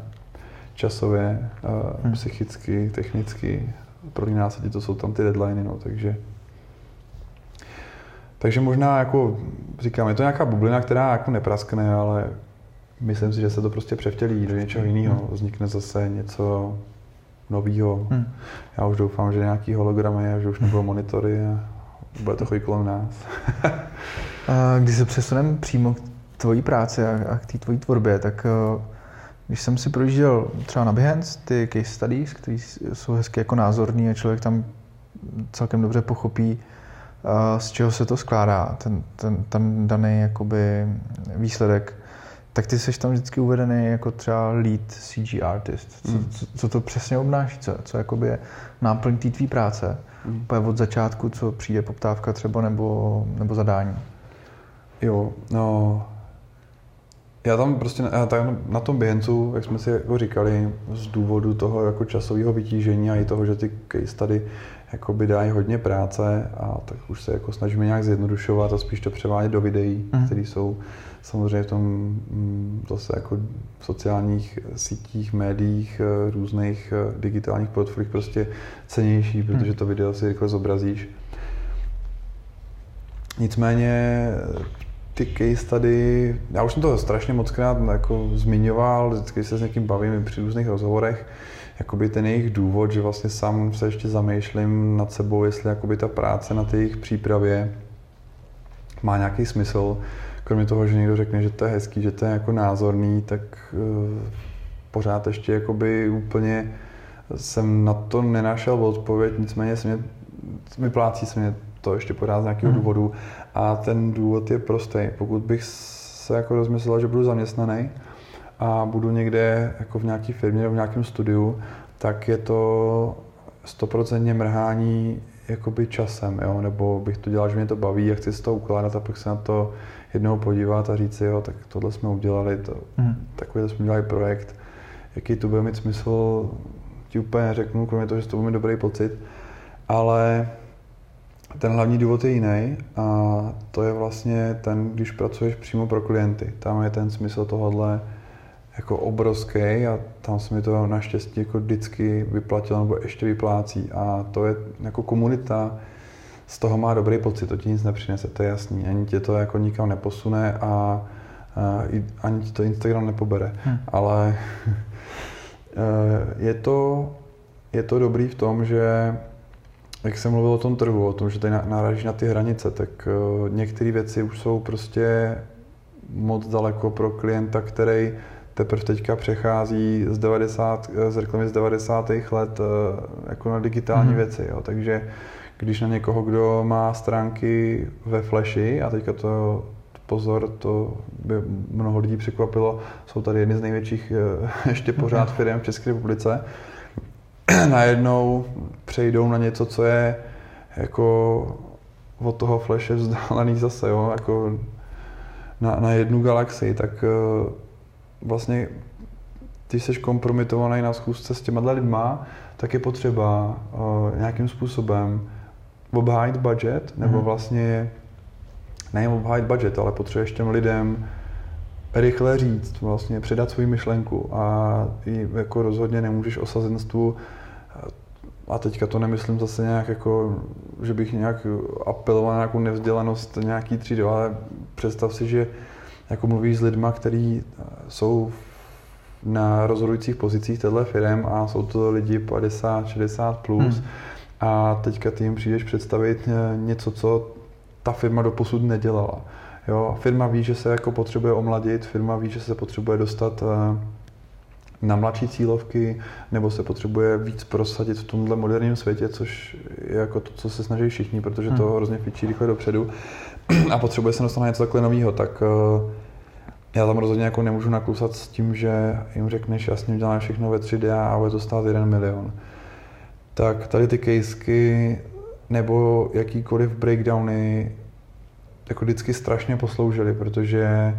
časově, uh, mm. psychicky, technicky. Pro následí to jsou tam ty deadliny, no, takže... Takže možná, jako říkám, je to nějaká bublina, která jako nepraskne, ale myslím si, že se to prostě převtělí do něčeho jiného. Vznikne zase něco nového. Hmm. Já už doufám, že nějaký hologramy a že už nebudou monitory a bude to chodit kolem nás. Když se přesuneme přímo k tvojí práci a k té tvojí tvorbě, tak... Když jsem si projížděl třeba na Behance ty case studies, které jsou hezky jako názorný a člověk tam celkem dobře pochopí, z čeho se to skládá, ten, ten, ten daný jakoby výsledek, tak ty jsi tam vždycky uvedený jako třeba lead C G artist. Co, mm. co, co to přesně obnáší, co, co jakoby je náplň té tvý práce, mm. od začátku, co přijde poptávka třeba nebo, nebo zadání? Jo, no... Já tam prostě na tom Behanceu, jak jsme si jako říkali, z důvodu toho jako časového vytížení a i toho, že ty case study jakoby dají hodně práce, a tak už se jako snažíme nějak zjednodušovat a spíš to převádět do videí, mm. které jsou samozřejmě v tom zase jako v sociálních sítích, médiích, různých digitálních portfolích prostě cenější, mm. protože to video si rychle zobrazíš. Nicméně ty case tady, já už jsem to strašně mockrát jako zmiňoval, vždycky se s někým bavím při různých rozhovorech, jakoby ten jejich důvod, že vlastně sám se ještě zamýšlím nad sebou, jestli jakoby ta práce na té jejich přípravě má nějaký smysl. Kromě toho, že někdo řekne, že to je hezký, že to je jako názorný, tak uh, pořád ještě jakoby úplně jsem na to nenašel odpověď, nicméně se mě, vyplácí se mě to ještě pořád z nějakého hmm. důvodu. A ten důvod je prostý. Pokud bych se jako rozmyslel, že budu zaměstnaný a budu někde jako v nějaké firmě nebo v nějakém studiu, tak je to stoprocentně mrhání jakoby časem, jo? Nebo bych to dělal, že mě to baví a chci si to ukládat a pak se na to jednou podívat a říct si, jo, tak tohle jsme udělali, to, hmm. takový jsme udělali projekt, jaký to bude mít smysl, ti úplně neřeknu, kromě toho, že to bude mít dobrý pocit, ale ten hlavní důvod je jiný a to je vlastně ten, když pracuješ přímo pro klienty. Tam je ten smysl tohohle jako obrovský a tam se mi to naštěstí jako vždycky vyplatilo nebo ještě vyplácí. A to je jako komunita, z toho má dobrý pocit, to ti nic nepřinese, to je jasný. Ani tě to jako nikam neposune a, a ani ti to Instagram nepobere. Hmm. Ale je to je to dobrý v tom, že jak jsem mluvil o tom trhu, o tom, že tady narážíš na ty hranice, tak některé věci už jsou prostě moc daleko pro klienta, který teprve teďka přechází z devadesátých, z devadesátých let jako na digitální mm-hmm. věci. Jo. Takže když na někoho, kdo má stránky ve flashi, a teďka to pozor, to by mnoho lidí překvapilo, jsou tady jedny z největších ještě pořád firem v České republice, najednou přejdou na něco, co je jako od toho flashe vzdálený zase, jo, jako na, na jednu galaxii, tak vlastně ty jsi kompromitovaný na schůzce s těma lidma, tak je potřeba uh, nějakým způsobem obhájit budget, nebo vlastně nejen obhájit budget, ale potřebuješ těm lidem rychle říct, vlastně předat svou myšlenku a jako rozhodně nemůžeš osazenstvu, a teďka to nemyslím zase nějak jako, že bych nějak apeloval na nějakou nevzdělanost nějaký třídy, ale představ si, že jako mluvíš s lidma, kteří jsou na rozhodujících pozicích téhle firem a jsou to lidi padesát, šedesát plus hmm. a teďka ty jim přijdeš představit něco, co ta firma doposud nedělala. Jo, firma ví, že se jako potřebuje omladit, firma ví, že se potřebuje dostat na mladší cílovky, nebo se potřebuje víc prosadit v tomhle moderním světě, což je jako to, co se snaží všichni, protože to hrozně fičí rychle dopředu a potřebuje se dostat na něco takhle nového, tak já tam rozhodně jako nemůžu naklusat s tím, že jim řekneš, jasně, uděláme všechno ve tři dé a bude to stát jeden milion. Tak tady ty kejsky nebo jakýkoliv breakdowny jako vždycky strašně posloužily, protože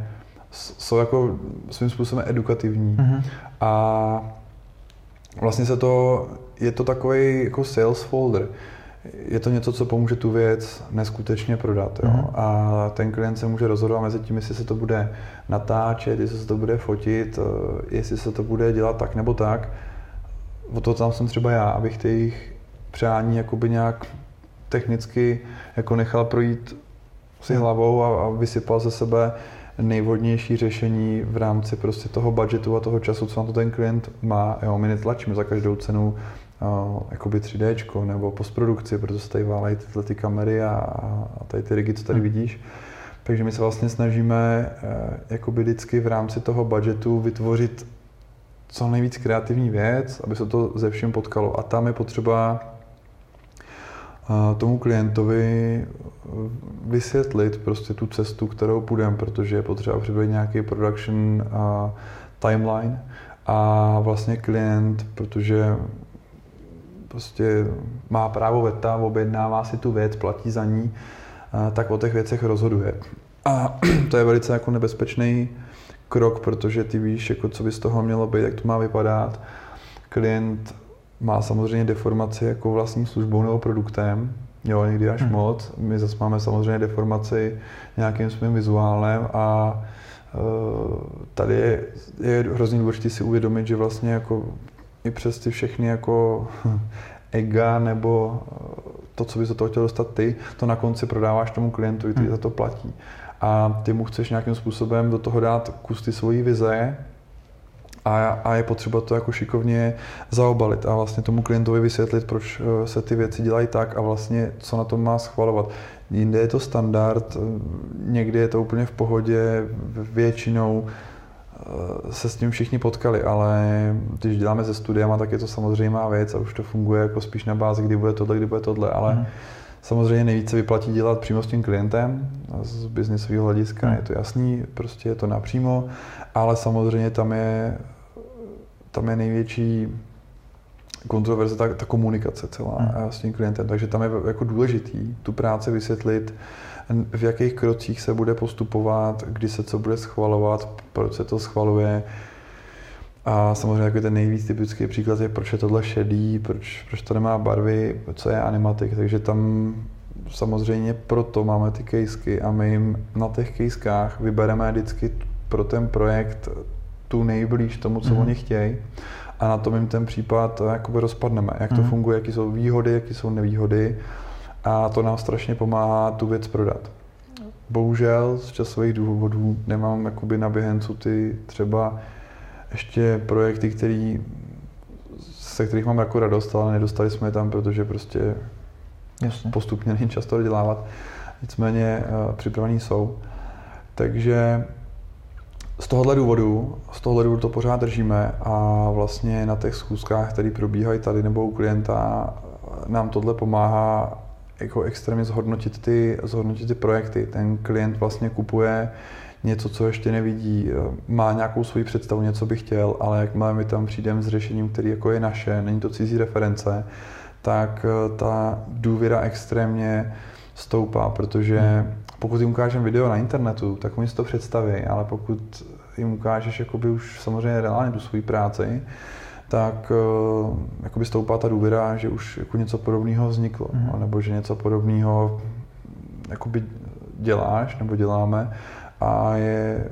jsou jako svým způsobem edukativní. Mm-hmm. A vlastně se to, je to takový jako sales folder. Je to něco, co pomůže tu věc neskutečně prodat. Jo? Mm-hmm. A ten klient se může rozhodovat mezi tím, jestli se to bude natáčet, jestli se to bude fotit, jestli se to bude dělat tak nebo tak. O to tam jsem třeba já, abych ty jejich přání jakoby nějak technicky jako nechal projít si hlavou a, a vysypal ze sebe nejvhodnější řešení v rámci prostě toho budgetu a toho času, co na to ten klient má. Jo, my netlačíme za každou cenu uh, jakoby tři déčko nebo postprodukci, protože se tady válejí tyhle ty kamery a, a tady ty rigy, co tady vidíš. Takže my se vlastně snažíme uh, jakoby vždycky v rámci toho budgetu vytvořit co nejvíc kreativní věc, aby se to ze všem potkalo. A tam je potřeba tomu klientovi vysvětlit prostě tu cestu, kterou půjdeme, protože je potřeba připravit nějaký production uh, timeline a vlastně klient, protože prostě má právo veta, objednává si tu věc, platí za ní, uh, tak o těch věcech rozhoduje. A to je velice jako nebezpečný krok, protože ty víš, jako co by z toho mělo být, jak to má vypadat. Klient má samozřejmě deformaci jako vlastní službou nebo produktem, jo, někdy až hmm. moc. My zase máme samozřejmě deformaci nějakým svým vizuálem a uh, tady je, je hrozně důležité si uvědomit, že vlastně jako i přes ty všechny jako ega nebo to, co bys do toho chtěl dostat ty, to na konci prodáváš tomu klientu, který hmm. za to platí. A ty mu chceš nějakým způsobem do toho dát kus ty svojí vize, a je potřeba to jako šikovně zaobalit a vlastně tomu klientovi vysvětlit, proč se ty věci dělají tak a vlastně co na tom má schvalovat. Jinde je to standard, někdy je to úplně v pohodě, většinou se s tím všichni potkali, ale když děláme se studiama, tak je to samozřejmá věc a už to funguje jako spíš na bázi, kdy bude tohle, kdy bude tohle, ale mm. samozřejmě nejvíce vyplatí dělat přímo s tím klientem, z biznisového hlediska, je to jasný, prostě je to napřímo, ale samozřejmě tam je, tam je největší kontroverze ta, ta komunikace celá hmm. s tím klientem, takže tam je jako důležitý tu práci vysvětlit, v jakých krocích se bude postupovat, kdy se co bude schvalovat, proč se to schvaluje. A samozřejmě jako ten nejvíc typický příklad je, proč je tohle šedý, proč, proč to nemá barvy, co je animatik, takže tam samozřejmě proto máme ty kejsky a my jim na těch kejskách vybereme vždycky pro ten projekt tu nejblíž tomu, co mm. oni chtějí a na tom jim ten případ jakoby rozpadneme, jak to mm. funguje, jaký jsou výhody, jaký jsou nevýhody a to nám strašně pomáhá tu věc prodat. Bohužel z časových důvodů nemám jakoby na Behanceu ty třeba ještě projekty, které se kterých mám jako radost, ale nedostali jsme je tam, protože prostě Jasně. postupně není často dodělávat. Nicméně připravení jsou. Takže z tohohle důvodu, z tohohle důvodu to pořád držíme a vlastně na těch schůzkách, které probíhají tady nebo u klienta, nám tohle pomáhá jako extrémně zhodnotit ty, zhodnotit ty projekty. Ten klient vlastně kupuje něco, co ještě nevidí, má nějakou svoji představu, něco by chtěl, ale jakmile my tam přijdeme s řešením, který jako je naše, není to cizí reference, tak ta důvěra extrémně stoupá, protože pokud jim ukážeme video na internetu, tak oni si to představí, ale pokud jim ukážeš jakoby už samozřejmě reálně tu svou práci, tak jakoby stoupá ta důvěra, že už jako něco podobného vzniklo, mm-hmm. nebo že něco podobného jakoby děláš nebo děláme a je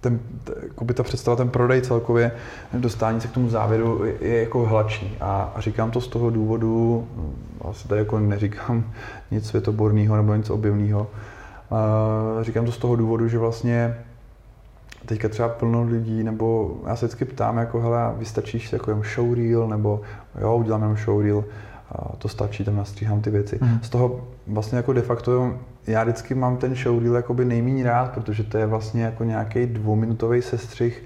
ten, jakoby ta představa, ten prodej celkově, dostání se k tomu závěru je, je jako hladší a, a říkám to z toho důvodu, asi tady jako neříkám nic světoborného nebo nic objevného, uh, říkám to z toho důvodu, že vlastně teďka třeba plno lidí, nebo já se vždycky ptám, jako hele, vystačíš jako jen showreel, nebo jo, udělám jen showreel, to stačí, tam nastříhám ty věci. Mm. Z toho vlastně jako de facto, já vždycky mám ten showreel jakoby nejméně rád, protože to je vlastně jako nějaký dvouminutový sestřih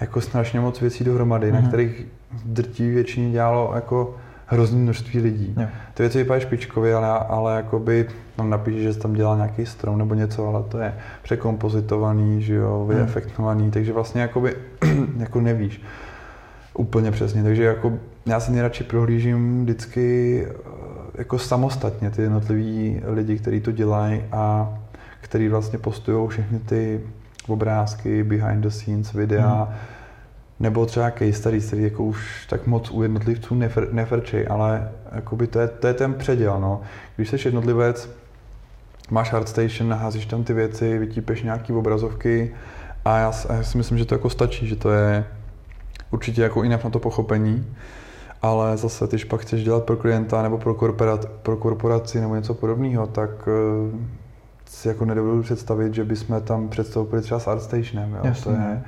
jako strašně moc věcí dohromady, mm. na kterých drtí většině dělalo jako hrozný množství lidí. Yeah. Ty věci vypadají špičkově, ale, ale jakoby tam napíše, že jsi tam dělal nějaký strom nebo něco, ale to je překompozitovaný, že jo, vyefektovaný, mm. takže vlastně jakoby, jako nevíš úplně přesně, takže jako já si nejradši prohlížím vždycky jako samostatně ty jednotliví lidi, kteří to dělají a kteří vlastně postují všechny ty obrázky, behind the scenes, videa, mm. nebo třeba case studies, který jako už tak moc u jednotlivců nefr, nefrčej, ale jakoby to je, to je ten předěl, no. Když jsi jednotlivec, máš ArtStation, naházíš tam ty věci, vytípeš nějaký obrazovky a já, já si myslím, že to jako stačí, že to je určitě jako jinak na to pochopení, ale zase, když pak chceš dělat pro klienta nebo pro, korporat, pro korporaci nebo něco podobného, tak uh, si jako nedovedu představit, že bychom tam představili třeba s ArtStationem, jo. Jasně. To je,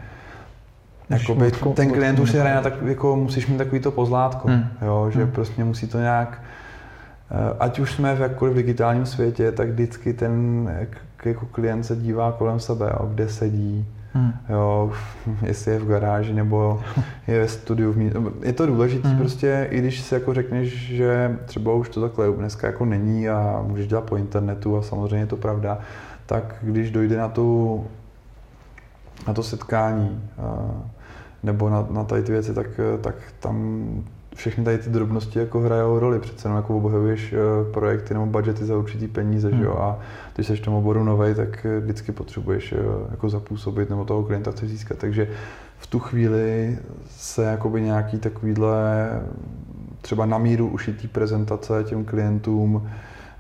jakoby, ten klient už si hraje na tak, jako musíš mít takový to pozlátko, hmm. jo, že hmm. prostě musí to nějak, ať už jsme v jakkoliv digitálním světě, tak vždycky ten jako klient se dívá kolem sebe, jo, kde sedí, hmm. jo, jestli je v garáži nebo je ve studiu. Vnitř. Je to důležité hmm. prostě, i když si jako řekneš, že třeba už to takhle dneska jako není a můžeš dělat po internetu a samozřejmě je to pravda, tak když dojde na tu, na to setkání, nebo na, na tady ty věci, tak, tak tam všechny tady ty drobnosti jako hrajou roli. Přece jako obhajuješ projekty nebo budžety za určitý peníze, hmm. že jo? A když jsi v tom oboru novej, tak vždycky potřebuješ jako zapůsobit nebo toho klienta chceš získat. Takže v tu chvíli se jakoby nějaký takovýhle třeba na míru ušitý prezentace těm klientům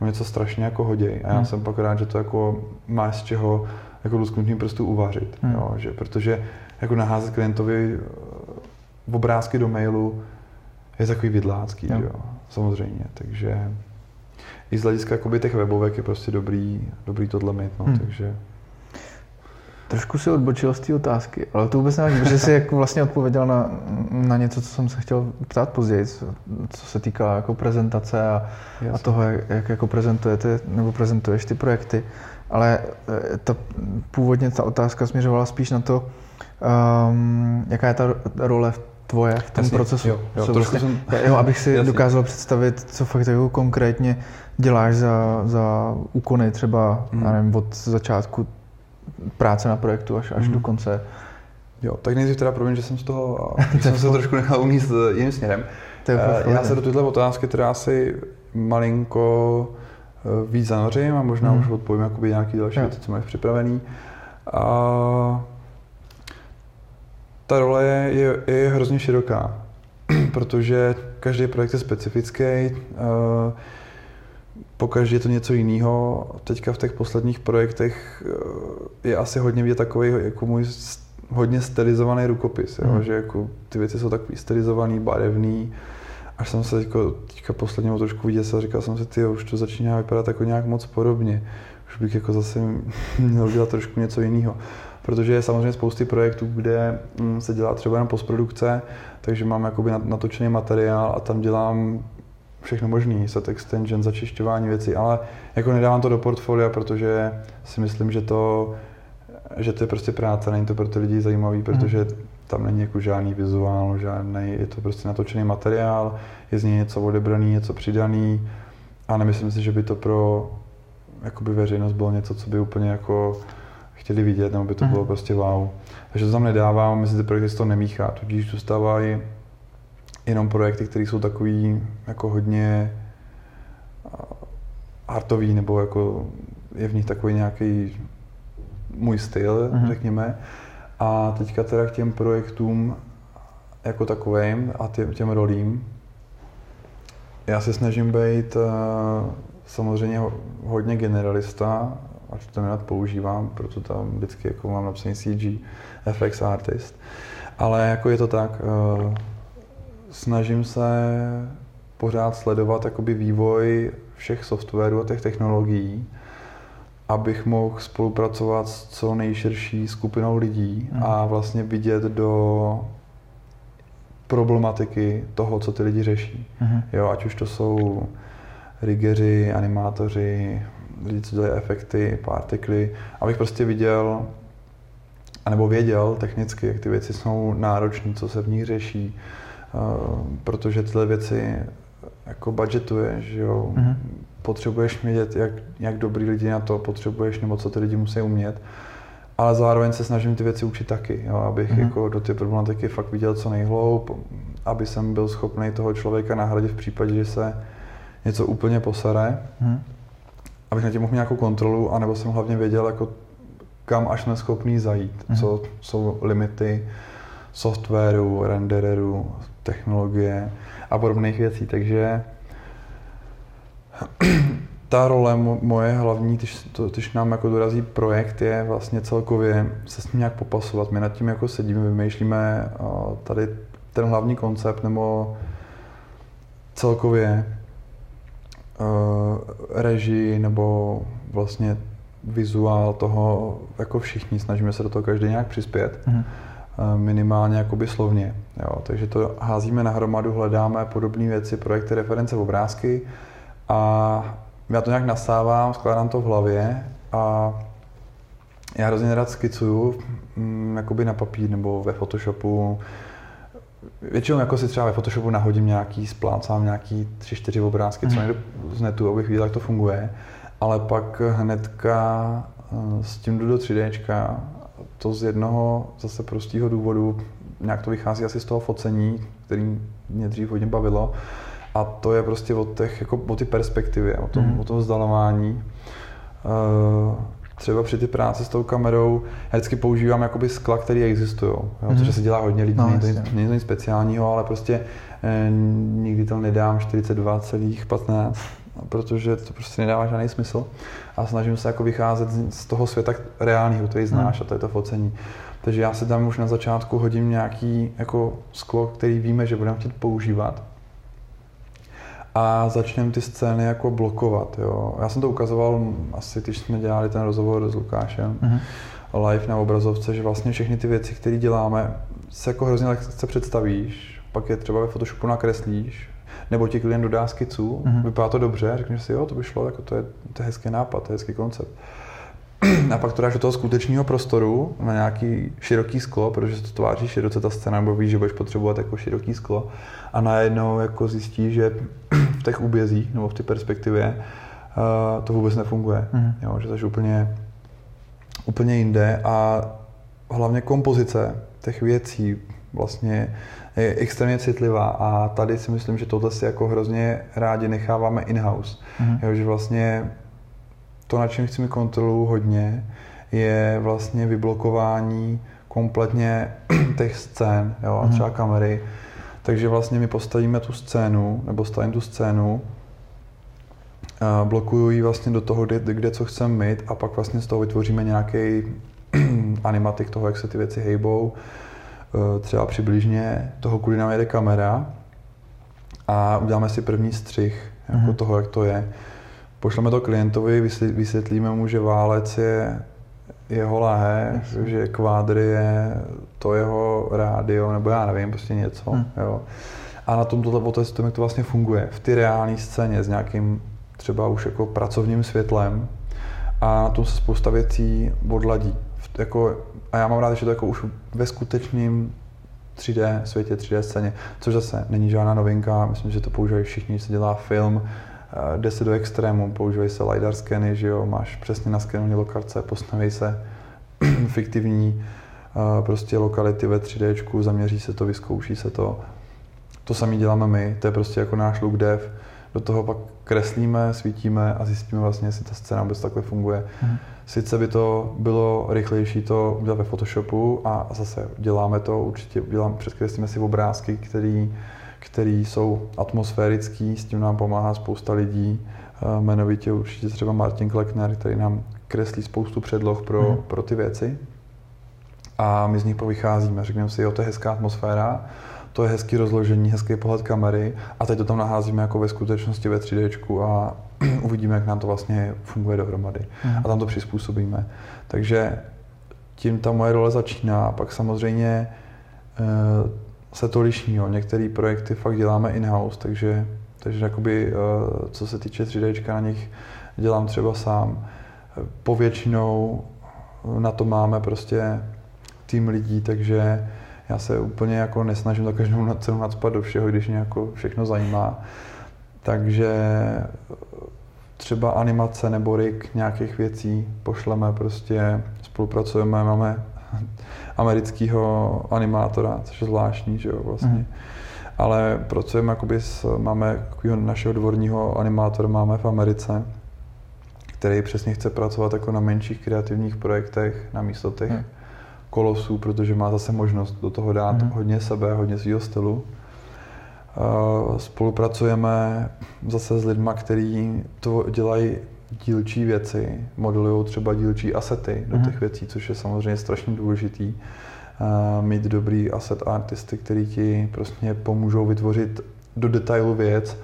něco strašně jako hoděj. A já hmm. jsem pak rád, že to jako máš z čeho jako lusknutím prstů uvařit, hmm. jo? Že, protože jako naházet klientovi obrázky do mailu je takový vidlácký, jo. Jo, samozřejmě, takže i z hlediska jakoby těch webovek je prostě dobrý, dobrý tohle mít, no, hmm. takže. Trošku si odbočil z té otázky, ale to vůbec nevadí, protože jsi jako vlastně odpověděl na, na něco, co jsem se chtěl ptát později, co, co se týká jako prezentace a, a toho, jak, jak jako prezentujete nebo prezentuješ ty projekty, ale ta, původně ta otázka směřovala spíš na to, Um, jaká je ta role tvoje v tom jasně, procesu? Jo, jo, vlastně, jsem, jo, abych si jasně. dokázal představit, co fakt jako konkrétně děláš za, za úkony třeba mm. já nevím, od začátku práce na projektu až, až mm. do konce. Jo, tak nejdřív teda promiň, že jsem z toho jsem se fakt. trošku nechal uníst jiným směrem. Uh, já se do této otázky teda asi malinko uh, víc zanořím a možná mm. už odpovím jakoby nějaký další věci, co máš připravený. Uh, Ta role je, je, je hrozně široká, protože každý projekt je specifický, po každý je to něco jiného. Teďka v těch posledních projektech je asi hodně vidět takový jako můj hodně stylizovaný rukopis, jo? Mm. Že jako ty věci jsou takový stylizovaný, barevný. Až jsem se teďka, teďka posledně trošku viděl a říkal jsem si, ty, už to začíná vypadat jako nějak moc podobně. už bych jako zase měl dělat trošku něco jiného. Protože je samozřejmě spousty projektů, kde se dělá třeba jen postprodukce, takže mám jakoby natočený materiál a tam dělám všechno možný, set extension, začišťování věcí, ale jako nedávám to do portfolia, protože si myslím, že to, že to je prostě práce, není to pro ty lidi zajímavý, protože tam není jako žádný vizuál, žádný, je to prostě natočený materiál, je z něj něco odebraný, něco přidaný a nemyslím si, že by to pro jakoby veřejnost bylo něco, co by úplně jako chtěli vidět, nebo by to bylo prostě wow. Takže to tam nedávám, myslím, že ty projekty se to nemíchá, tudíž zůstávají jenom projekty, které jsou takový jako hodně artový, nebo jako je v nich takový nějaký můj styl, mm-hmm. řekněme. A teďka teda k těm projektům jako takovým a těm, těm rolím. Já se snažím být samozřejmě hodně generalista, ač to nerad používám, proto tam vždycky jako mám napsaný C G, F X Artist. Ale jako je to tak, snažím se pořád sledovat jakoby vývoj všech softwarů a těch technologií, abych mohl spolupracovat s co nejširší skupinou lidí mm. a vlastně vidět do problematiky toho, co ty lidi řeší. Mm. Jo, ať už to jsou rigeři, animátoři, lidi, co dělají efekty, partikly, abych prostě viděl anebo věděl technicky, jak ty věci jsou náročné, co se v nich řeší. Uh, protože tyhle věci jako budgetuješ, jo. Mm-hmm. Potřebuješ vědět, jak, jak dobrý lidi na to potřebuješ, nebo co ty lidi musí umět. Ale zároveň se snažím ty věci učit taky, jo, abych mm-hmm. jako do ty problematiky fakt viděl co nejhloub, aby jsem byl schopný toho člověka nahradit v případě, že se něco úplně posere, mm-hmm. abych na tím mohl nějakou kontrolu, anebo jsem hlavně věděl, jako, kam až neschopný zajít, mm-hmm. co jsou limity softwaru, rendereru, technologie a podobných věcí, takže ta role moje hlavní, když, to, když nám jako dorazí projekt, je vlastně celkově se s ním nějak popasovat. My nad tím jako sedíme, vymýšlíme tady ten hlavní koncept nebo celkově režii nebo vlastně vizuál toho, jako všichni, snažíme se do toho každý nějak přispět. Mhm. Minimálně jakoby slovně. Jo, takže to házíme nahromadu, hledáme podobné věci, projekty, reference, obrázky a já to nějak nasávám, skládám to v hlavě a já hrozně rád skicuju mm, jakoby na papír nebo ve Photoshopu. Většinou jako si třeba ve Photoshopu nahodím nějaký, splácám nějaký tři, čtyři obrázky, mm. co nejde z netu, abych viděl, jak to funguje, ale pak hnedka s tím jdu do tří déčka. To z jednoho zase prostého důvodu, nějak to vychází asi z toho focení, který mě dřív hodně bavilo. A to je prostě o těch, jako o ty perspektivě, o tom, mm. o tom vzdalování. Uh, třeba při ty práci s tou kamerou, já vždycky používám jakoby skla, které existují, mm. což se dělá hodně lidí, no, není to nic, nic speciálního, ale prostě eh, nikdy tam nedám čtyřicet dva celá patnáct, protože to prostě nedává žádný smysl. A snažím se jako vycházet z toho světa reálního, který znáš, a to je to focení. Takže já si tam už na začátku hodím nějaký jako sklo, který víme, že budeme chtít používat. A začneme ty scény jako blokovat. Jo. Já jsem to ukazoval asi, když jsme dělali ten rozhovor s Lukášem, uh-huh. live na obrazovce, že vlastně všechny ty věci, které děláme, se jako hrozně lehce představíš, pak je třeba ve Photoshopu nakreslíš, nebo ti klient dodá skicu, mm-hmm. vypadá to dobře, řekneš si, jo, to by šlo, jako to, je, to je hezký nápad, to je hezký koncept. A pak to dáš do toho skutečného prostoru na nějaký široký sklo, protože se to tváří široce ta scéna, nebo víš, že budeš potřebovat jako široký sklo a najednou jako zjistíš, že v těch úbězích nebo v té perspektivě uh, to vůbec nefunguje, mm-hmm. jo, že jsi úplně, úplně jinde a hlavně kompozice těch věcí vlastně je extrémně citlivá a tady si myslím, že tohle si jako hrozně rádi necháváme in-house. Mm. Jo, že vlastně to, na čem chci mít kontrolu hodně, je vlastně vyblokování kompletně těch scén, jo, a třeba kamery. Takže vlastně my postavíme tu scénu, nebo stavím tu scénu, blokuju ji vlastně do toho, kde, kde co chceme mít a pak vlastně z toho vytvoříme nějaký animatik toho, jak se ty věci hejbou. Třeba přibližně toho, kudy nám jede kamera a uděláme si první střih jako mm-hmm. toho, jak to je. Pošleme to klientovi, vysvětlíme mu, že válec je jeho lahé, yes. že kvádry je to jeho rádio, nebo já nevím, prostě něco. Hmm. Jo. A na tom tohle potestu, jak to vlastně funguje. V té reální scéně s nějakým třeba už jako pracovním světlem a na tom se spousta věcí odladí. Jako, a já mám rád, že to jako už ve skutečném tři dé světě, tři dé scéně, což zase není žádná novinka, myslím, že to používají všichni, když se dělá film, jde se do extrému, používají se lidar skeny, že jo, máš přesně naskenované lokace, postaví se fiktivní prostě lokality ve tři déčku, zaměří se to, vyzkouší se to. To samé děláme my, to je prostě jako náš look dev, do toho pak kreslíme, svítíme a zjistíme vlastně, jestli ta scéna vůbec takhle funguje. Hmm. Sice by to bylo rychlejší to udělat ve Photoshopu a zase děláme to, určitě děláme, předkreslíme si obrázky, který, který jsou atmosférický, s tím nám pomáhá spousta lidí, jmenovitě určitě třeba Martin Kleckner, který nám kreslí spoustu předloh pro, hmm. pro ty věci a my z nich povycházíme, řekneme si, jo, to je hezká atmosféra, to je hezký rozložení, hezký pohled kamery a teď to tam naházíme jako ve skutečnosti ve tři déčku a uvidíme, jak nám to vlastně funguje dohromady. Aha. A tam to přizpůsobíme. Takže tím ta moje role začíná. Pak samozřejmě se to liší. Některé projekty fakt děláme in-house, takže, takže jakoby, co se týče tři déčka, na nich dělám třeba sám. Povětšinou na to máme prostě tým lidí, takže já se úplně jako nesnažím za každou cenu nadspat do všeho, když mě jako všechno zajímá. Takže třeba animace nebo rig nějakých věcí pošleme, prostě spolupracujeme, máme amerického animátora, což je zvláštní, že jo, vlastně. Mm. Ale pracujeme jakoby s, máme našeho dvorního animátora, máme v Americe, který přesně chce pracovat jako na menších kreativních projektech, na místo těch mm. kolosů, protože má zase možnost do toho dát mm. hodně sebe, hodně svýho stylu. Spolupracujeme zase s lidmi, kteří to dělají dílčí věci, modelují třeba dílčí asety do těch věcí, což je samozřejmě strašně důležitý. Mít dobrý asset artisty, který ti prostě pomůžou vytvořit do detailu věc,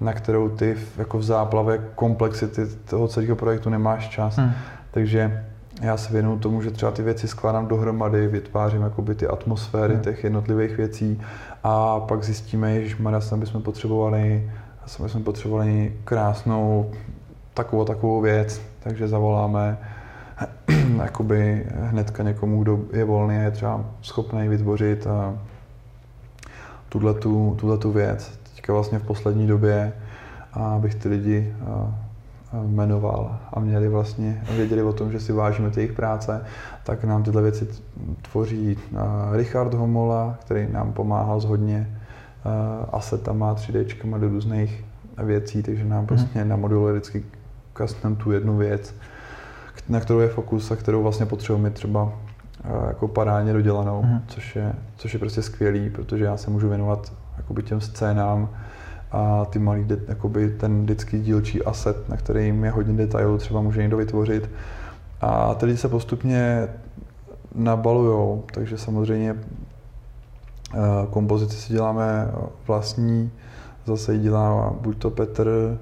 na kterou ty jako v záplavě komplexity toho celého projektu nemáš čas. Hmm. Takže já se věnuju tomu, že třeba ty věci skládám dohromady, vytvářím jakoby ty atmosféry hmm. těch jednotlivých věcí a pak zjistíme, že Mara, snad bychom potřebovali, snad bychom potřebovali krásnou takovou takovou věc, takže zavoláme jakoby hnedka někomu, kdo je volný a je třeba schopný vytvořit tuhletu, tuhletu věc. Teďka vlastně v poslední době, abych ty lidi jmenoval a měli vlastně, věděli o tom, že si vážíme ty jejich práce, tak nám tyhle věci tvoří Richard Homola, který nám pomáhal s hodně asetama, tři déčkama do různých věcí, takže nám prostě namoduluje vždycky custom tu jednu věc, na kterou je fokus a kterou vlastně potřebujeme třeba jako parádně dodělanou, mm. což je, což je prostě skvělý, protože já se můžu věnovat jakoby těm scénám, a ty malý, jakoby ten vždycky dílčí asset, na kterým je hodně detailů, třeba může někdo vytvořit. A ty lidi se postupně nabalujou, takže samozřejmě kompozici si děláme vlastní, zase ji dělá buď to Petr,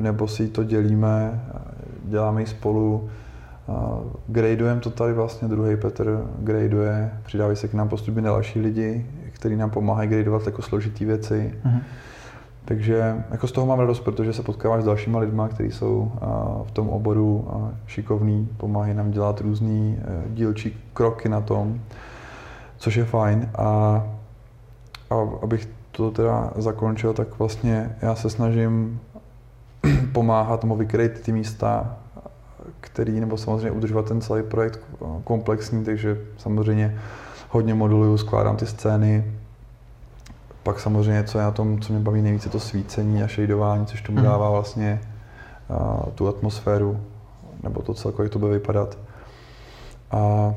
nebo si to dělíme, děláme ji spolu. Gradujeme to tady vlastně, druhý Petr graduje, přidávají se k nám postupně další lidi, kteří nám pomáhají gradovat jako složitý věci. Mm-hmm. Takže jako z toho mám radost, protože se potkáváš s dalšíma lidma, kteří jsou v tom oboru šikovní, pomáhají nám dělat různý dílčí kroky na tom, což je fajn. A, a abych to teda zakončil, tak vlastně já se snažím pomáhat tomu vykrejt ty místa, který, nebo samozřejmě udržovat ten celý projekt komplexní, takže samozřejmě hodně moduluju, skládám ty scény. Pak samozřejmě, co je na tom, co mě baví nejvíc, je to svícení a šejdování, což tomu dává vlastně a, tu atmosféru, nebo to celkově, jak to bude vypadat. A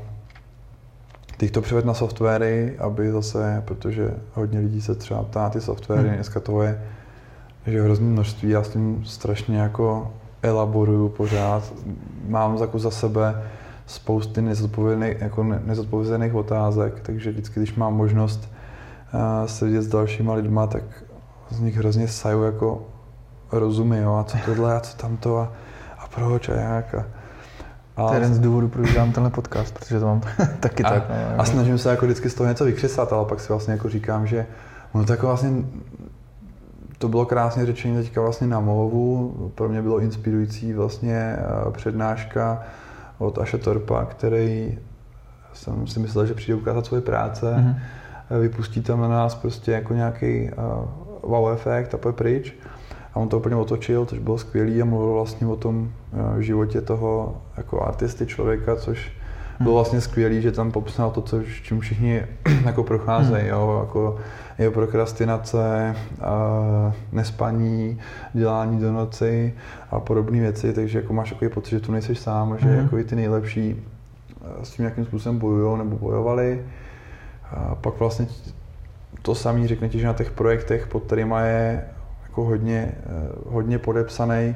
těch to převed na softwary, aby zase, protože hodně lidí se třeba ptá na ty softwary, hmm. dneska toho je, je hrozný množství, já s tím strašně jako elaboruju pořád, mám jako za sebe spousty nezodpovězených, jako nezodpovězených otázek, takže vždycky, když mám možnost uh, se vidět s dalšíma lidma, tak z nich hrozně saju jako rozumy, jo, a co tohle, a co tamto, a, a proč, a jak. A, a to je jeden z důvodů, proč dělám tenhle podcast, protože to mám taky a, tak. Ne, a snažím se jako vždycky z toho něco vykřesat, ale pak si vlastně jako říkám, že no tak vlastně to bylo krásně řečení teďka vlastně na mluvu. Pro mě bylo inspirující vlastně přednáška od Aše Torpa, který jsem si myslel, že přijde ukázat svoje práce, mm-hmm. vypustí tam na nás prostě jako nějaký uh, wow efekt a pojď pryč. A on to úplně otočil, což bylo skvělý a mluvil vlastně o tom uh, životě toho jako artisty člověka, což bylo vlastně skvělý, že tam popsal to, co, čím všichni jako procházejí, jo? Jako je prokrastinace, nespaní, dělání do noci a podobné věci, takže jako máš takový pocit, že tu nejseš sám, že jako i ty nejlepší s tím nějakým způsobem bojujou nebo bojovali. A pak vlastně to samý řekne ti, že na těch projektech, pod kterýma je jako hodně, hodně podepsaný,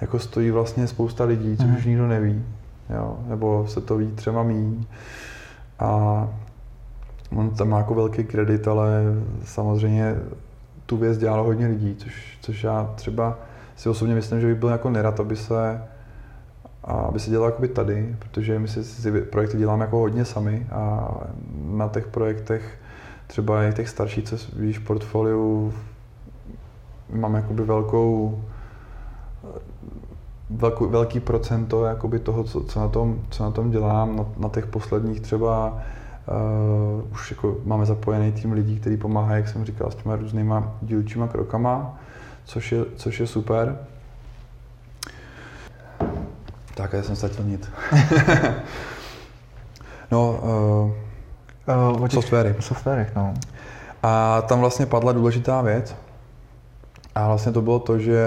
jako stojí vlastně spousta lidí, což už nikdo neví. Jo, nebo se to ví třeba míň. A on tam má jako velký kredit, ale samozřejmě tu věc dělalo hodně lidí, což, což já třeba si osobně myslím, že by byl jako nerad, aby se, aby se dělalo tady, protože my si, si projekty děláme jako hodně sami a na těch projektech, třeba i těch starších, co víš, portfoliu, mám jakoby velkou Velkou, velký procento jakoby toho, co, co, na tom, co na tom dělám. Na, na těch posledních třeba uh, už jako máme zapojený tým lidí, který pomáhá, jak jsem říkal, s těma různýma dílčíma krokama, což je, což je super. Tak, já jsem ztratil nit. No, uh, uh, softwary. Softwary, no. A tam vlastně padla důležitá věc. A vlastně to bylo to, že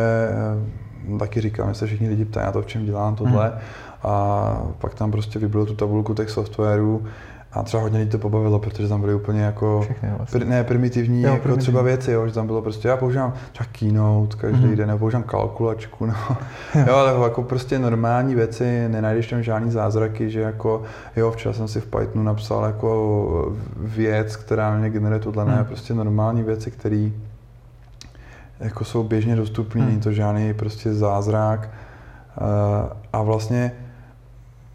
taky říkám, že se všichni lidi ptají na to, v čem dělám tohle. Mm. A pak tam prostě vybyl tu tabulku těch softwarů a třeba hodně lidí to pobavilo, protože tam byly úplně jako všechny, vlastně. pr- ne, primitivní, jo, jako primitivní. Třeba věci, jo, že tam bylo prostě, já používám třeba Keynote každý mm. den, nebo používám kalkulačku, no. Jo. Jo, ale jako prostě normální věci, nenajdeš tam žádný zázraky, že jako jo, včera jsem si v Pythonu napsal jako věc, která mě generuje tohle, mm. ne, prostě normální věci, které jako jsou běžně dostupný, není to žádný prostě zázrak. A vlastně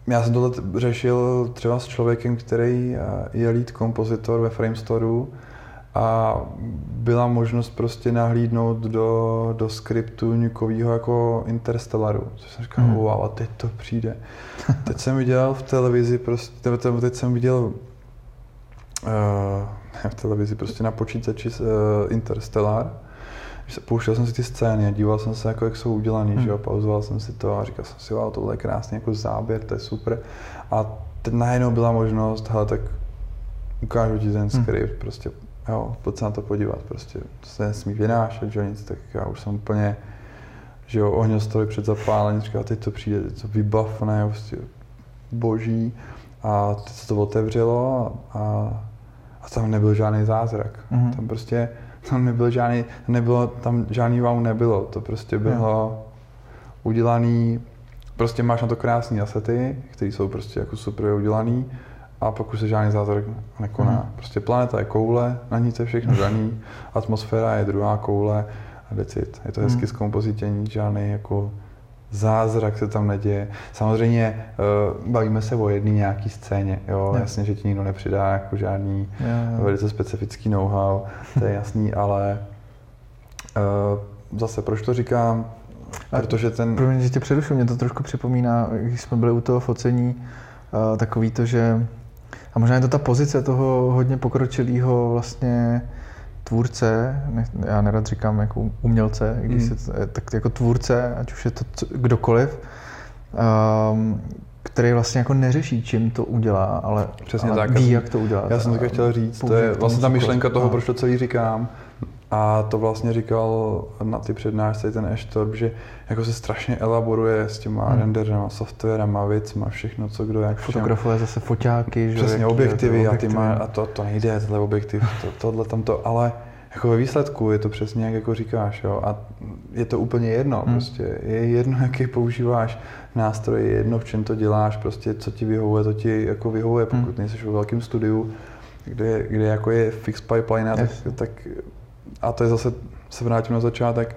já jsem tohle řešil třeba s člověkem, který je lead kompozitor ve Framestoru a byla možnost prostě nahlídnout do, do skriptu nukovýho jako Interstellaru. Což jsem říkal, mm. wow, a teď to přijde. Teď jsem viděl v televizi prostě, teď jsem viděl uh, v televizi prostě na počítači uh, Interstellar. Pouštěl jsem si ty scény a díval jsem se, jako, jak jsou udělaný, hmm. že jo, pauzoval jsem si to a říkal jsem si, wow, tohle je krásný jako záběr, to je super. A teď najednou byla možnost, hele, tak ukážu ti ten skript, hmm. prostě, jo, pojď se na to podívat, prostě, to se nesmí vynášet, že nic, tak já už jsem úplně, že jo, ohňostroj před zapálením, říkal, teď to přijde, teď to vybav, ne, prostě, boží. A teď se to otevřelo a, a tam nebyl žádný zázrak, hmm. tam prostě, Tam nebyl žádný, nebylo, tam žádný wow nebylo, to prostě bylo udělaný, prostě máš na to krásné asety, které jsou prostě jako super udělaný a pak už se žádný zázrak nekoná. Mm. Prostě planeta je koule, na ní je všechno daný, atmosféra je druhá koule a decit. Je to hezky zkompozitění, žádný jako zázrak se tam neděje. Samozřejmě bavíme se o jedné nějaký scéně, jo, no. Jasně, že ti nikdo nepřidá jako žádný jo, jo. velice specifický know-how, to je jasný, ale zase, proč to říkám, protože ten... Promiň, že tě přeruším, mě to trošku připomíná, když jsme byli u toho focení, takový to, že... A možná je to ta pozice toho hodně pokročilého vlastně tvůrce, já nerad říkám jako umělce, když mm. se, tak jako tvůrce, ať už je to kdokoliv, um, který vlastně jako neřeší, čím to udělá, ale, přesně ale tak, ví, jsem, jak to udělá. Já jsem to chtěl říct, to je vlastně ta myšlenka toho, a... proč to celý říkám. A to vlastně říkal na ty přednášce ten Ashtorp, že jako se strašně elaboruje s těma hmm. renderama, softwarama, věcma, všechno, co kdo jak všem. Fotografuje zase foťáky, že? Přesně, objektivy, a, ty má, a to, to nejde, tohle objektiv, to, tohle, tamto, ale jako ve výsledku je to přesně, jak jako říkáš, jo, a je to úplně jedno, hmm. prostě, je jedno, jaký používáš nástroj, je jedno, v čem to děláš, prostě, co ti vyhovuje, to ti jako vyhovuje, pokud hmm. nejseš ve velkém studiu, kde, kde jako je fix pipeline, yes. tak, tak a to je zase, se vrátím na začátek,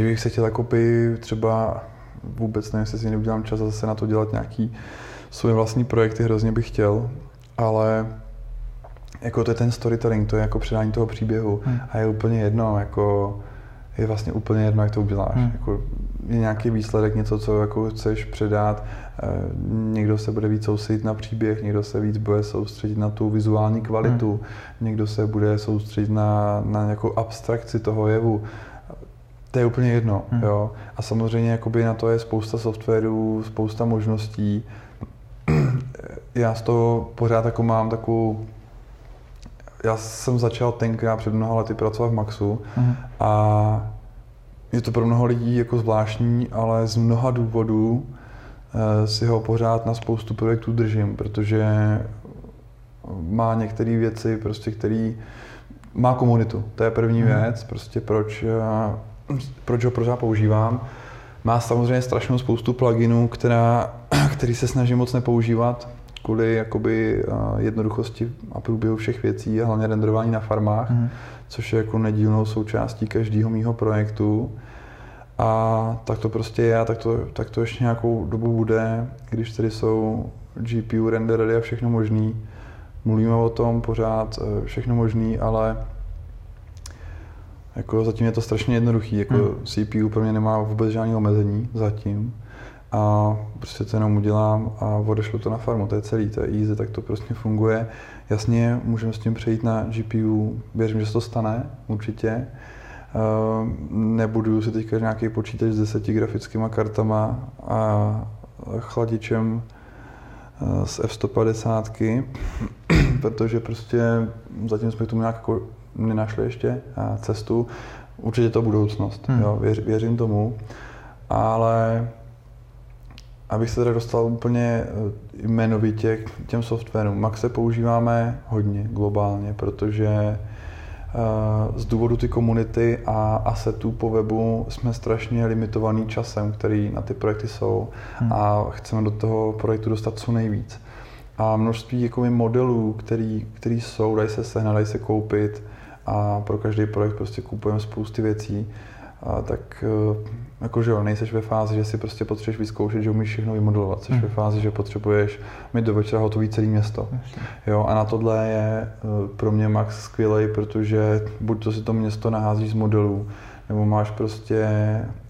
kdybych se chtěl koupit třeba, vůbec nevím, jestli si někdy udělám čas a zase na to dělat nějaký svoje vlastní projekty, hrozně bych chtěl, ale jako to je ten storytelling, to je jako předání toho příběhu hmm. a je úplně jedno, jako je vlastně úplně jedno, jak to uděláš. Hmm. Jako, je nějaký výsledek, něco, co jako chceš předat, někdo se bude víc soustředit na příběh, někdo se víc bude soustředit na tu vizuální kvalitu, hmm. někdo se bude soustředit na, na nějakou abstrakci toho jevu. To je úplně jedno, hmm. jo. A samozřejmě jakoby na to je spousta softwarů, spousta možností. Já z toho pořád jako mám takovou... Já jsem začal tenkrát před mnoha lety pracovat v Maxu hmm. a je to pro mnoho lidí jako zvláštní, ale z mnoha důvodů si ho pořád na spoustu projektů držím, protože má některé věci, prostě který má komunitu. To je první hmm. věc, prostě proč, proč ho pořád používám. Má samozřejmě strašnou spoustu pluginů, která, který se snažím moc nepoužívat kvůli jakoby jednoduchosti a průběhu všech věcí a hlavně renderování na farmách, mm. což je jako nedílnou součástí každého mýho projektu. A tak to prostě je a tak to, tak to ještě nějakou dobu bude, když tady jsou G P U, rendery a všechno možný. Mluvíme o tom pořád, všechno možný, ale jako zatím je to strašně jednoduchý. Jako mm. C P U pro mě nemá vůbec žádné omezení zatím. A prostě to jenom udělám a odešlu to na farmu, to je celý, to je easy, tak to prostě funguje. Jasně, můžeme s tím přejít na G P U, věřím, že se to stane, určitě. Nebudu si teďka nějaký počítač s deseti grafickýma kartama a chladičem z F sto padesát, protože prostě zatím jsme k tomu nějak nenašli ještě cestu. Určitě to budoucnost, hmm. jo, věř, věřím tomu, ale abych se teda dostal úplně jmenovitě k těm softwarům. Maxe používáme hodně globálně, protože z důvodu ty komunity a asetů po webu jsme strašně limitovaný časem, který na ty projekty jsou hmm. a chceme do toho projektu dostat co nejvíc. A množství jakoby modelů, který, který jsou, dají se sehnat, dají se koupit a pro každý projekt prostě kupujeme spousty věcí. A tak jakože jo, nejseš ve fázi, že si prostě potřebuješ vyzkoušet, že umíš všechno vymodelovat. Jsi hmm. ve fázi, že potřebuješ mít do večera hotový celý město. Jo, a na tohle je pro mě Max skvělej, protože buď to si to město naházíš z modelů, nebo máš prostě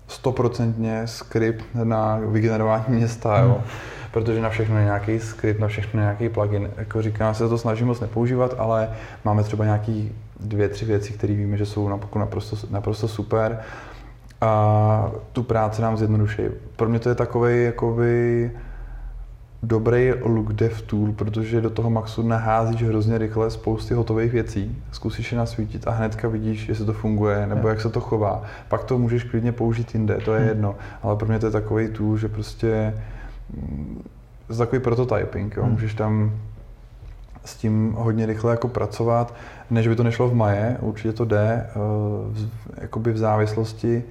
stoprocentně skript na vygenerování města, jo. Hmm. Protože na všechno je nějaký skript, na všechno je nějaký plugin. Jako říkám, se to snažím moc nepoužívat, ale máme třeba nějaký dvě, tři věci, které víme, že jsou naprosto, naprosto super a tu práci nám zjednodušejí. Pro mě to je takovej jakoby dobrý look dev tool, protože do toho Maxu naházíš hrozně rychle spousty hotových věcí, zkusíš je nasvítit a hnedka vidíš, jestli to funguje nebo jak se to chová. Pak to můžeš klidně použít jinde, to je jedno, ale pro mě to je takovej tool, že prostě je takový prototyping, jo? Můžeš tam s tím hodně rychle jako pracovat, než by to nešlo v Maje, určitě to jde, jakoby v závislosti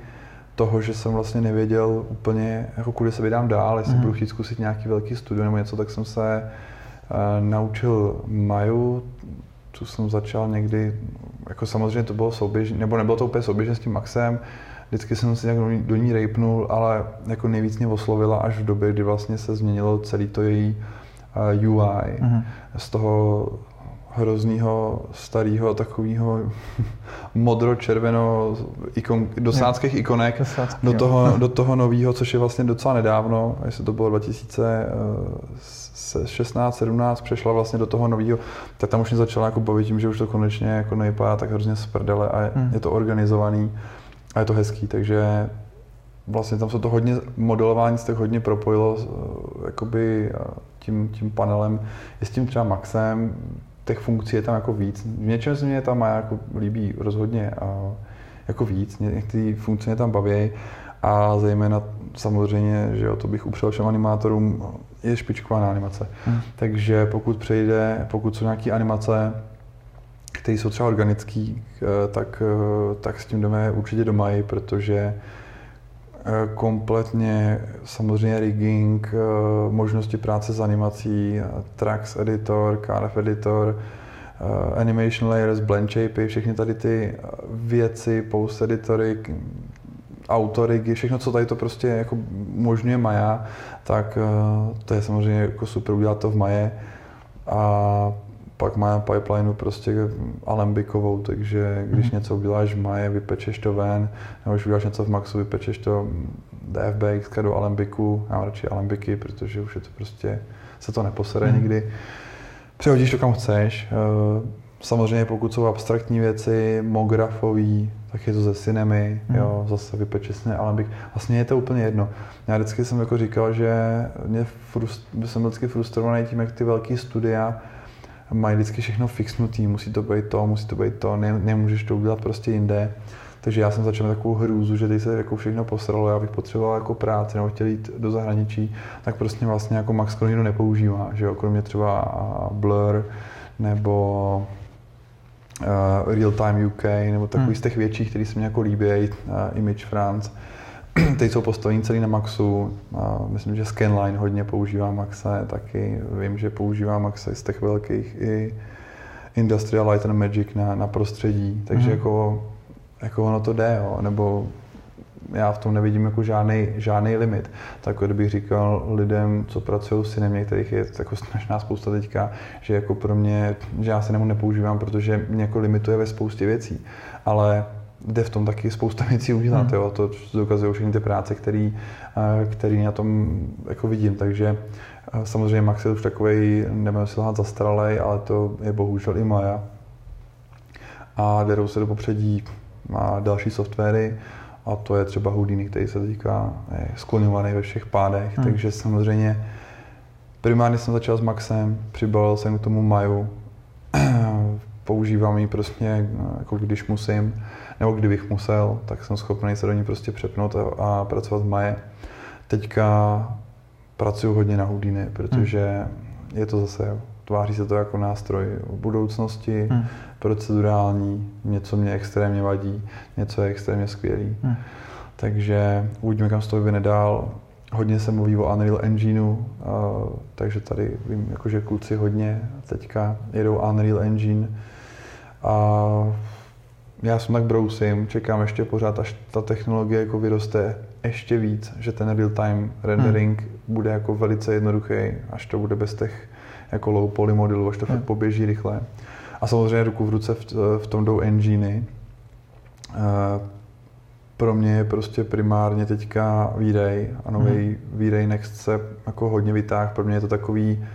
toho, že jsem vlastně nevěděl úplně, jako kudy se vydám dál, jestli mm. budu chtít zkusit nějaký velký studio nebo něco, tak jsem se uh, naučil Maju, tu jsem začal někdy, jako samozřejmě to bylo souběžně, nebo nebylo to úplně souběžně s tím Maxem, vždycky jsem si nějak do ní rejpnul, ale jako nejvíc mě oslovila až v době, kdy vlastně se změnilo celý to její U I mm. z toho hroznýho, starého, takového modro-červeno ikon, dosádských ikonek Dosádský, do toho, do toho nového, což je vlastně docela nedávno, jestli to bylo dva tisíce šestnáct sedmnáct, přešla vlastně do toho nového, tak tam už mě začala jako bavit tím, že už to konečně jako nevypadá tak hrozně z prdele a je, mm. je to organizovaný a je to hezký, takže vlastně tam se to hodně, modelování se to hodně propojilo jakoby tím, tím panelem, i s tím třeba Maxem, těch funkcí je tam jako víc. V něčem se mě tam má jako líbí rozhodně a jako víc, některé funkce mě tam baví a zejména samozřejmě, že jo, to bych upřel všem animátorům, je špičkovaná animace. Hmm. Takže pokud přejde, pokud jsou nějaké animace, které jsou třeba organické, tak, tak s tím jdeme určitě do Maji, protože kompletně samozřejmě rigging, možnosti práce s animací, tracks editor, K R F editor, animation layers, blend shapey, všechny tady ty věci, post editory, autorigy, všechno, co tady to prostě jako umožňuje Maya, tak to je samozřejmě jako super udělat to v Maje. A pak má pipeline prostě alembikovou, takže když hmm. něco uděláš v Maje, vypečeš to ven, nebo když uděláš něco v Maxu, vypečeš to D F B X do alembiku, já mám radši alembiky, protože už je to prostě, se to neposere hmm. nikdy. Přehodíš to kam chceš. Samozřejmě pokud jsou abstraktní věci, mografový, tak je to ze cinemy, hmm. jo, zase vypečesně alambik. Vlastně je to úplně jedno. Já vždycky jsem jako říkal, že mě frust, jsem vždycky frustrovaný tím, jak ty velký studia mají vždycky všechno fixnutý, musí to být to, musí to být to, ne, nemůžeš to udělat prostě jinde. Takže já jsem začal takovou hrůzu, že teď se jako všechno posralo, já bych potřeboval jako práci nebo chtěl jít do zahraničí, tak prostě vlastně jako Max skoro nikdo nepoužívá, že jo, kromě třeba Blur nebo Uh, Real Time U K, nebo takový hmm. z těch větších, který se mi jako líbí, uh, Image France. Teď jsou postavení celý na Maxu, uh, myslím, že Scanline hodně používá Maxe, taky vím, že používá Maxe z těch velkých i Industrial Light and Magic na, na prostředí, takže hmm. jako, jako ono to jde, jo. Nebo já v tom nevidím jako žádný, žádný limit. Tak kdybych říkal lidem, co pracují s cinem, některých je jako strašná spousta teďka, že jako pro mě, že já cinemu nepoužívám, protože mě jako limituje ve spoustě věcí. Ale jde v tom taky spousta věcí udělat, hmm. jo. To dokazují všechny ty práce, který, který na tom jako vidím. Takže samozřejmě Max je už takovej, nebudu si lhát, zastaralej, ale to je bohužel i Maya. A derou se do popředí a další softwary. A to je třeba Houdini, který se teďka je skloňovaný ve všech pádech, hmm. takže samozřejmě primárně jsem začal s Maxem, přibalil jsem k tomu Maju, používám ji prostě jako když musím, nebo kdybych musel, tak jsem schopný se do ní prostě přepnout a, a pracovat s Maje. Teďka pracuju hodně na Houdini, protože hmm. je to zase, tváří se to jako nástroj v budoucnosti, hmm. procedurální, něco mě extrémně vadí, něco je extrémně skvělý. Hmm. Takže uvidíme, kam z toho vyvine dál. Hodně se mluví o Unreal Engineu, takže tady vím, jakože kluci hodně teďka jedou Unreal Engine. A já jsem tak brousím, čekám ještě pořád, až ta technologie jako vyroste ještě víc, že ten real-time rendering hmm. bude jako velice jednoduchý, až to bude bez těch jako low poly modelů, až to hmm. fakt poběží rychle. A samozřejmě ruku v ruce v tom jdou enginy. Pro mě je prostě primárně teďka V-Ray a nový V-Ray Next se jako hodně vytáhl. Pro mě je to takový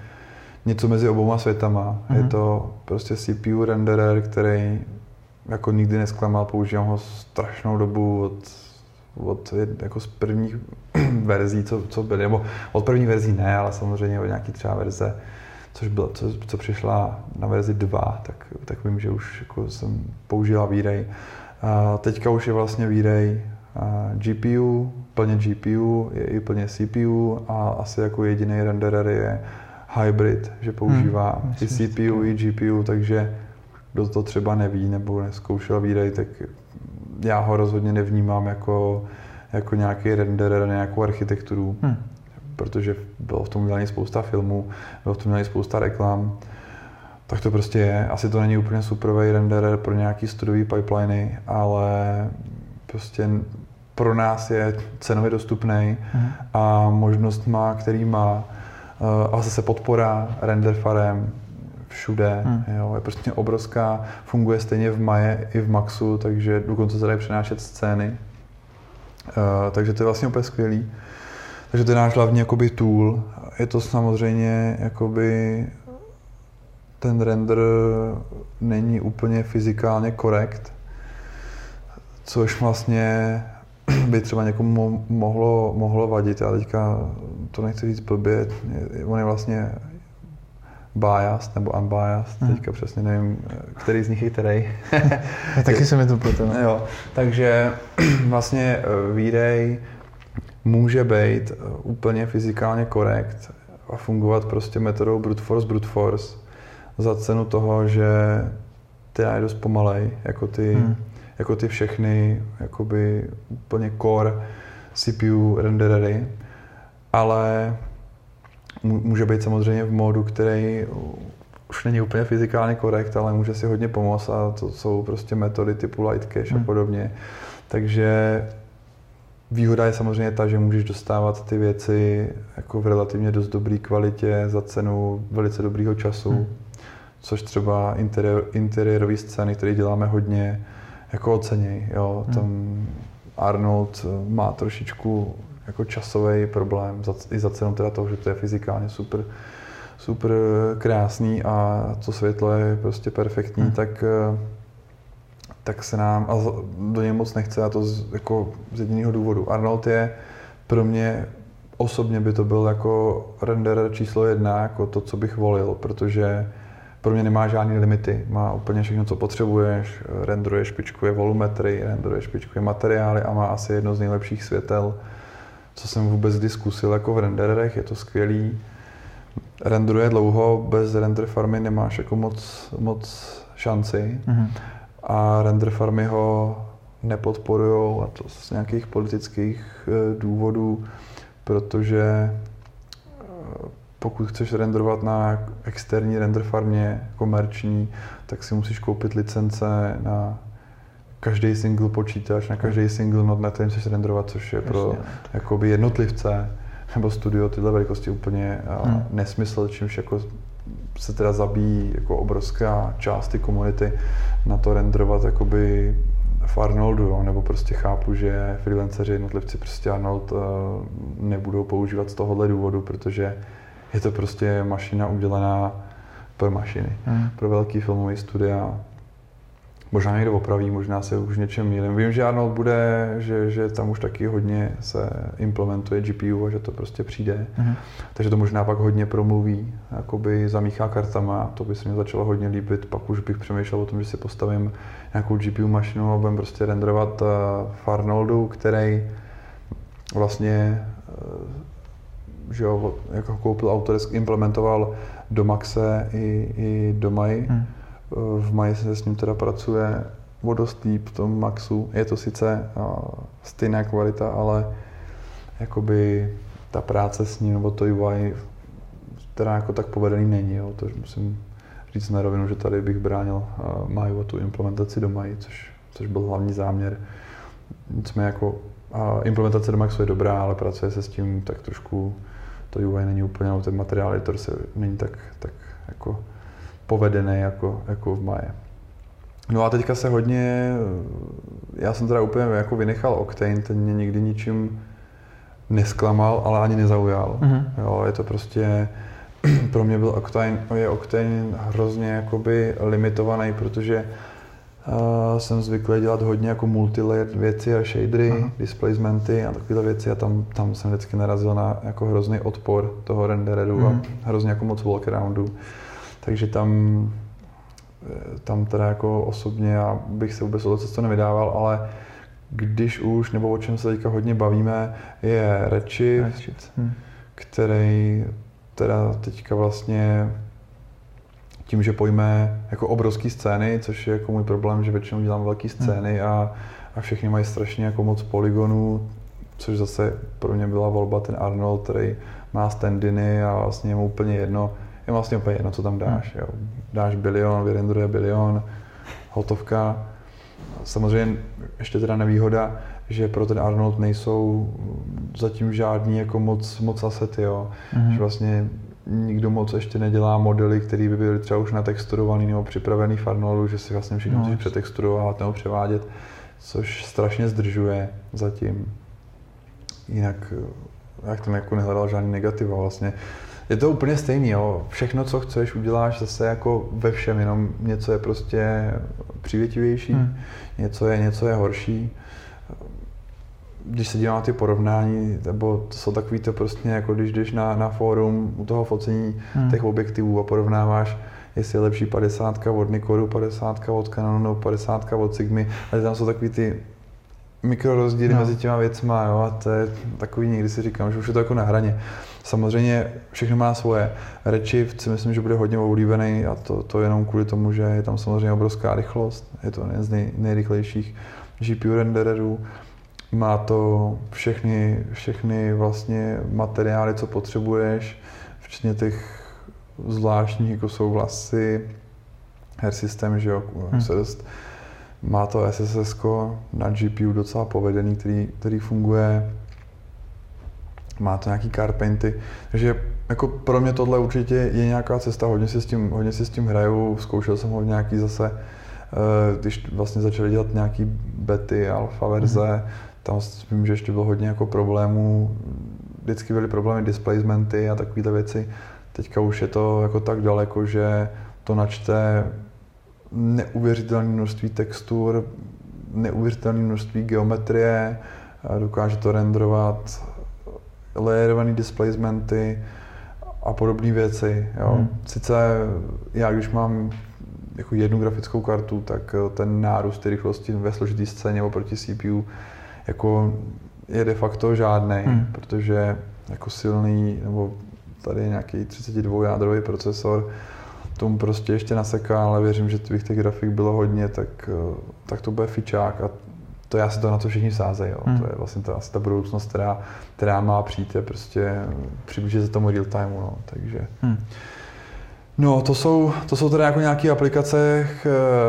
něco mezi obouma světama. Mm-hmm. Je to prostě C P U renderer, který jako nikdy nesklamal. Používám ho strašnou dobu od, od jako z prvních verzí, co, co byly, nebo od první verzí ne, ale samozřejmě od nějaký třeba verze. Což bylo, co, co přišla na verzi dva, tak, tak vím, že už jako jsem použila V-Ray. A teďka už je vlastně V-Ray G P U, plně G P U, je i plně C P U a asi jako jediný renderer je hybrid, že používá hmm, i C P U, i G P U, takže kdo to třeba neví nebo nezkoušel V-Ray, tak já ho rozhodně nevnímám jako, jako nějaký renderer, nějakou architekturu. Hmm. Protože bylo v tom udělané spousta filmů, bylo v tom udělané spousta reklam, tak to prostě je. Asi to není úplně superový renderer pro nějaký studový pipeliny, ale prostě pro nás je cenově dostupný mm. a možnost má, který má, a zase podpora render farem všude, mm. jo, je prostě obrovská, funguje stejně v Maje i v Maxu, takže dokonce se dají přenášet scény, takže to je vlastně úplně skvělý. Takže to je náš hlavní jakoby tool. Je to samozřejmě jakoby ten render není úplně fyzikálně korekt, což vlastně by třeba někomu mohlo, mohlo vadit. Já teďka to nechci říct blbě, on je vlastně biased nebo unbiased, hmm. teďka přesně nevím, který z nich je který. Taky se mi to pletlo. Jo, takže vlastně V-Ray může být úplně fyzikálně korekt a fungovat prostě metodou brute force, brute force za cenu toho, že ty je dost pomalej, jako ty, hmm. jako ty všechny jakoby úplně core C P U renderery, ale může být samozřejmě v módu, který už není úplně fyzikálně korekt, ale může si hodně pomoct a to jsou prostě metody typu light cache hmm. a podobně. Takže Výhoda je samozřejmě ta, že můžeš dostávat ty věci jako v relativně dost dobré kvalitě za cenu velice dobrého času, hmm. což třeba interi- interiérové scény, které děláme hodně, jako oceněj. Jo. Hmm. Tam Arnold má trošičku jako časový problém, za, i za cenu teda toho, že to je fyzikálně super, super krásný a to světlo je prostě perfektní, hmm. tak tak se nám a do něj moc nechce a to z, jako z jediného důvodu. Arnold je pro mě osobně by to byl jako renderer číslo jedna, jako to, co bych volil, protože pro mě nemá žádné limity, má úplně všechno, co potřebuješ, renderuje, špičkuje volumetry, renderuje, špičkuje materiály a má asi jedno z nejlepších světel, co jsem vůbec kdy zkusil jako v rendererech, je to skvělý. Renderuje dlouho, bez render farmy nemáš jako moc, moc šanci. Mm-hmm. A render farmy ho nepodporujou, a to z nějakých politických důvodů, protože pokud chceš renderovat na externí render farmě komerční, tak si musíš koupit licence na každý single počítač, na každý single node, na kterým chceš renderovat, což je pro jakoby jednotlivce nebo studio tyhle velikosti úplně hmm. nesmysl, čímž jako se teda zabíjí jako obrovská část ty komunity na to renderovat jakoby v Arnoldu, jo? Nebo prostě chápu, že freelanceři, jednotlivci prostě Arnold nebudou používat z tohohle důvodu, protože je to prostě mašina udělaná pro mašiny, hmm. pro velký filmový studia. Možná někdo opraví, možná se už něčem mýlím. Vím, že Arnold bude, že, že tam už taky hodně se implementuje G P U a že to prostě přijde. Mm-hmm. Takže to možná pak hodně promluví, jakoby zamíchá kartama. To by se mi začalo hodně líbit. Pak už bych přemýšlel o tom, že si postavím nějakou G P U mašinu a budem prostě renderovat v Arnoldu, který vlastně, že jo, jako koupil Autodesk, implementoval do Maxe i, i do Maji. Mm. V Maji se s ním teda pracuje o dost líp v tom Maxu. Je to sice stejná kvalita, ale jakoby ta práce s ním nebo to U I teda jako tak povedený není. Jo. To musím říct na rovinu, že tady bych bránil Maju o tu implementaci do Maji, což, což byl hlavní záměr. Nicméně jako implementace do Maxu je dobrá, ale pracuje se s tím tak trošku, to U I není úplně, ten materiál editor se není tak, tak jako povedený jako, jako v Maje. No a teďka se hodně, já jsem teda úplně jako vynechal Octane, ten mě nikdy ničím nesklamal, ale ani nezaujal. Mm-hmm. Jo, je to prostě, pro mě byl Octane, je Octane hrozně jakoby limitovaný, protože uh, jsem zvyklý dělat hodně jako multilayer věci a shadery, mm-hmm. displacementy a takovéhle věci a tam, tam jsem vždycky narazil na jako hrozný odpor toho rendereru mm-hmm. a hrozně jako moc walkaroundů. Takže tam, tam teda jako osobně, já bych se vůbec o to cestu nevydával, ale když už, nebo o čem se teďka hodně bavíme, je Redshift, Redshift. Hmm. který teda teďka vlastně tím, že pojme jako obrovský scény, což je jako můj problém, že většinou dělám velké scény hmm. a, a všechny mají strašně jako moc polygonů, což zase pro mě byla volba ten Arnold, který má standiny a vlastně je mu úplně jedno, je vlastně úplně jedno, co tam dáš. Jo. Dáš bilion, vyrenderuje bilion, hotovka. Samozřejmě ještě teda nevýhoda, že pro ten Arnold nejsou zatím žádný jako moc, moc asety. Jo. Mm-hmm. Že vlastně nikdo moc ještě nedělá modely, které by byly třeba už natexturovaný nebo připravený v Arnoldu, že si vlastně všechno no, musíš přetexturovat nebo převádět, což strašně zdržuje zatím. Jinak já tam jako nehledal žádný negativa vlastně. Je to úplně stejný, jo. Všechno, co chceš, uděláš zase jako ve všem, jenom něco je prostě přívětivější, hmm. něco je, něco je horší. Když se dívám na ty porovnání, nebo to jsou takový to prostě, jako když jdeš na, na fórum u toho focení hmm. těch objektivů a porovnáváš, jestli je lepší padesátka od Nikonu, padesátka od Canonu, padesátka od Sigmy, ale tam jsou takový ty mikrorozdíly no. mezi těma věcma, jo, a to je takový, někdy si říkám, že už je to jako na hraně. Samozřejmě všechno má svoje. Redshift si myslím, že bude hodně oblíbený a to, to jenom kvůli tomu, že je tam samozřejmě obrovská rychlost, je to jeden z nej, nejrychlejších G P U rendererů, má to všechny, všechny vlastně materiály, co potřebuješ, včetně těch zvláštních, jako jsou vlasy, hair system, že jo, hmm. se dost Má to S S S na G P U docela povedený, který, který funguje. Má to nějaký car painty, takže jako pro mě tohle určitě je nějaká cesta, hodně si s tím, hodně si s tím hraju, zkoušel jsem ho nějaký zase, když vlastně začali dělat nějaký bety, alfa verze, mm-hmm. tam vím, že ještě bylo hodně jako problémů, vždycky byly problémy displacementy a takovéhle věci. Teďka už je to jako tak daleko, že to načte neuvěřitelné množství textur, neuvěřitelné množství geometrie, dokáže to renderovat, layerované displacementy a podobné věci. Jo. Hmm. Sice já, když mám jako jednu grafickou kartu, tak ten nárůst rychlosti ve složitý scéně oproti C P U jako je de facto žádnej, hmm. protože jako silný, nebo tady nějaký třicetidvoujádrový procesor tomu prostě ještě naseká, ale věřím, že těch grafik bylo hodně, tak, tak to bude fičák. A to já si to na to všichni sázejí, hmm. to je vlastně ta, asi ta budoucnost, která, která má přijít, je prostě přiblížit se tomu real timeu, no, takže. Hmm. No, to jsou, to jsou teda jako nějaké aplikace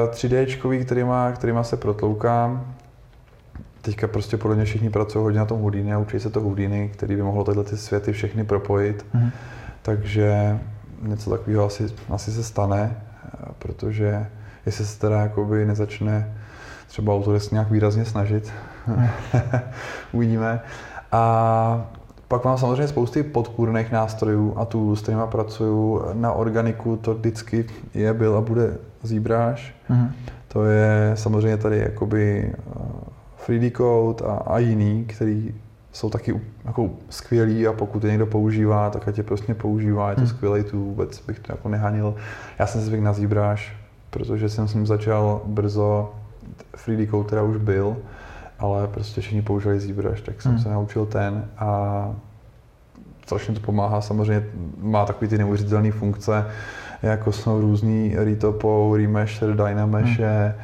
tři déčkový, kterýma, kterýma se protloukám. Teďka prostě podle mě všichni pracují hodně na tom Houdini a učí se to Houdini, který by mohlo tyhle ty světy všechny propojit, hmm. takže něco takového asi, asi se stane, protože jestli se teda jakoby nezačne třeba autodesk nějak výrazně snažit, uvidíme. A pak mám samozřejmě spousty podpůrných nástrojů a toolů, s kterýma pracuju. Na organiku to vždycky je, byl a bude ZBrush. Mm-hmm. To je samozřejmě tady jakoby three D code a, a jiný, který jsou taky jako skvělý, a pokud je někdo používá, tak ať je prostě používá, je to mm. skvělej tool, vůbec bych to jako nehanil. Já jsem se zvyk na ZBrush, protože jsem s ním začal brzo. three D code teda už byl, ale prostě všichni používali ZBrush, tak jsem hmm. se naučil ten a strašně to pomáhá. Samozřejmě má takové ty neuvěřitelné funkce, jako jsou různý retopo, remesher, dynameshe,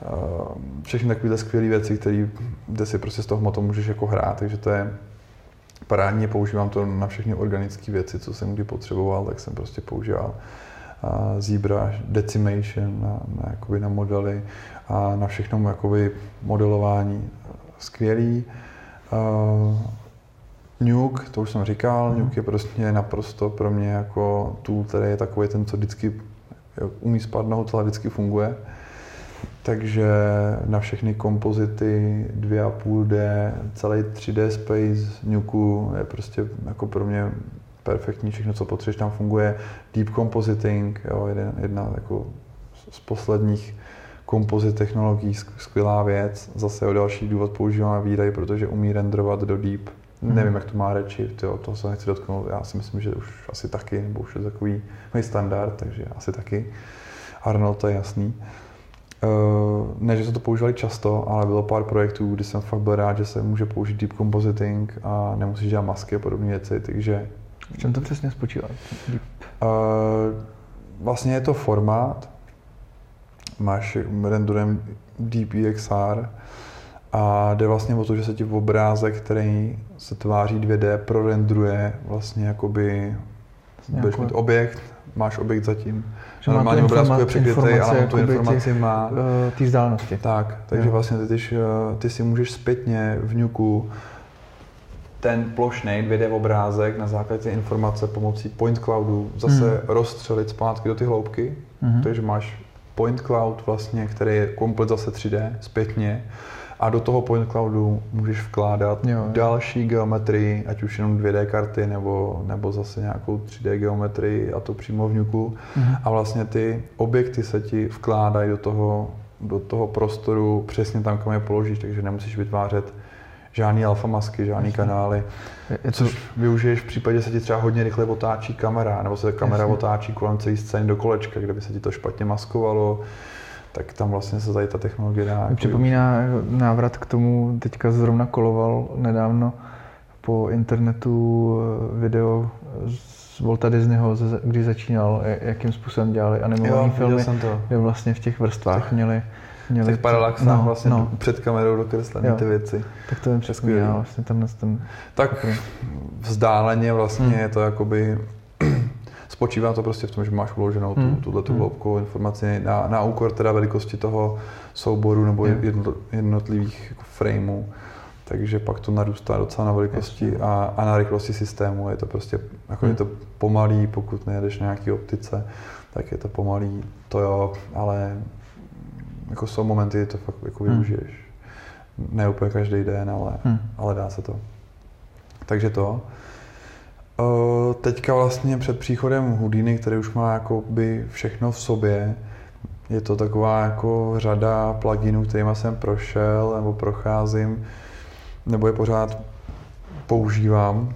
hmm. všechny takovéhle skvělé věci, které kde si prostě z toho hmotou můžeš jako hrát, takže to je parádně, používám to na všechny organické věci, co jsem kdy potřeboval, tak jsem prostě používal ZBrush, decimation na, na, jakoby na modely a na všechno jakoby modelování skvělý. Uh, NUKE, to už jsem říkal, NUKE je prostě naprosto pro mě jako tool, který je takový ten, co vždycky umí spadnout, ale vždycky funguje. Takže na všechny kompozity, dvě a půl dé, celý tři dé space NUKE je prostě jako pro mě perfektní, všechno, co potřebuješ, tam funguje. Deep compositing, jo, jedna, jedna jako z posledních kompozit technologií, skvělá věc. Zase o další důvod používám V-Ray, protože umí renderovat do deep. Hmm. Nevím, jak to má Redshift, jo, toho se nechci dotknout. Já si myslím, že už asi taky, nebo už je takový můj standard, takže asi taky. Arnold, to je jasný. Uh, ne, že jsme to používali často, ale bylo pár projektů, kdy jsem fakt byl rád, že se může použít deep compositing a nemusíš dělat masky a podobné věci, takže v čem to přesně spočívá? Uh, vlastně je to formát, máš rendurem D P X R a jde vlastně o to, že se ti obrázek, který se tváří dvě dé, prorendruje vlastně jakoby, budeš mít objekt, máš objekt zatím. Na normálním obrázku je překrytej, ale on tu informaci má. Ty vzdálenosti. Tak, takže jo. Vlastně ty, ty si můžeš zpětně v NUKE ten plošnej dvě dé obrázek na základě informace pomocí point cloudu zase hmm. rozstřelit zpátky do ty hloubky, hmm. takže máš point cloud vlastně, který je komplet zase tři dé zpětně a do toho point cloudu můžeš vkládat jo. další geometrii, ať už jenom dvě dé karty nebo, nebo zase nějakou tři dé geometrii a to přímo v NUKE hmm. a vlastně ty objekty se ti vkládají do toho, do toho prostoru přesně tam, kam je položíš, takže nemusíš vytvářet žádný alfamasky, žádný Jasně. kanály, je což to využiješ v případě, že se ti třeba hodně rychle otáčí kamera, nebo se kamera Jasně. otáčí kolem celé scény do kolečka, kde by se ti to špatně maskovalo, tak tam vlastně se tady ta technologie dá. Mě připomíná návrat k tomu, teďka zrovna koloval nedávno po internetu video z Volta Disneyho, kdy začínal, jakým způsobem dělali animované filmy, kde vlastně v těch vrstvách tak. měli v těch paralaxách no, vlastně no. před kamerou dokreslené ty věci. Tak to jim přeskvělá vlastně tam. Tak vzdáleně vlastně hmm. je to jakoby spočívá to prostě v tom, že máš uloženou hmm. tuhle tu hloubkovou informaci na, na úkor teda velikosti toho souboru nebo hmm. jednotlivých jako frameů. Takže pak to narůstá docela na velikosti a, a na rychlosti systému. Je to prostě jako hmm. je to pomalý, pokud nejedeš na nějaký optice, tak je to pomalý, to jo, ale jako jsou momenty, kdy to fakt jako využiješ. Ne úplně každý den, ale, hmm. ale dá se to. Takže to. Teďka vlastně před příchodem Houdini, který už má jakoby všechno v sobě, je to taková jako řada pluginů, kterýma jsem prošel nebo procházím, nebo je pořád používám.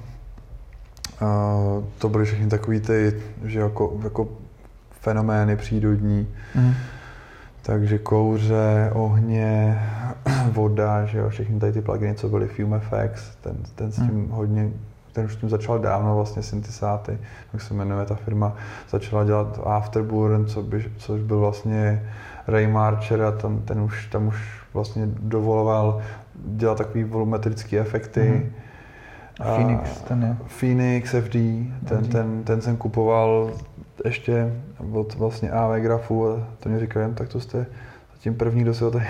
To byly všechny takový ty, že jako, jako fenomény přírodní. Hmm. Takže kouře, ohně, voda, že jo, všechny tady ty pluginy, co byly Fume Effects, ten, ten s tím hmm. hodně, ten už tím začal dávno vlastně Synthesáty, jak se jmenuje ta firma, začala dělat Afterburn, co by, což byl vlastně Ray Marcher a tam, ten už, tam už vlastně dovoloval dělat takový volumetrické efekty. Hmm. A Phoenix, ten je. Phoenix F D, ten, ten, ten jsem kupoval ještě od vlastně A V grafu a to mě říkali, tak to jste zatím první, kdo si ho tady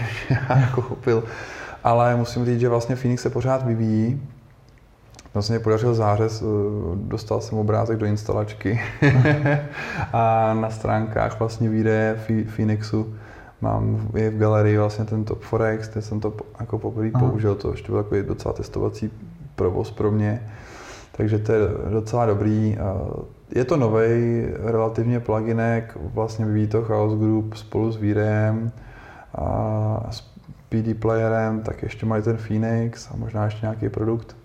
jako koupil. Ale musím říct, že vlastně Phoenix se pořád vyvíjí. Vlastně podařil zářez, dostal jsem obrázek do instalačky a na stránkách vlastně výdeje Phoenixu mám je v galerii vlastně ten Top Forex, ten jsem to jako poprvé použil, to ještě byl takový docela testovací provoz pro mě, takže to je docela dobrý. Je to novej relativně pluginek, vlastně vyvíjí to Chaos Group spolu s V-Rayem a s P D Playerem, tak ještě mají ten Phoenix a možná ještě nějaký produkt.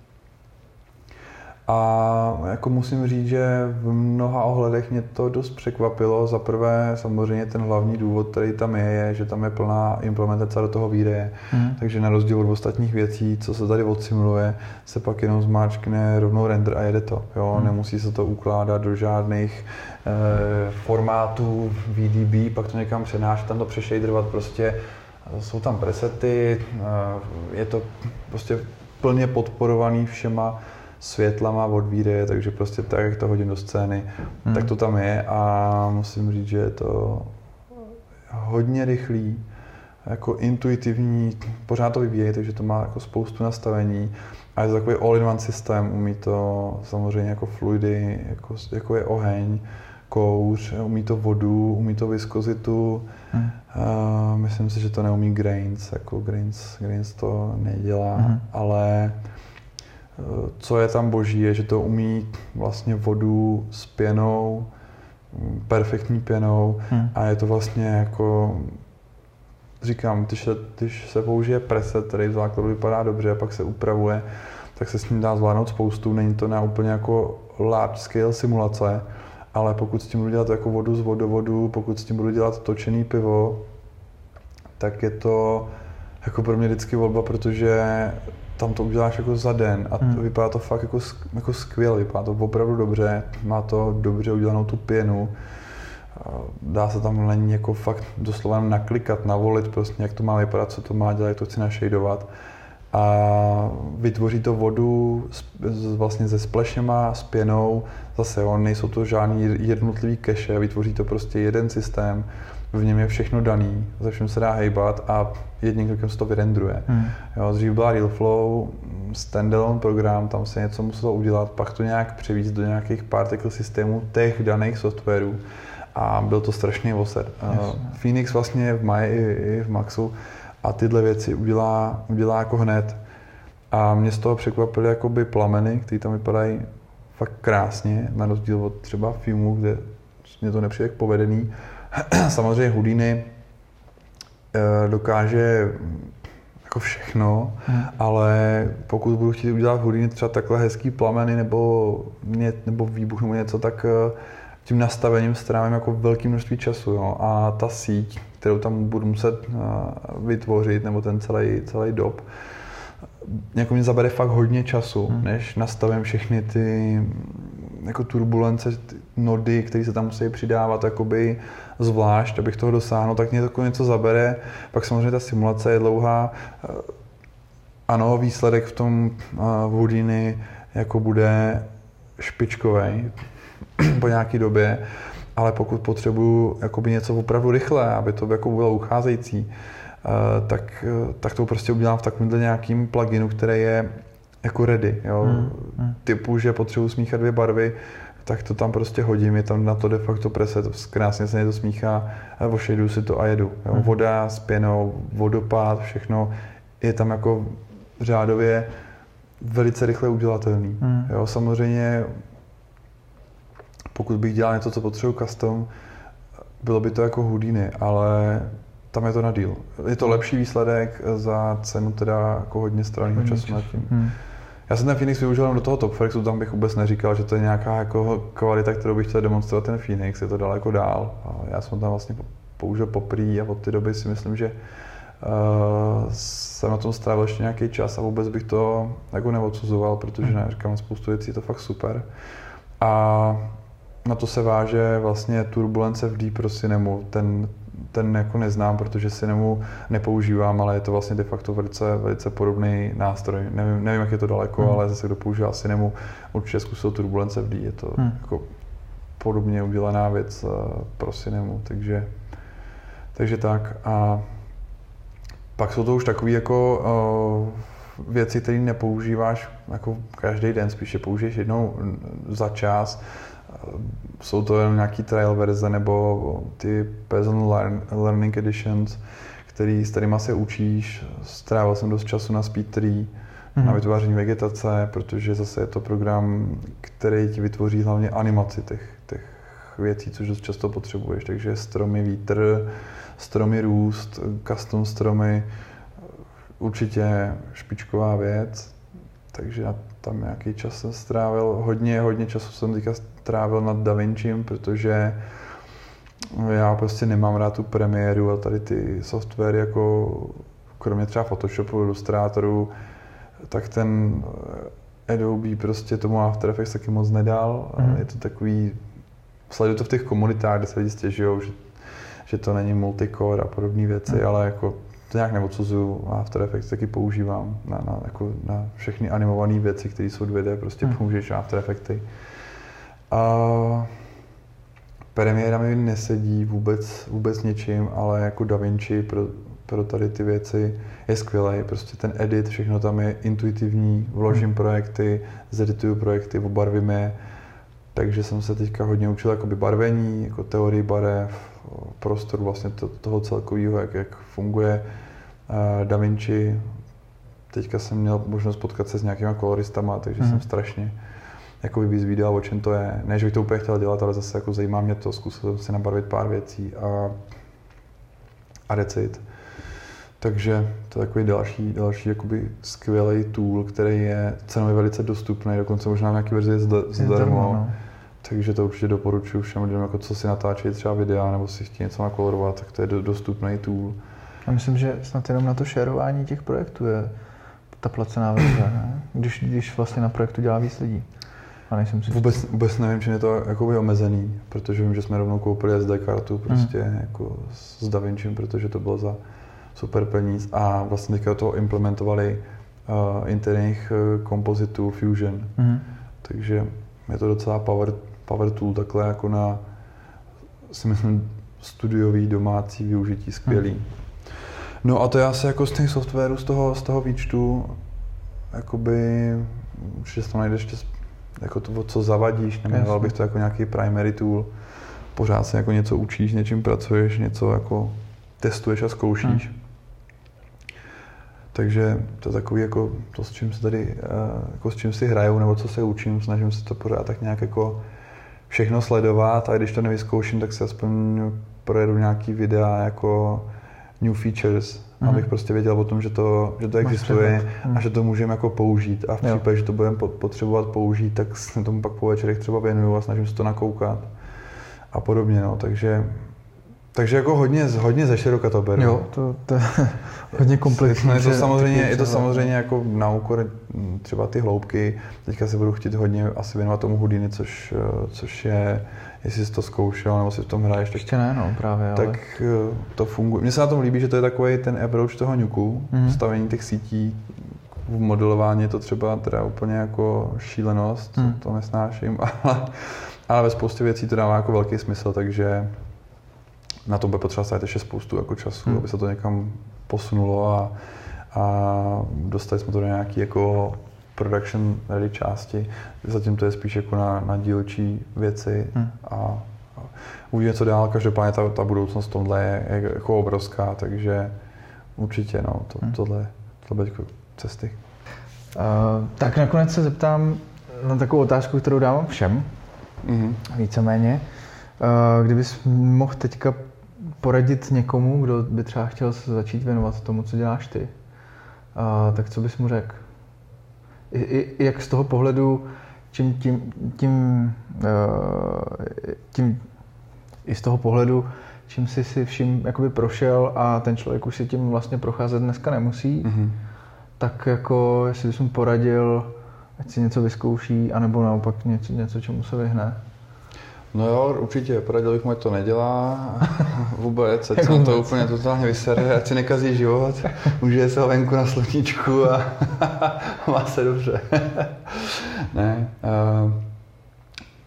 A jako musím říct, že v mnoha ohledech mě to dost překvapilo. Za prvé samozřejmě ten hlavní důvod, který tam je, je, že tam je plná implementace do toho výdeje. Hmm. Takže na rozdíl od ostatních věcí, co se tady odsimuluje, se pak jenom zmáčkne rovnou render a jede to. Jo? Hmm. Nemusí se to ukládat do žádných eh, formátů V D B, pak to někam přenášet, tam to přešejderovat prostě. Jsou tam presety, eh, je to prostě plně podporovaný všema světlama od výdeje, takže prostě tak, jak to hodím do scény, hmm. tak to tam je a musím říct, že je to hodně rychlý, jako intuitivní, pořád to vyvíjí, takže to má jako spoustu nastavení a je to takový all-in-one systém, umí to samozřejmě jako fluidy, jako, jako je oheň, kouř, umí to vodu, umí to viskozitu, hmm. uh, myslím si, že to neumí grains, jako grains, grains to nedělá, hmm. ale co je tam boží, je, že to umí vlastně vodu s pěnou, perfektní pěnou hmm. a je to vlastně jako, říkám, když se, když se použije preset, který v základu vypadá dobře a pak se upravuje, tak se s ním dá zvládnout spoustu, není to na úplně jako large scale simulace, ale pokud s tím budu dělat jako vodu z vodovodu, pokud s tím budu dělat točený pivo, tak je to jako pro mě vždycky volba, protože tam to uděláš jako za den a hmm. vypadá to fakt jako, jako skvěle, vypadá to opravdu dobře, má to dobře udělanou tu pěnu, dá se tam na ní jako fakt doslova naklikat, navolit prostě, jak to má vypadat, co to má dělat, jak to chci našejdovat a vytvoří to vodu vlastně se splešema, s pěnou, zase jo, nejsou to žádný jednotlivý cache, vytvoří to prostě jeden systém, v něm je všechno daný, ze všem se dá hejbat a jedním klikem se to vyrendruje. Hmm. Jo, dřív byla RealFlow, standalone program, tam se něco muselo udělat, pak to nějak převíct do nějakých particle systémů těch daných softwarů a byl to strašný voser. Yes. Phoenix vlastně v Maji i v Maxu a tyhle věci udělá, udělá jako hned a mě z toho překvapily jakoby plameny, které tam vypadají fakt krásně, na rozdíl od třeba filmu, kde mě to nepřijde povedený. Samozřejmě Houdini dokáže jako všechno, hmm. ale pokud budu chtít udělat Houdini třeba takhle hezký plameny nebo, nebo výbuch nebo něco, tak tím nastavením strávím jako velké množství času. Jo. A ta síť, kterou tam budu muset vytvořit, nebo ten celý, celý dob, jako mě zabere fakt hodně času, hmm. než nastavím všechny ty jako turbulence, ty nody, které se tam musí přidávat jakoby zvlášť, abych toho dosáhnul, tak mě to něco zabere. Pak samozřejmě ta simulace je dlouhá. Ano, výsledek v tom Houdini jako bude špičkový, po nějaké době, ale pokud potřebuju jakoby něco opravdu rychle, aby to jako bylo ucházející, tak, tak to prostě udělám v takovémhle nějakým pluginu, který je jako ready, jo? Hmm, hmm. Typu, že potřebuju smíchat dvě barvy, tak to tam prostě hodím, je tam na to de facto preset, krásně se mě to smíchá, ošejdu si to a jedu. Jo? Hmm. Voda s pěnou, vodopád, všechno je tam jako řádově velice rychle udělatelný. Hmm. Jo? Samozřejmě pokud bych dělal něco, co potřebuji custom, bylo by to jako Houdini, ale tam je to na deal. Je to lepší výsledek za cenu teda jako hodně straného času nad tím. Hmm. Já jsem ten Phoenix využil do toho Topflexu, tam bych vůbec neříkal, že to je nějaká jako kvalita, kterou bych chtěl demonstrovat ten Phoenix, je to daleko dál. A já jsem tam vlastně použil poprý a od té doby si myslím, že uh, jsem na tom strávil ještě nějaký čas a vůbec bych to jako neodsuzoval, protože ne, říkám, spoustu věcí je to fakt super. A na to se váže vlastně Turbulence F D pro Cinema, ten ten jako neznám, protože Cinema nepoužívám, ale je to vlastně de facto velice, velice podobný nástroj. Nevím, nevím, jak je to daleko, hmm. ale zase kdo používá Cinema, určitě zkusil Turbulence F D, je to hmm. jako podobně udělaná věc pro Cinema, takže, takže tak. A pak jsou to už takové jako uh, věci, které nepoužíváš jako každý den, spíš je použiješ jednou za čas. Jsou to jenom nějaký trial verze nebo ty personal learning editions, který, s kterýma se učíš. Strávil jsem dost času na speed tree, mm-hmm. na vytváření vegetace, protože zase je to program, který ti vytvoří hlavně animaci těch, těch věcí, což dost často potřebuješ. Takže stromy, vítr, stromy růst, custom stromy, určitě špičková věc. Takže já tam nějaký čas jsem strávil, hodně, hodně času jsem teďka strávil nad Da Vincim, protože já prostě nemám rád tu premiéru a tady ty software jako kromě třeba Photoshopu, Illustratoru, tak ten Adobe prostě tomu After Effects taky moc nedal. Mm. Je to takový, sleduju to v těch komunitách, kde se lidi stěžujou, že, že to není multicore a podobné věci, mm. ale jako to nějak neodsuzuju a After Effects taky používám na, na, jako na všechny animované věci, které jsou dvě dé, prostě hmm. použiješ After Effecty. A premiéra mi nesedí vůbec, vůbec ničím, ale jako Da Vinci pro, pro tady ty věci je skvělý, prostě ten edit, všechno tam je intuitivní, vložím hmm. projekty, zedituju projekty, obarvím je, takže jsem se teďka hodně učil jakoby barvení, jako teorii barev, prostor vlastně to, toho celkového, jak, jak funguje uh, Da Vinci. Teďka jsem měl možnost potkat se s nějakýma koloristama, takže mm. jsem strašně jakoby vyzvídal, o čem to je. Ne, že bych to úplně chtěl dělat, ale zase jako zajímá mě to, zkusil jsem si nabarvit pár věcí a, a decit. Takže to je takový další, další jakoby skvělý tool, který je cenově velice dostupný, dokonce možná v nějaké verzi zdarma. Takže to určitě doporučuji všem lidem, jako co si natáčejí třeba videa, nebo si chtějí něco nakolorovat, tak to je dostupný tool. Já myslím, že snad jenom na to šerování těch projektů je ta placená verze, ne? Když, když vlastně na projektu dělá víc lidí. A nejsem si vůbec, vůbec nevím, čím je to jakoby omezený, protože vím, že jsme rovnou koupili S D kartu prostě hmm. jako s Da Vincim, protože to bylo za super peníz a vlastně teďka toho implementovali uh, interních uh, kompozitů Fusion. Hmm. Takže je to docela power Power tool takhle jako na, si myslím, studiový domácí využití skvělý. Hmm. No a to já se jako z těch softwarů, z toho, z toho výčtu, jakoby, určitě se tam najdeš tě, jako to, co zavadíš, neměl bych to jako nějaký primary tool, pořád se jako něco učíš, něčím pracuješ, něco jako testuješ a zkoušíš. Hmm. Takže to je takový jako to, s čím se tady, jako s čím si hraju, nebo co se učím, snažím se to pořád tak nějak jako všechno sledovat a když to nevyzkouším, tak se aspoň projedu nějaký videa jako new features, mm-hmm. abych prostě věděl o tom, že to, že to existuje a že to můžeme jako použít a v případě, jo. že to budeme potřebovat použít, tak se tomu pak po večerech třeba věnuju a snažím se to nakoukat a podobně, no, takže takže jako hodně, hodně ze široka to beru. Jo, to, to je hodně komplexní. Je to samozřejmě, je to samozřejmě jako na úkor třeba ty hloubky. Teďka si budu chtít hodně asi věnovat tomu Houdini, což, což je, jestli jsi to zkoušel nebo si v tom hraješ. Ještě ne, no, právě. Tak ale to funguje. Mně se na tom líbí, že to je takový ten approach toho nuku, mm-hmm. stavení těch sítí, v modelování je to třeba teda úplně jako šílenost, mm. to nesnáším, ale ale ve spoustě věcí to dává jako velký smysl, takže na to bude potřeba stát ještě spoustu jako času, hmm. aby se to někam posunulo a, a dostali jsme to do nějaký jako production ready části. Zatím to je spíš jako na, na dílčí věci hmm. a, a uvidíme, co dál. Každopádně ta, ta budoucnost v tomhle je jako obrovská, takže určitě no, to, hmm. tohle, tohle bude cesty. Uh, tak nakonec se zeptám na takovou otázku, kterou dávám všem, mm-hmm. víceméně. Uh, kdybys mohl teďka poradit někomu, kdo by třeba chtěl se začít věnovat tomu, co děláš ty, uh, tak co bys mu řekl? I, i, jak z toho pohledu, čím tím, tím, uh, tím i z toho pohledu, čím jsi si vším jakoby prošel a ten člověk už si tím vlastně procházet dneska nemusí, mm-hmm. tak jako, jestli bys mu poradil, ať si něco vyzkouší, anebo naopak něco, něco čemu se vyhne. No jo, určitě, poradil bych mu, ať to nedělá vůbec, ať se to úplně totálně vysere, ať si nekazí život, užije se ho venku na sluníčku a má se dobře. Ne, uh,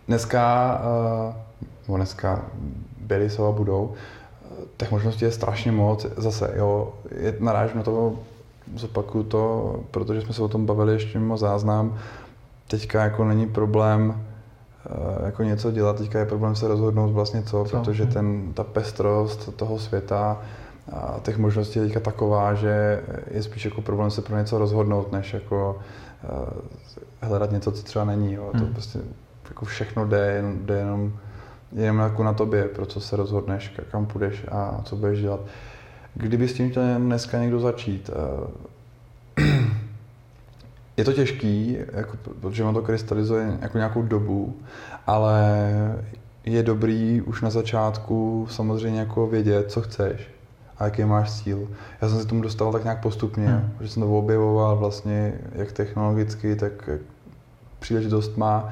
dneska, uh, dneska byli se a budou, těch možností je strašně moc, zase, jo, je, narážím na to, zopakuju to, protože jsme se o tom bavili ještě mimo záznam. Teďka jako není problém jako něco dělat, teďka je problém se rozhodnout vlastně co, co? protože ten, ta pestrost toho světa a těch možností je teďka taková, že je spíš jako problém se pro něco rozhodnout, než jako hledat něco, co třeba není. Jo. Hmm. To prostě jako všechno jde, jde jenom, jenom jako na tobě, pro co se rozhodneš, kam půjdeš a co budeš dělat. Kdyby s tím chtěl dneska někdo začít, je to těžký, jako, protože on to krystalizuje jako nějakou dobu, ale je dobrý už na začátku samozřejmě jako vědět, co chceš a jaký máš cíl. Já jsem se tomu dostal tak nějak postupně, hmm. že jsem to objevoval vlastně jak technologicky, tak příležitost má.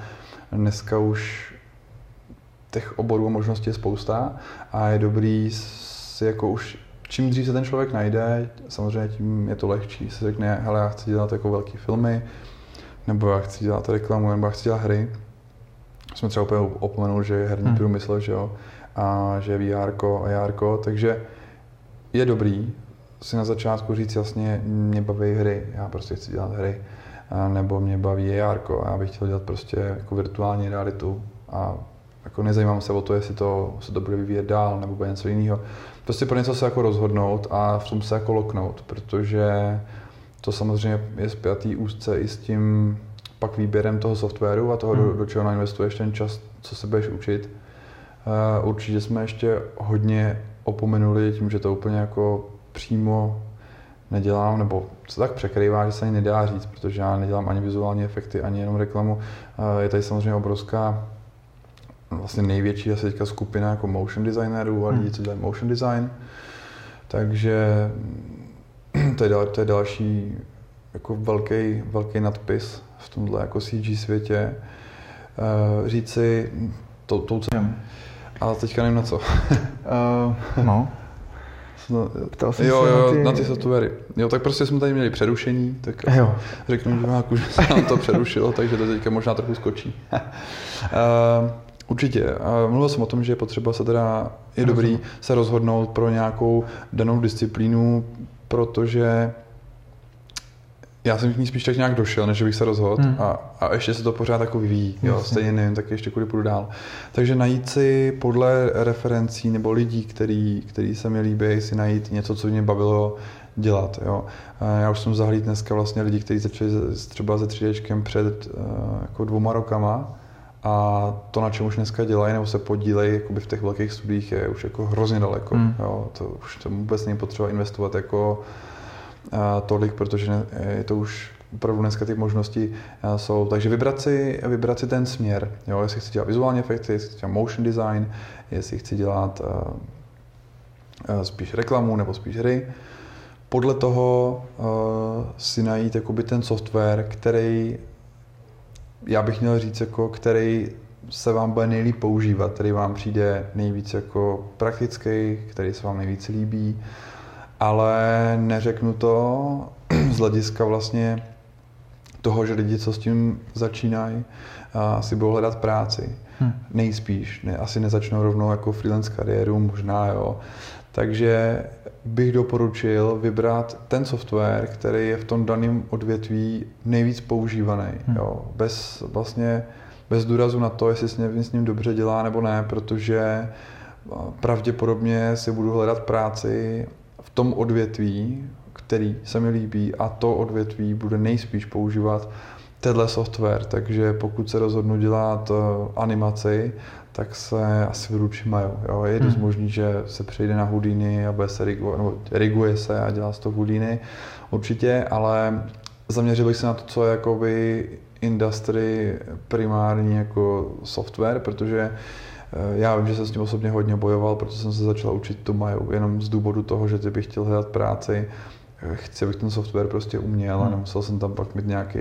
Dneska už těch oborů a možností je spousta a je dobrý si jako už čím dřív se ten člověk najde, samozřejmě tím je to lehčí. Se řekne, hele, já chci dělat jako velké filmy, nebo já chci dělat reklamu, nebo já chci dělat hry. Jsme třeba úplně opomenuli, že je herní hmm. průmysl, že jo, a že je vé érko a á érko, takže je dobrý si na začátku říct jasně, mě baví hry, já prostě chci dělat hry, nebo mě baví á érko a já bych chtěl dělat prostě jako virtuální realitu a jako nezajímám se o to, jestli to se to bude vyvíjet dál, nebo bude něco jiného. Prostě pro něco se jako rozhodnout a v tom se jako loknout, protože to samozřejmě je spjatý úzce i s tím pak výběrem toho softwaru a toho, hmm. do, do čeho nainvestuješ ten čas, co se budeš učit. Uh, určitě jsme ještě hodně opomenuli tím, že to úplně jako přímo nedělám, nebo se tak překrývá, že se ani nedá říct, protože já nedělám ani vizuální efekty, ani jenom reklamu. Uh, je tady samozřejmě obrovská vlastně největší asi teďka skupina jako motion designerů a lidí, co dělají motion design. Takže to je, dal, to je další jako velký, velký nadpis v tomhle jako cé gé světě. Uh, říct si tou to, cenou. Ale teďka nevím na co. uh, no. Ptal jsem jo, jo, na ty, na ty softwary. Jo, tak prostě jsme tady měli přerušení, tak jo. Řeknu, že, máku, že se nám to přerušilo, takže to teďka možná trochu skočí. uh, Určitě. Mluvil jsem o tom, že je potřeba se teda, je dobrý se rozhodnout pro nějakou danou disciplínu, protože já jsem k ní spíš tak nějak došel, než bych se rozhodl hmm. a, a ještě se to pořád jako vyvíjí, jo, stejně nevím, tak ještě kudy půjdu dál. Takže najít si podle referencí nebo lidí, který, který se mi líbí, si najít něco, co mě bavilo dělat, jo. Já už jsem zahlíd dneska vlastně lidi, kteří začali třeba se tři déčkem před jako dvouma rokama, a to, na čem už dneska dělají nebo se podílejí v těch velkých studiích, je už jako hrozně daleko. Mm. Jo, to už to vůbec není potřeba investovat jako a, tolik, protože ne, je to už opravdu dneska ty možnosti a, jsou. Takže vybrat si, vybrat si ten směr. Jo, jestli chci dělat vizuální efekty, jestli chci dělat motion design, jestli chci dělat a, a spíš reklamu nebo spíš hry. Podle toho a, si najít jakoby ten software, který já bych měl říct, jako, který se vám bude nejlíp používat, který vám přijde nejvíc jako praktický, který se vám nejvíc líbí, ale neřeknu to z hlediska vlastně toho, že lidi, co s tím začínají, si budou hledat práci. hmm. nejspíš. Ne, asi nezačnou rovnou jako freelance kariéru, možná jo. Takže bych doporučil vybrat ten software, který je v tom daném odvětví nejvíc používaný. Hmm. Jo. Bez, vlastně, bez důrazu na to, jestli se s ním dobře dělá nebo ne, protože pravděpodobně si budu hledat práci v tom odvětví, který se mi líbí, a to odvětví bude nejspíš používat tenhle software. Takže pokud se rozhodnu dělat animaci, tak se asi vyručím Majou. Jo, je dost hmm. možný, že se přejde na Houdini a bude se rigu, nebo riguje se a dělá z toho Houdini určitě, ale zaměřil bych se na to, co je jakoby industry primární jako software, protože já vím, že jsem s tím osobně hodně bojoval, protože jsem se začal učit tu Maju jenom z důvodu toho, že bych chtěl hledat práci, chci, abych ten software prostě uměl hmm. a nemusel jsem tam pak mít nějaký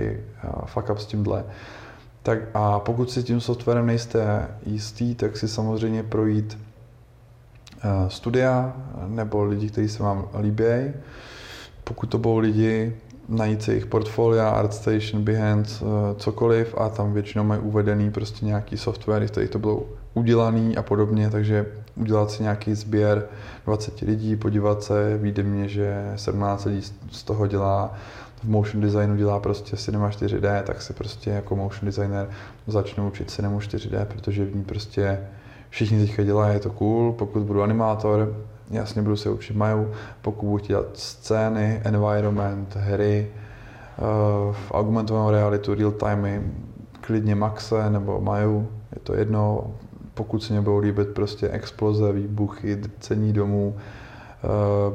fuck up s tímhle. Tak a pokud si tím softwarem nejste jistý, tak si samozřejmě projít studia nebo lidi, kteří se vám líbí. Pokud to budou lidi, najít si jejich portfolia, ArtStation, Behance, cokoliv, a tam většinou mají uvedený prostě nějaký software, který to bylo udělaný a podobně, takže udělat si nějaký sběr dvacet lidí, podívat se, vyjde mě, že sedmnáct lidí z toho dělá v motion designu, dělá prostě Cinema čtyři D, tak se prostě jako motion designer začnu učit Cinema čtyři D, protože v ní prostě všichni teďka dělají, je to cool. Pokud budu animátor, jasně budu se učit Maju, pokud budu dělat scény, environment, hry, v augmentovanou realitu, real timey, klidně Maxe nebo Maju, je to jedno. Pokud se mě budou líbit prostě exploze, výbuchy, drcení domů,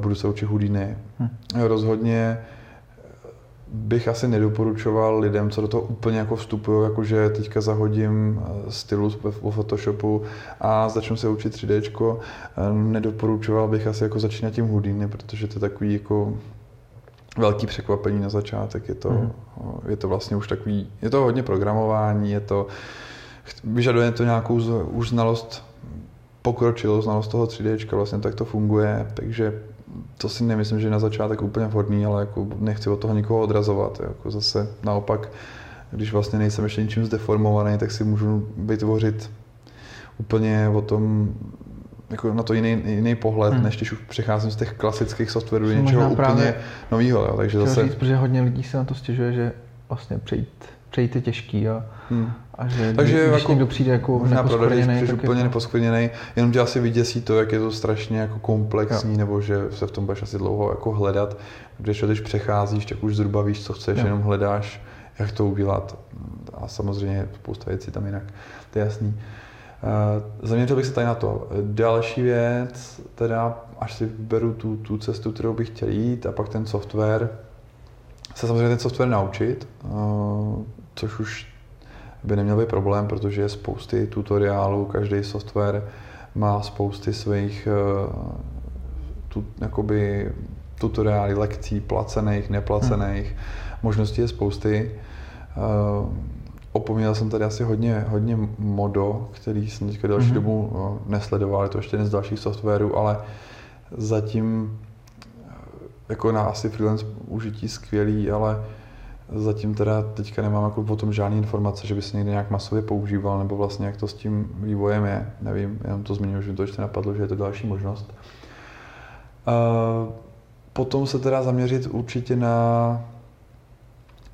budu se učit Houdini. Hm. Rozhodně bych asi nedoporučoval lidem, co do toho úplně jako vstupují, jakože teďka zahodím stylu v Photoshopu a začnu se učit tři déčko. Nedoporučoval bych asi jako začínat tím Houdini, protože to je takový jako velký překvapení na začátek. Je to, hmm. je to vlastně už takový, je to hodně programování, je to, vyžaduje to nějakou z, už znalost pokročilo, znalost toho tři déčka, vlastně tak to funguje, takže to si nemyslím, že je na začátek úplně vhodný, ale jako nechci od toho nikoho odrazovat. Jako zase naopak, když vlastně nejsem ještě ničím zdeformovaný, tak si můžu vytvořit úplně o tom, jako na to jiný, jiný pohled, hmm. než když už přecházím z těch klasických softwarů do něčeho úplně novýho. Takže zase říct, protože hodně lidí se na to stěžuje, že vlastně přejít, přejít je těžký a, hmm. a že takže když jako, někdo přijde jako neposkvrněnej, tak úplně neposkvrněnej, jenom tě asi vyděsí to, jak je to strašně jako komplexní, jo. Nebo že se v tom budeš asi dlouho jako hledat, když, když přecházíš, tak už zhruba víš, co chceš, jo. Jenom hledáš, jak to udělat, a samozřejmě spousta věcí tam jinak, to je jasný. Zaměřil bych se tady na to. Další věc, teda až si vyberu tu, tu cestu, kterou bych chtěl jít, a pak ten software, se samozřejmě ten software naučit, což už by neměl být problém, protože je spousty tutoriálů, každý software má spousty svých tu, jakoby, tutoriály, lekcí, placených, neplacených, hmm. možností je spousty. Opomněl jsem tady asi hodně, hodně modo, který jsem teďka další hmm. dobu nesledoval, je to ještě jeden z dalších softwarů, ale zatím jako na asi freelance užití skvělý, ale zatím teda teďka nemám jako o tom žádné informace, že by se někde nějak masově používal, nebo vlastně jak to s tím vývojem je, nevím, jenom to zmínil, že mi to ještě napadlo, že je to další možnost. Potom se teda zaměřit určitě na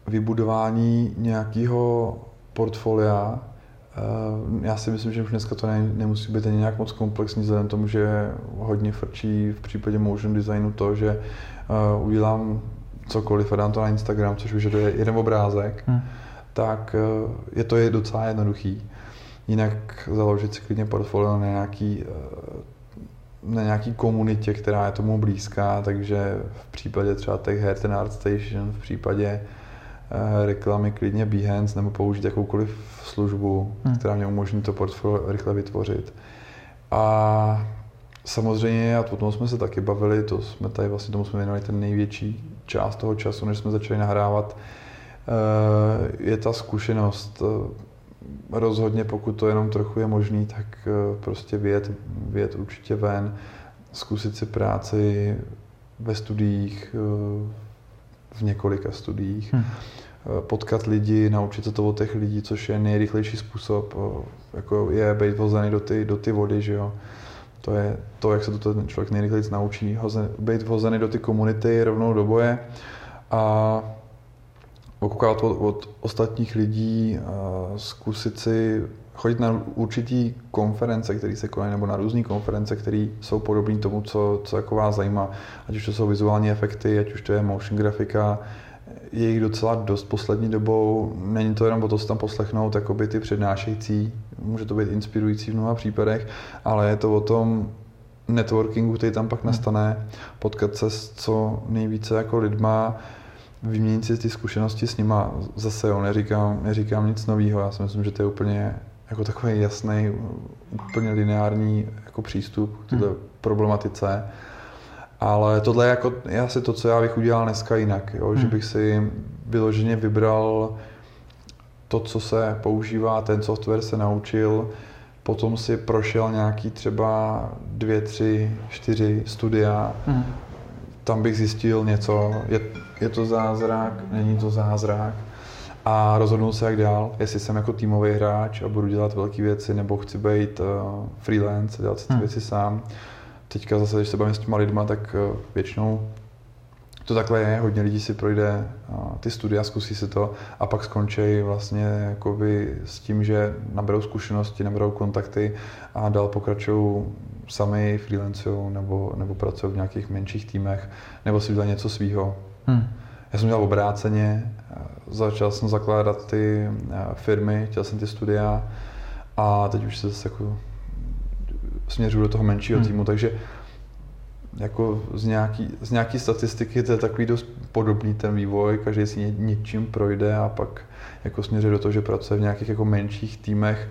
vybudování nějakého portfolia. Já si myslím, že už dneska to ne, nemusí být ani nějak moc komplexní, vzhledem tomu, že hodně frčí v případě motion designu to, že uh, udělám cokoliv a dám to na Instagram, což vyžaduje jeden obrázek, hmm. tak uh, je to je docela jednoduchý. Jinak založit si klidně portfolio na nějaký, uh, na nějaký komunitě, která je tomu blízká, takže v případě třeba těch her, ten ArtStation, v případě reklamy klidně Behance, nebo použít jakoukoliv službu, hmm. která mě umožní to portfolio rychle vytvořit. A samozřejmě, a o tom jsme se taky bavili, to jsme tady vlastně tomu jsme věnovali ten největší část toho času, než jsme začali nahrávat, je ta zkušenost. Rozhodně, pokud to jenom trochu je možný, tak prostě vyjet, vyjet určitě ven, zkusit si práci ve studiích, v několika studiích. Hmm. potkat lidi, naučit se to od těch lidí, což je nejrychlejší způsob, jako je být hozený do ty, do ty vody, že jo. To je to, jak se to ten člověk nejrychleji naučí, hozen, být hozený do ty komunity rovnou do boje a okoukat od, od ostatních lidí, zkusit si chodit na určitý konference, které se konají, nebo na různé konference, které jsou podobné tomu, co, co jako vás zajímá. Ať už to jsou vizuální efekty, ať už to je motion grafika, je jich docela dost poslední dobou. Není to jenom o to se tam poslechnout jakoby ty přednášející, může to být inspirující v mnoha případech, ale je to o tom networkingu, který tam pak nastane, potkat se s co nejvíce jako lidma, vyměnit si ty zkušenosti s nima. Zase jo, neříkám, neříkám nic nového, já si myslím, že to je úplně jako takový jasný, úplně lineární jako přístup k této problematice. Ale tohle je jako asi to, co já bych udělal dneska jinak, jo? Hmm. Že bych si vyloženě vybral to, co se používá, ten software se naučil, potom si prošel nějaký třeba dvě, tři, čtyři studia, hmm. tam bych zjistil něco, je, je to zázrak, není to zázrak a rozhodnu se jak dál, jestli jsem jako týmový hráč a budu dělat velké věci, nebo chci být uh, freelance, dělat si ty hmm. věci sám. Teďka zase, když se bavím s těma lidma, tak většinou to takhle je, hodně lidí si projde ty studia, zkusí si to a pak skončí vlastně jakoby s tím, že naberou zkušenosti, naberou kontakty a dál pokračují sami, freelancují nebo, nebo pracují v nějakých menších týmech nebo si udělají něco svýho. Hmm. Já jsem dělal obráceně, začal jsem zakládat ty firmy, chtěl jsem ty studia a teď už se zase jako směřuji do toho menšího týmu, hmm. takže jako z nějaký, z nějaký statistiky to je takový dost podobný ten vývoj, každý si něčím projde a pak jako směřuje do toho, že pracuje v nějakých jako menších týmech,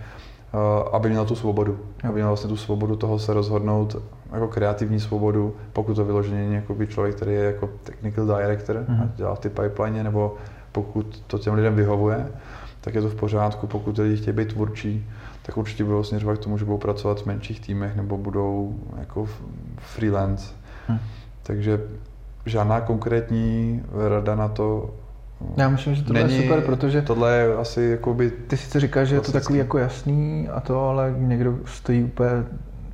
aby měl tu svobodu, aby měl vlastně tu svobodu toho se rozhodnout, jako kreativní svobodu, pokud to vyloženě nějaký člověk, který je jako technical director hmm. a dělá ty pipeline, nebo pokud to těm lidem vyhovuje, tak je to v pořádku, pokud lidi chtějí být tvůrčí, tak určitě budou směřovat k tomu, že budou pracovat v menších týmech nebo budou jako freelance. Hmm. Takže žádná konkrétní rada na to Já myslím, že tohle není, je super, protože tohle je asi jakoby ty sice říkáš, že klasický. Je to takový jako jasný a to, ale někdo stojí úplně,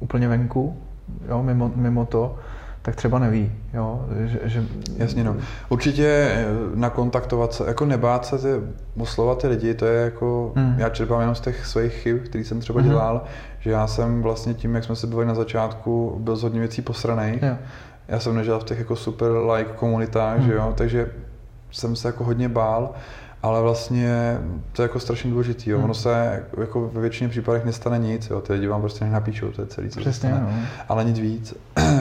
úplně venku, jo, mimo, mimo to, tak třeba neví, jo, že, že... Jasně, no. Určitě nakontaktovat se, jako nebát se ty, oslovat ty lidi, to je jako, hmm. já čerpám jenom z těch svých chyb, který jsem třeba hmm. dělal, že já jsem vlastně tím, jak jsme se bavili na začátku, byl z hodně věcí posranej, jo. Já jsem nežil v těch jako super like komunitách, hmm. že jo, takže jsem se jako hodně bál, ale vlastně to je jako strašně důležitý, jo. Ono se jako ve většině případech nestane nic, jo. Ty lidi vám prostě nenapíšou, to je celý, co Přesně, no. ale nic víc.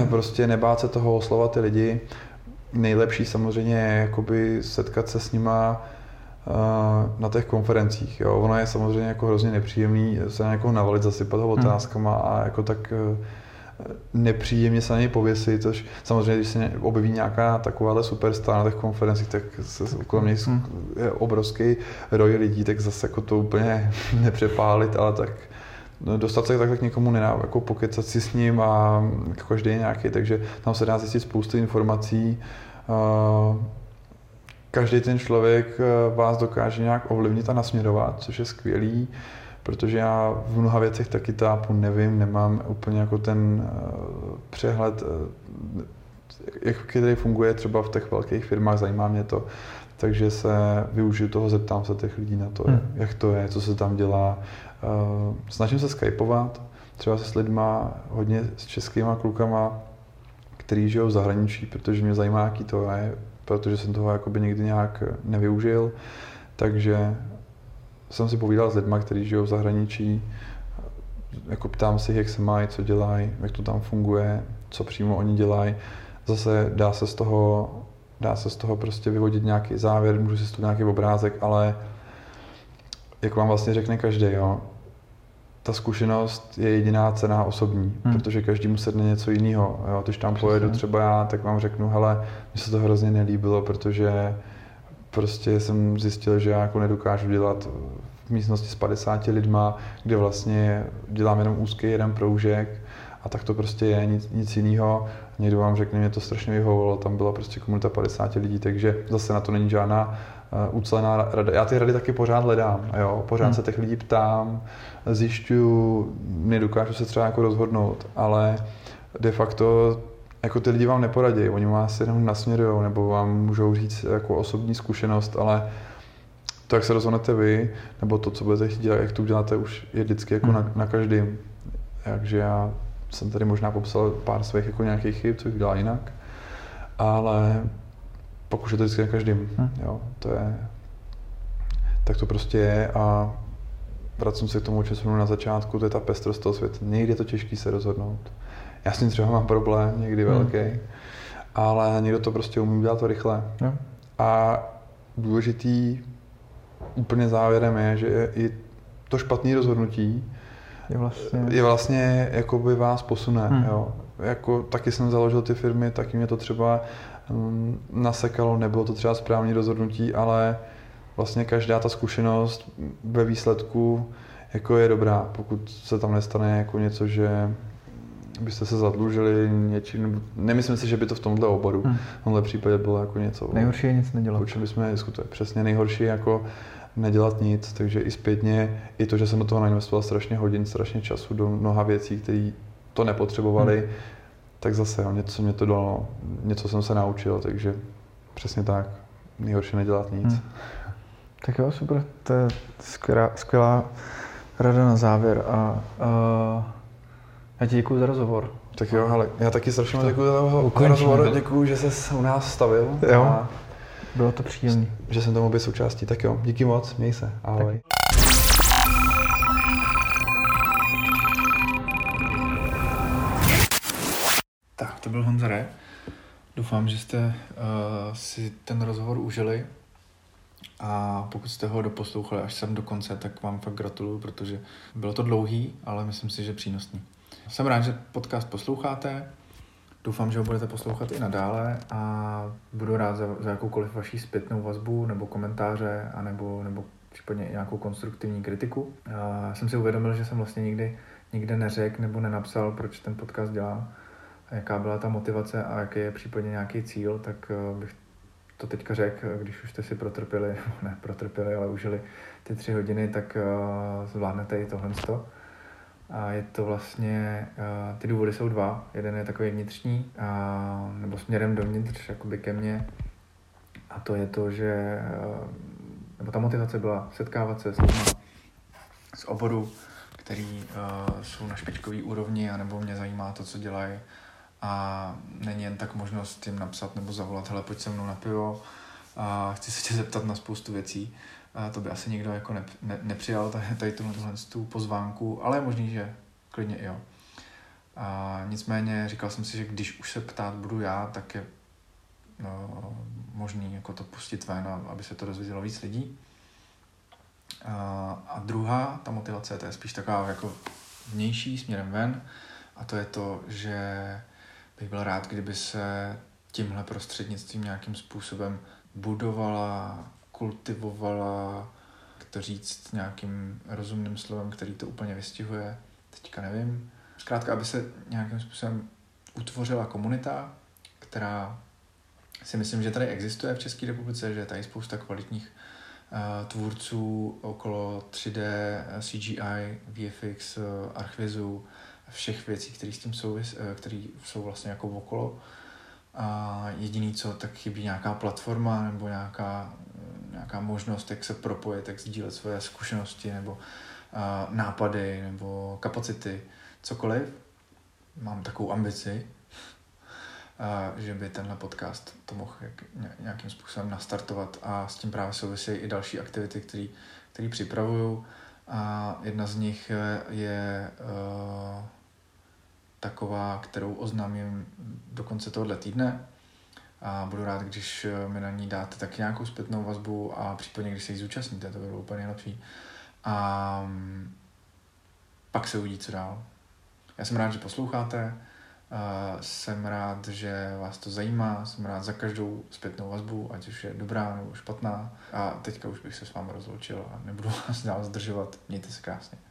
Prostě nebát se toho, oslovat ty lidi. Nejlepší samozřejmě je jakoby setkat se s nima uh, na těch konferencích, jo. Ono je samozřejmě jako hrozně nepříjemný se na někoho navalit, zasypat ho otázkama a jako tak uh, nepříjemně se na něj pověsit, což samozřejmě, když se objeví nějaká takováhle superstar na těch konferencích, tak se kolem něj je obrovský roj lidí, tak zase jako to úplně nepřepálit, ale tak dostat se takhle k někomu nená, jako pokecat si s ním a každý je nějaký, takže tam se dá zjistit spoustu informací. Každý ten člověk vás dokáže nějak ovlivnit a nasměrovat, což je skvělý. Protože já v mnoha věcech taky tápu, nevím, nemám úplně jako ten uh, přehled, uh, jak který funguje třeba v těch velkých firmách, zajímá mě to. Takže se využiju toho, zeptám se těch lidí na to, hmm. jak to je, co se tam dělá. Uh, snažím se skypovat, třeba se s lidma, hodně s českýma klukama, který žijou v zahraničí, protože mě zajímá, jaký to je, protože jsem toho jakoby nikdy nějak nevyužil. Takže jsem si povídal s lidma, kteří žijou v zahraničí, jako ptám si, jak se mají, co dělají, jak to tam funguje, co přímo oni dělají. Zase dá se z toho, dá se z toho prostě vyvodit nějaký závěr, můžu si z toho nějaký obrázek, ale jak vám vlastně řekne každý, jo, ta zkušenost je jediná cenná osobní, hmm. protože každému sedne něco jiného. Jo, když tam Přesně. pojedu třeba já, tak vám řeknu, hele, mně se to hrozně nelíbilo, protože prostě jsem zjistil, že já jako nedokážu dělat v místnosti s padesáti lidma, kde vlastně dělám jenom úzký jeden proužek a tak to prostě je, nic, nic jiného. Někdo vám řekne, mě to strašně vyhovovalo, tam byla prostě komunita padesáti lidí, takže zase na to není žádná ucelená rada. Já ty rady taky pořád hledám, jo? Pořád hmm. se těch lidí ptám, zjišťuju, nedokážu se třeba jako rozhodnout, ale de facto jako ty lidi vám neporadí, oni vás jenom nasměrujou nebo vám můžou říct jako osobní zkušenost, ale to, jak se rozhodnete vy, nebo to, co budete chtít, jak to uděláte, už je vždycky jako hmm. na, na každém. Takže já jsem tady možná popsal pár svých jako nějakých chyb, co bych dělal jinak, ale pokud je to vždycky na každém, hmm. jo, to je, tak to prostě je a vracím se k tomu, o čem jsem na začátku, to je ta pestrost toho světa. Někdy je to těžké se rozhodnout. Já s tím třeba mám problém, někdy hmm. velký, ale někdo to prostě umí dělat to rychle. Hmm. A důležitý úplně závěrem je, že i to špatné rozhodnutí je vlastně, je vlastně jakoby vás posune. Hmm. Jo. Jako, taky jsem založil ty firmy, taky mě to třeba um, nasekalo, nebylo to třeba správné rozhodnutí, ale vlastně každá ta zkušenost ve výsledku jako je dobrá, pokud se tam nestane jako něco, že byste se zadlužili něčím. Nemyslím si, že by to v tomhle oboru, hmm. v tomhle případě bylo jako něco. Nejhorší je nic nedělat. O čem bychom diskutovali. Přesně, nejhorší je jako nedělat nic, takže i zpětně, i to, že jsem do toho nainvestoval strašně hodin, strašně času do mnoha věcí, které to nepotřebovali, hmm. tak zase jo, něco mě to dalo, něco jsem se naučil, takže přesně tak, nejhorší je nedělat nic. Hmm. Tak jo, super, to je skvělá, skvělá rada na závěr a uh... já ti děkuju za rozhovor. Tak jo, ale já taky strašně moc děkuju za rozhovor. Děkuju, že ses u nás stavil. Jo. A bylo to příjemné. Že jsem tomu byl součástí. Tak jo, díky moc, měj se. Ahoj. Tak. tak, to byl Honza Re. Doufám, že jste uh, si ten rozhovor užili. A pokud jste ho doposlouchali až sem do konce, tak vám fakt gratuluju, protože bylo to dlouhý, ale myslím si, že přínosný. Jsem rád, že podcast posloucháte, doufám, že ho budete poslouchat i nadále a budu rád za, za jakoukoliv vaši zpětnou vazbu nebo komentáře a nebo, nebo případně i nějakou konstruktivní kritiku. Já jsem si uvědomil, že jsem vlastně nikdy, nikde neřekl nebo nenapsal, proč ten podcast dělám, jaká byla ta motivace a jaký je případně nějaký cíl, tak bych to teďka řekl, když už jste si protrpěli, ne protrpěli, ale užili ty tři hodiny, tak zvládnete i tohle sto. A je to vlastně, ty důvody jsou dva. Jeden je takový vnitřní, nebo směrem dovnitř, jakoby ke mně. A to je to, že, nebo ta motivace byla setkávat se s lidmi z oboru, který jsou na špičkový úrovni, anebo mě zajímá to, co dělají. A není jen tak možnost jim napsat nebo zavolat, hele, pojď se mnou na pivo, a chci se tě zeptat na spoustu věcí. A to by asi nikdo jako ne, ne, nepřijal tady tuhle tu pozvánku, ale je možný, že klidně i jo. A nicméně říkal jsem si, že když už se ptát budu já, tak je no, možný jako to pustit ven, aby se to dozvědělo víc lidí. A, a druhá, ta motivace, to je spíš taková jako vnější, směrem ven, a to je to, že bych byl rád, kdyby se tímhle prostřednictvím nějakým způsobem budovala, kultivovala, jak to říct nějakým rozumným slovem, který to úplně vystihuje, teďka nevím. Zkrátka, aby se nějakým způsobem utvořila komunita, která si myslím, že tady existuje v České republice, že je tady spousta kvalitních uh, tvůrců okolo tři dé, C G I, V F X, uh, archvizu, všech věcí, které s tím souvis, uh, které jsou vlastně jako okolo. A jediný co, tak chybí nějaká platforma nebo nějaká nějaká možnost, jak se propojit, jak sdílet svoje zkušenosti nebo uh, nápady nebo kapacity, cokoliv. Mám takovou ambici, uh, že by tenhle podcast to mohl jak, nějakým způsobem nastartovat a s tím právě souvisí i další aktivity, které který připravuju. A jedna z nich je uh, taková, kterou oznámím do konce tohoto týdne. A budu rád, když mi na ní dáte taky nějakou zpětnou vazbu a případně, když se jí zúčastníte, to bylo úplně nejlepší. A pak se uvidí, co dál. Já jsem rád, že posloucháte, jsem rád, že vás to zajímá, jsem rád za každou zpětnou vazbu, ať už je dobrá nebo špatná. A teďka už bych se s vámi rozloučil a nebudu vás dál zdržovat. Mějte se krásně.